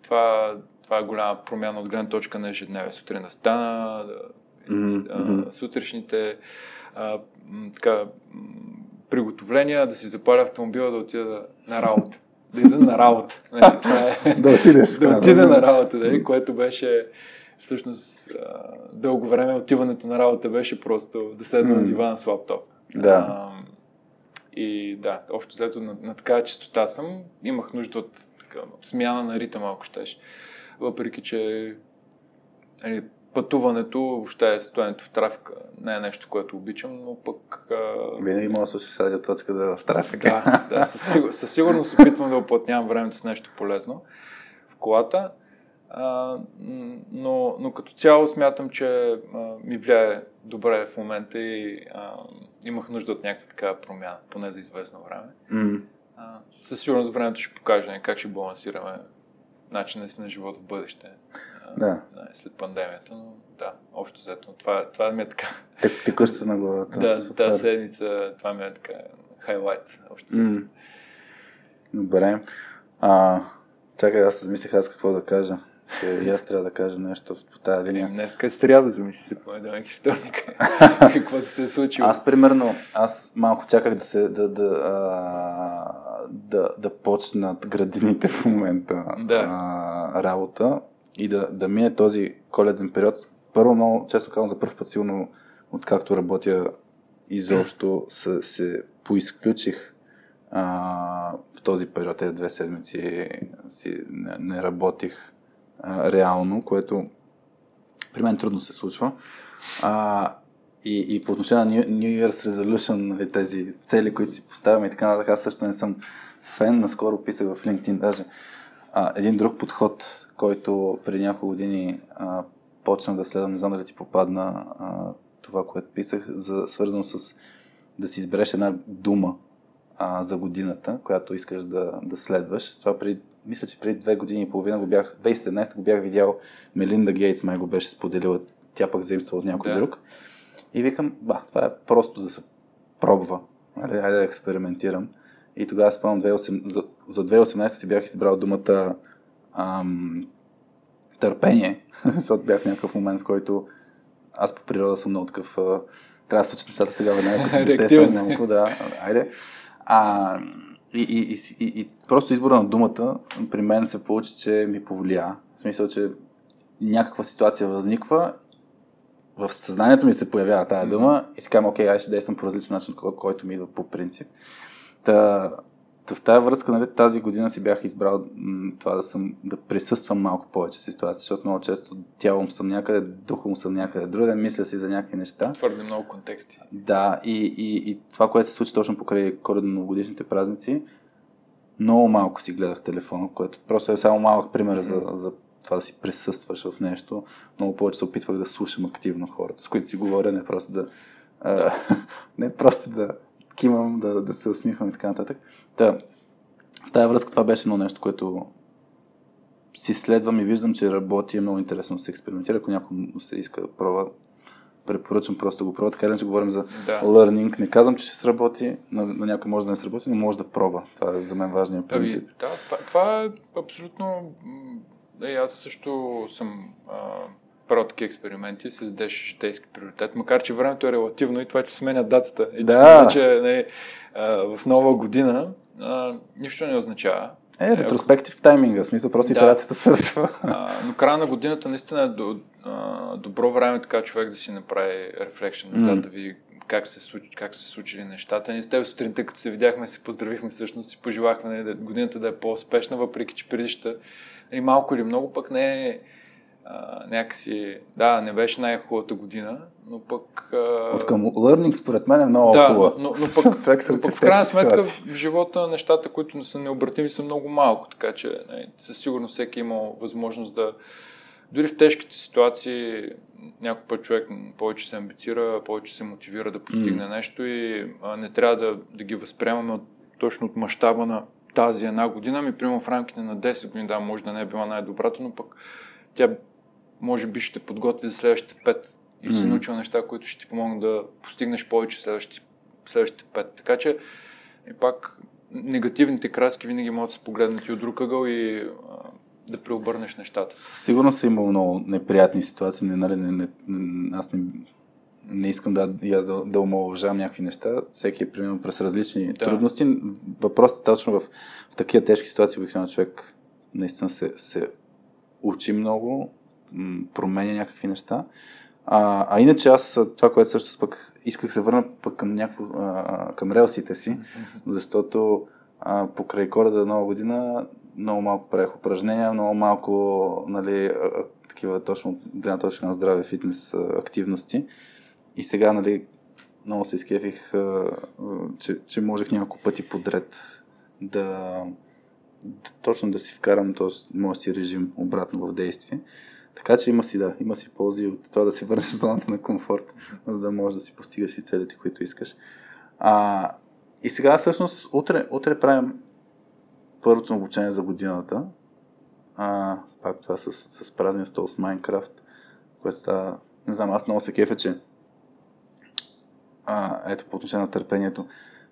това е голяма промяна от гледна точка на ежедневие. Сутрин да стана, сутрешните приготовления, да си запаля автомобила, да отида на работа. Да ида на работа. Да отида на работа, което беше... Всъщност, дълго време отиването на работа беше просто да седна на дивана с лаптоп. Да. И да, общо взето на такава честота съм. Имах нужда от така, смяна на ритъма, ако щеш. Въпреки, че пътуването, въобще стоенето в трафика не е нещо, което обичам, но пък... Винаги мога да слушаш радиоточка да в трафика. Да, със сигурност опитвам да оплътнявам времето с нещо полезно в колата. Но като цяло смятам, че ми влияе добре в момента и имах нужда от някаква такава промяна, поне за известно време. Със сигурност времето ще покаже как ще балансираме начина си на живот в бъдеще. да. След пандемията, но да, общо взето. Това ми е така. Текуща на главата. Да, тази седмица, това ми е така хайлайт, общо взето. Добре. Чакай, аз замислих аз какво да кажа. И аз трябва да кажа нещо по тази линия. Днеска е сряда, замисли се, понеделник и вторник. Какво се е случило? Аз, примерно, малко чаках да почнат градините в момента работа и да мине този коледен период. Първо, много често казвам, за първ път силно, откакто работя изобщо, се поизключих в този период. Тези 2 седмици си не работих реално, което при мен трудно се случва. И по отношение на New Year's Resolution, тези цели, които си поставяме и така нататък, аз също не съм фен. Наскоро писах в LinkedIn даже един друг подход, който преди няколко години почна да следвам, не знам дали ти попадна това, което писах, свързано с да си избереш една дума за годината, която искаш да следваш. Това мисля, че преди 2 години и половина 2017 го бях видял, Мелинда Гейтс май го беше споделила, тя пък заимства от някой друг. И викам, това е просто да се пробва. Хайде да експериментирам. И тогава спомням, за 2018 си бях избрал думата търпение, защото бях някакъв момент, в който аз по природа съм много такъв, трябва да случат нещата сега веднага, като дете съм много, хайде. И просто избора на думата при мен се получи, че ми повлия. В смисъл, че някаква ситуация възниква, в съзнанието ми се появява тая дума и си казвам, окей, аз ще действам по различен начин, от който ми идва по принцип. В тая връзка, тази година си бях избрал това да присъствам малко повече в ситуация, защото много често тялом съм някъде, духом съм някъде, друга мисля си за някакви неща. Твърде много контексти. Да, и това, което се случи точно покрай коледно-новогодишните празници, много малко си гледах телефона, което просто е само малък пример за това да си присъстваш в нещо. Много повече се опитвах да слушам активно хората, с които си говоря, не просто да кимам, да се усмихвам и така нататък. В тая връзка това беше едно нещо, което си следвам и виждам, че работи, е много интересно да се експериментира. Ако някому се иска да пробва, препоръчвам просто да го пробва. Така или иначе говорим за learning. Не казвам, че ще сработи, на някой може да не сработи, но може да пробва. Това е за мен важният принцип. Това е абсолютно... Аз също съм... правил такива експерименти, създадеш житейски приоритет, макар че времето е релативно и това, че сменя датата и че в нова година нищо не означава. Ретроспектив тайминга, смисъл, просто итерацията свършва. Но края на годината наистина е добро време така човек да си направи рефлекшн назад, да види как се случили нещата. Ние с теб сутринта, като се видяхме, се поздравихме всъщност и пожелахме годината да е по-успешна, въпреки че предишната и малко или много пък не е някакси, не беше най-хубавата година, но пък... Откъм learning според мен е много хубава. Но пък в крайна сметка в живота нещата, които са необратими, са много малко, така че със сигурност всеки има възможност да... Дори в тежките ситуации някой път човек повече се амбицира, повече се мотивира да постигне нещо и не трябва да ги възприемаме точно от мащаба на тази една година. Примерно в рамките на 10 години, може да не е била най-добрата, но пък тя може би ще подготви за следващите 5 и си научил неща, които ще ти помогнат да постигнеш повече следващите 5. Така че и пак негативните краски винаги могат да се погледнат и от друг ъгъл и да преобърнеш нещата. Сигурно съм имал много неприятни ситуации. Аз не искам да омаловажавам някакви неща. Всеки е примерно през различни трудности. Въпросът е точно в такива тежки ситуации, обикновено човек наистина се учи много, променя някакви неща. А иначе аз това, което също пък исках се върна пък към релсите си, защото покрай Коледа нова година много малко правих упражнения, много малко такива точно гледна точка на здраве фитнес активности. И сега много се изкефих, че можех няколко пъти подред точно да си вкарам моя си режим обратно в действие. Така че има си ползи от това да си върнеш в зоната на комфорт, за да можеш да си постигаш и целите, които искаш. И сега всъщност утре правим първото обучение за годината. пак това с празния стол с Майнкрафт, което става, не знам, аз много се кефя, че ето по отношение на търпението.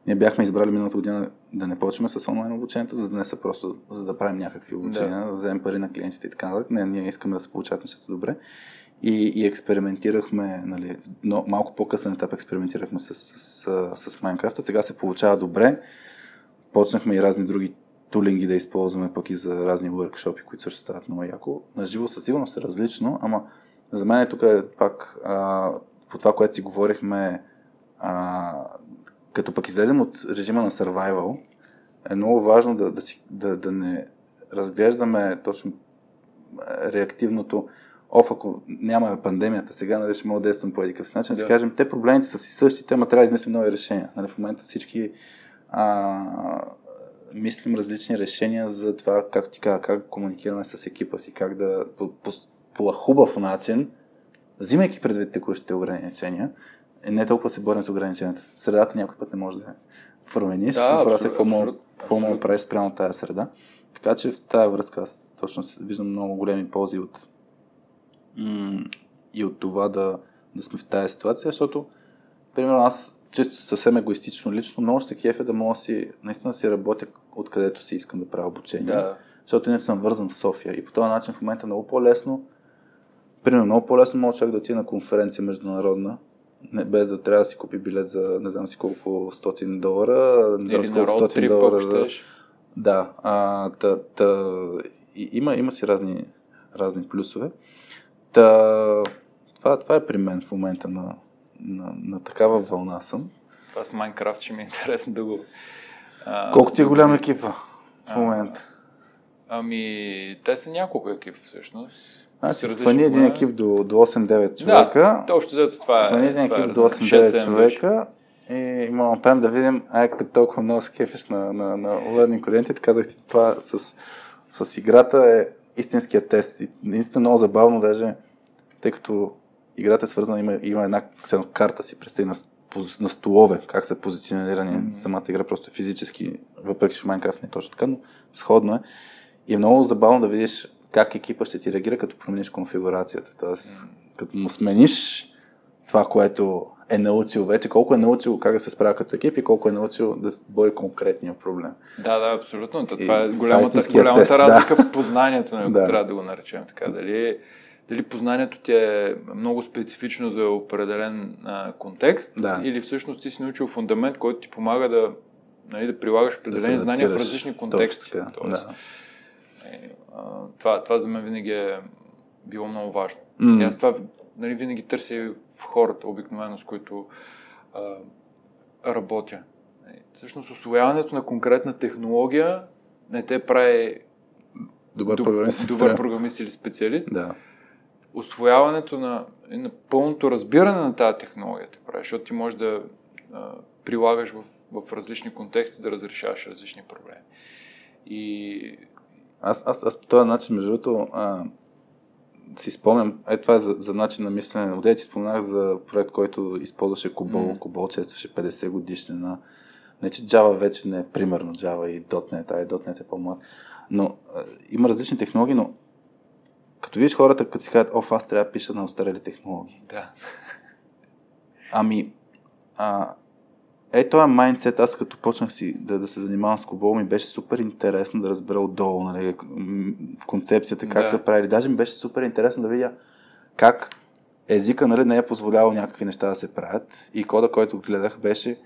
Ние бяхме избрали миналата година да не почваме с онлайн обученията, за да не са просто, за да правим някакви обучения, да вземем пари на клиентите и така. Не, ние искаме да се получат нещата добре. И експериментирахме, нали, но малко по-късен етап експериментирахме с Майнкрафта. Сега се получава добре. Почнахме и разни други тулинги да използваме пък и за разни workshop-и, които също стават много яко. На живо със сигурност е различно, ама за мен е тук пак по това, което си говорихме, като пък излезем от режима на survival, е много важно да не разглеждаме точно реактивното ако няма пандемията, сега нали, ще мога да действам по едикъв начин, да си кажем, те проблемите са си същите, ама трябва да измислим нови решения. Нали, в момента всички мислим различни решения за това, как ти кажа, как комуникираме с екипа си, как да по хубав начин, взимайки предвид текущите ограничения, не толкова се борим с ограниченията. Средата някой път не може да я промениш. Да, въпросът е какво мога да правиш спрямо тая среда. Така че в тая връзка аз точно виждам много големи ползи от това да сме в тая ситуация, защото примерно аз чисто съвсем егоистично лично много ще се кефя да мога наистина си работя откъдето си искам да правя обучение. Да. Защото иначе съм вързан в София и по този начин в момента много по-лесно мога човек да отида на конференция международна, без да трябва да си купи билет за не знам си колко $100, не знам си колко $100 за... Да, има си разни плюсове. Това е при мен в момента на такава вълна съм. Това с Майнкрафт ще ми е интересно да го... Колко ти е голям екипа в момента? Ами, те са няколко екипа всъщност. Значи, фани един екип до 8-9 човека. Да, общо взето това е. Фани един екип до 8-9 човека. И мога направим да видим, като толкова много се кефиш на learning контент, казах ти, това с играта е истинския тест. И наистина много забавно, даже тъй като играта е свързана, има една карта си представи на столове, как са позиционирани самата игра, просто физически, въпреки че в Майнкрафт не е точно така, но сходно е. И е много забавно да видиш как екипа ще ти реагира, като промениш конфигурацията. Тоест, като му смениш това, което е научил вече, колко е научил как да се справя като екип и колко е научил да се бори конкретния проблем. Да, абсолютно. Това е голямата тест, разлика в познанието, трябва да го наречем така. Дали познанието ти е много специфично за определен контекст, или всъщност ти си научил фундамент, който ти помага да прилагаш определени знания в различни контексти. Това за мен винаги е било много важно. И аз това винаги търся в хората, обикновено с които работя. Всъщност, усвояването на конкретна технология не те прави добър програмист или специалист. Да. Усвояването на пълното разбиране на тази технология те прави, защото ти можеш да прилагаш в различни контексти, да разрешаваш различни проблеми. И аз по този начин, между другото, си спомням, това е за начин на мислене. Отдея ти спомнях за проект, който използваше Кобол. Кобол честваше 50 годишнина. Не, че Java вече не е примерно Java и Dotnet, и Dotnet е по-млад. Но има различни технологии, но като видиш хората, като си казват, аз трябва да пиша на остарели технологии. Да. Ами, този майндсет, аз като почнах да се занимавам с Кобол, ми беше супер интересно да разбера отдолу, нали, в концепцията, как са правили. Даже ми беше супер интересно да видя как езика, нали, не е позволявал някакви неща да се правят. И кода, който гледах, беше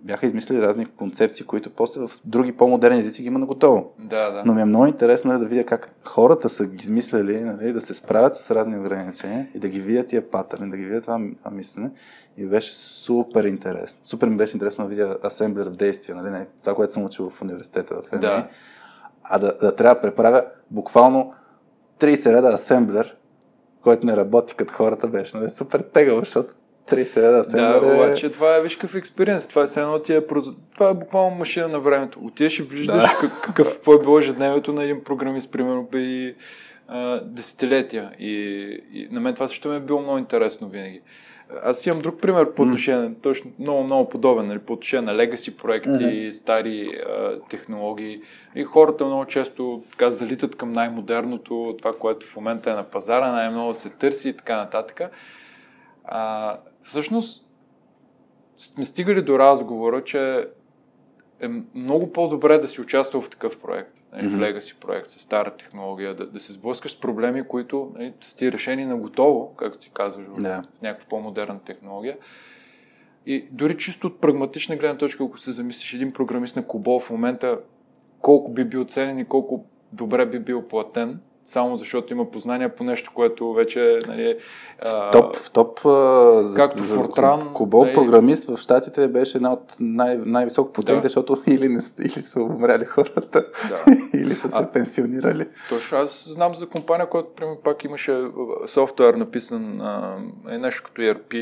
бяха измислили разни концепции, които после в други по-модерни езици ги има наготово. Да. Но ми е много интересно да видя как хората са ги измислили, нали, да се справят с разни ограничения и да ги видят тия патърни, да ги видят това мислене. И беше супер интересно. Супер ми беше интересно да видя асемблер в действие, нали, не това, което съм учил в университета в EMI, да трябва да преправя буквално 30 реда асемблер, който не работи като хората, беше, нали, супер тегъл, защото 30 да, обаче това е виж експириенс, това е едно това е буквално машина на времето. Отидеш и виждаш какво е било ежедневието на един програмист, примерно преди десетилетия. И на мен това също ми е било много интересно винаги. Аз имам друг пример по отношение, точно много подобен, нали, по отношение на legacy проекти, стари технологии. И хората много често така залитат към най-модерното, това, което в момента е на пазара, най-много се търси и така нататък. Всъщност сме стигали до разговора, че е много по-добре да си участвал в такъв проект, нали, в legacy проект, със стара технология, да се сблъскаш с проблеми, които нали, са ти решени на готово, както ти казваш, в някаква по-модерна технология. И дори чисто от прагматична гледна точка, ако се замислиш, един програмист на Кобол в момента, колко би бил ценен и колко добре би бил платен, само защото има познания по нещо, което вече... Нали, в топ както за Fortran, Кобол програмист в щатите беше една от най-високо платените, защото или са умряли хората, или са се пенсионирали. Точно, аз знам за компания, която примерно пак имаше софтуер написан, нещо като ERP,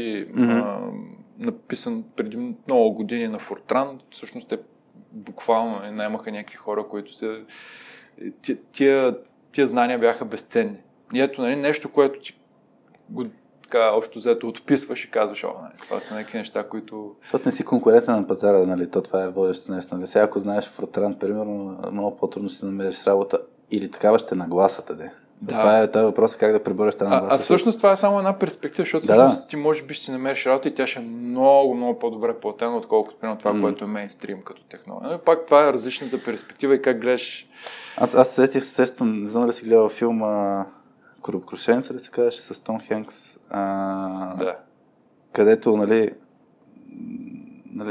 написан преди много години на Fortran. Всъщност те буквално наймаха някакви хора, които се... Тия знания бяха безценни. И ето нали, нещо, което ти го така, общо взето отписваш и казваш, това са някакви неща, които... Защото не си конкурентен на пазара, нали, това е водещо нещо. Нали? Сега ако знаеш Fortran, примерно, много по-трудно ще намериш работа или такава ще нагласата, де. Това е въпросът как да пребориш тази нагласа. Всъщност това е само една перспектива, защото ти може би ще си намериш работа и тя ще е много, много по-добре платена, отколкото примерно това, което е мейнстрим като технология. Но пак това е различната перспектива и как гледаш. Аз сещам, не знам ли си гледал филма Корабокрушенеца ли се казваше с Том Хенкс, където, нали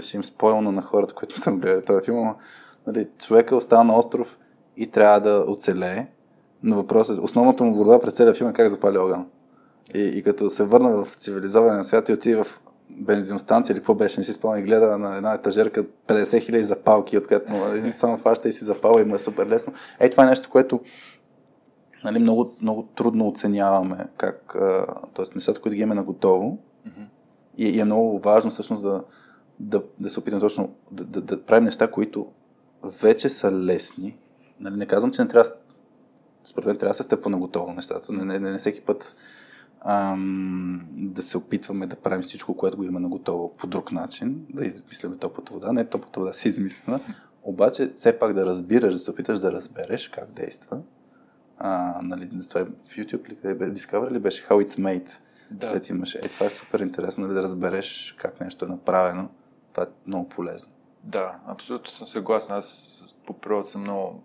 ще им спойлна на хората, които съм гледал този филм, нали, човека остава на остров и трябва да оцелее. Но въпросът, основната му борба през целия филм е как запали огън. И като се върна в цивилизования свят и отиде в бензиностанция или какво беше, не си спомня, гледа на една етажерка 50 хиляди запалки, откъдето само фаща и си запала и му е супер лесно. Ей, това е нещо, което нали, много, много трудно оценяваме. Тоест нещата, които ги имаме на готово. И е много важно всъщност да се опитам точно да правим неща, които вече са лесни. Нали, не казвам, че не трябва според мен трябва да се стъпва на готово нещата. Не всеки път да се опитваме да правим всичко, което го има на готово по друг начин, да измисляме топлата вода. Не, топлата вода си измислена, обаче все пак да разбираш, да се опиташ да разбереш как действа. Това е в YouTube ли, къде Discovery ли беше How It's Made? Да. Ти имаш. Това е супер интересно, да разбереш как нещо е направено. Това е много полезно. Да, абсолютно съм съгласен. Аз по природа съм много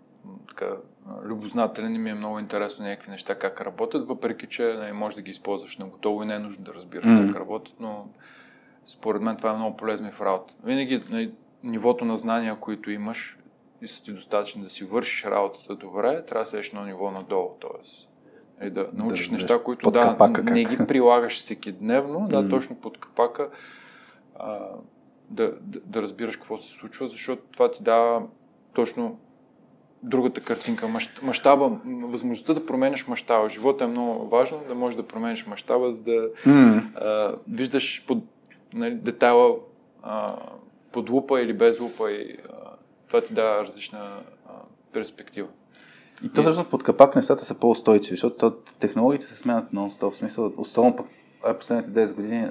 любознателен и ми е много интересно някакви неща как работят, въпреки че може да ги използваш на готово и не е нужно да разбираш как работят, но според мен това е много полезно и в работа. Винаги нивото на знания, които имаш и са ти достатъчни да си вършиш работата добре, трябва да следиш на ниво надолу, т.е. да научиш неща, които не ги прилагаш всеки дневно, точно под капака да разбираш какво се случва, защото това ти дава точно другата картинка, мащаба, възможността да променеш мащаба. Живота е много важно, да можеш да промениш мащаба, за да виждаш детайла под лупа или без лупа и това ти дава различна перспектива. И то всъщност под капак нещата са по-устойчиви, защото технологиите се сменят нон-стоп. В смисъл, особено пък последните 10 години,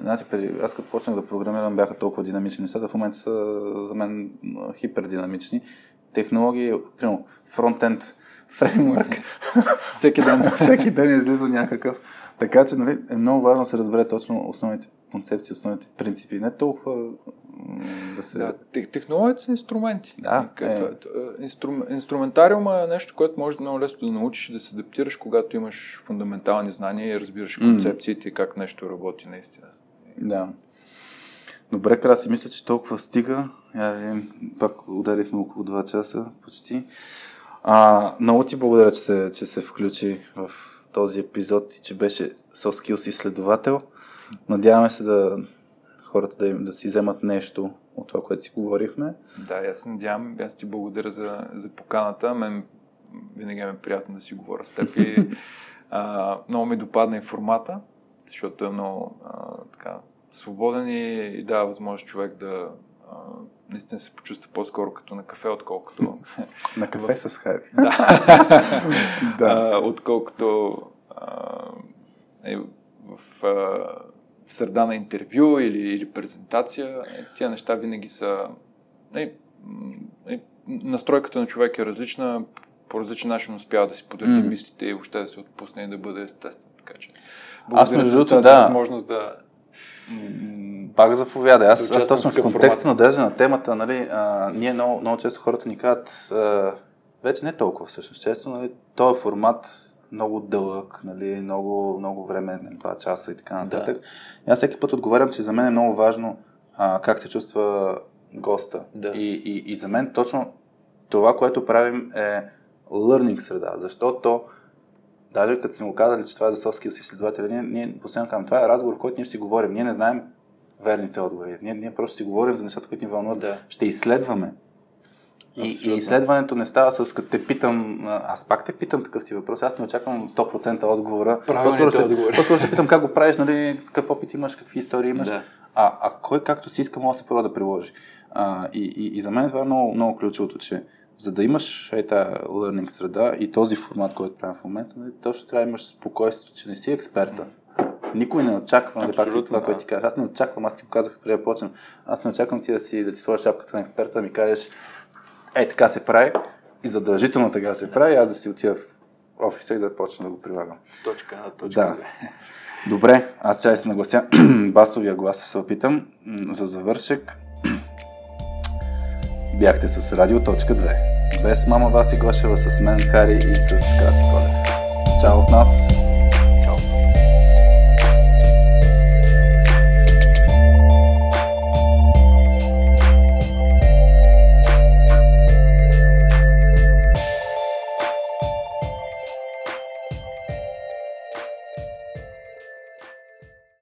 аз като почнах да програмирам, бяха толкова динамични нещата, в момента са за мен хипердинамични. Технологии, примерно, фронт-енд фреймворк. Всеки ден излиза някакъв. Така че е много важно да се разбере точно основните концепции, основните принципи. Не толкова да се... Технологията са инструменти. Инструментариума е нещо, което може много лесно да научиш, да се адаптираш, когато имаш фундаментални знания и разбираш концепциите и как нещо работи наистина. Да. Добре, Краси, мисля, че толкова стига. Пак ударихме около 2 часа, почти. Много ти благодаря, че се включи в този епизод и че беше SoftSkills изследовател. Надяваме се хората да си вземат нещо от това, което си говорихме. Да, аз се надявам. Аз ти благодаря за поканата. Мен винаги е приятно да си говоря с теб и много ми допадна и формата, защото е много свободен и дава възможност човек да наистина се почувства по-скоро като на кафе, отколкото... На кафе с Хари. Отколкото в в среда на интервю или презентация. Тия неща винаги са... Настройката на човек е различна, по различен начин успява да си подреди мислите и въобще да се отпусне и да бъде естествен. Така че, благодаря за тази възможност да... Пак заповядай. Аз точно в контекста на държа на темата, нали, ние много често хората ни казват, вече не толкова всъщност често, нали, този формат много дълъг, нали, много време, 2 часа и така нататък. Да. И аз всеки път отговарям, че за мен е много важно как се чувства госта. Да. И за мен точно това, което правим е learning среда, защото даже като сме го казали, че това е за softskills изследователи, ние постоянно казвам, това е разговор, в който ние ще си говорим. Ние не знаем верните отговори. Ние просто си говорим за нещата, които ни вълнуват. Да. Ще изследваме. И изследването не става с като те питам, аз пак те питам такъв ти въпрос, аз не очаквам 100% отговора. По-скоро ще питам как го правиш, нали, какъв опит имаш, какви истории имаш. Да. А кой както си иска, може да се пробва да приложи. И за мен това е много ключовото, че за да имаш тази learning среда и този формат, който правим в момента, точно трябва да имаш спокойствието, че не си експерта. Никой не очаква, да пак ти това, което ти казах. Аз не очаквам, аз ти го казах преди да почнем. Аз не очаквам ти да ти сложиш шапката на експерта, да ми кажеш така се прави и задължително така се прави, аз да си отида в офиса и да почна да го прилагам. Точка. Добре, аз чай се наглася басовия глас, се опитам за завършек. Бяхте с Радиоточка 2. Без мама Васи Гошева, с мен Хари и с Красен Колев. Чао от нас!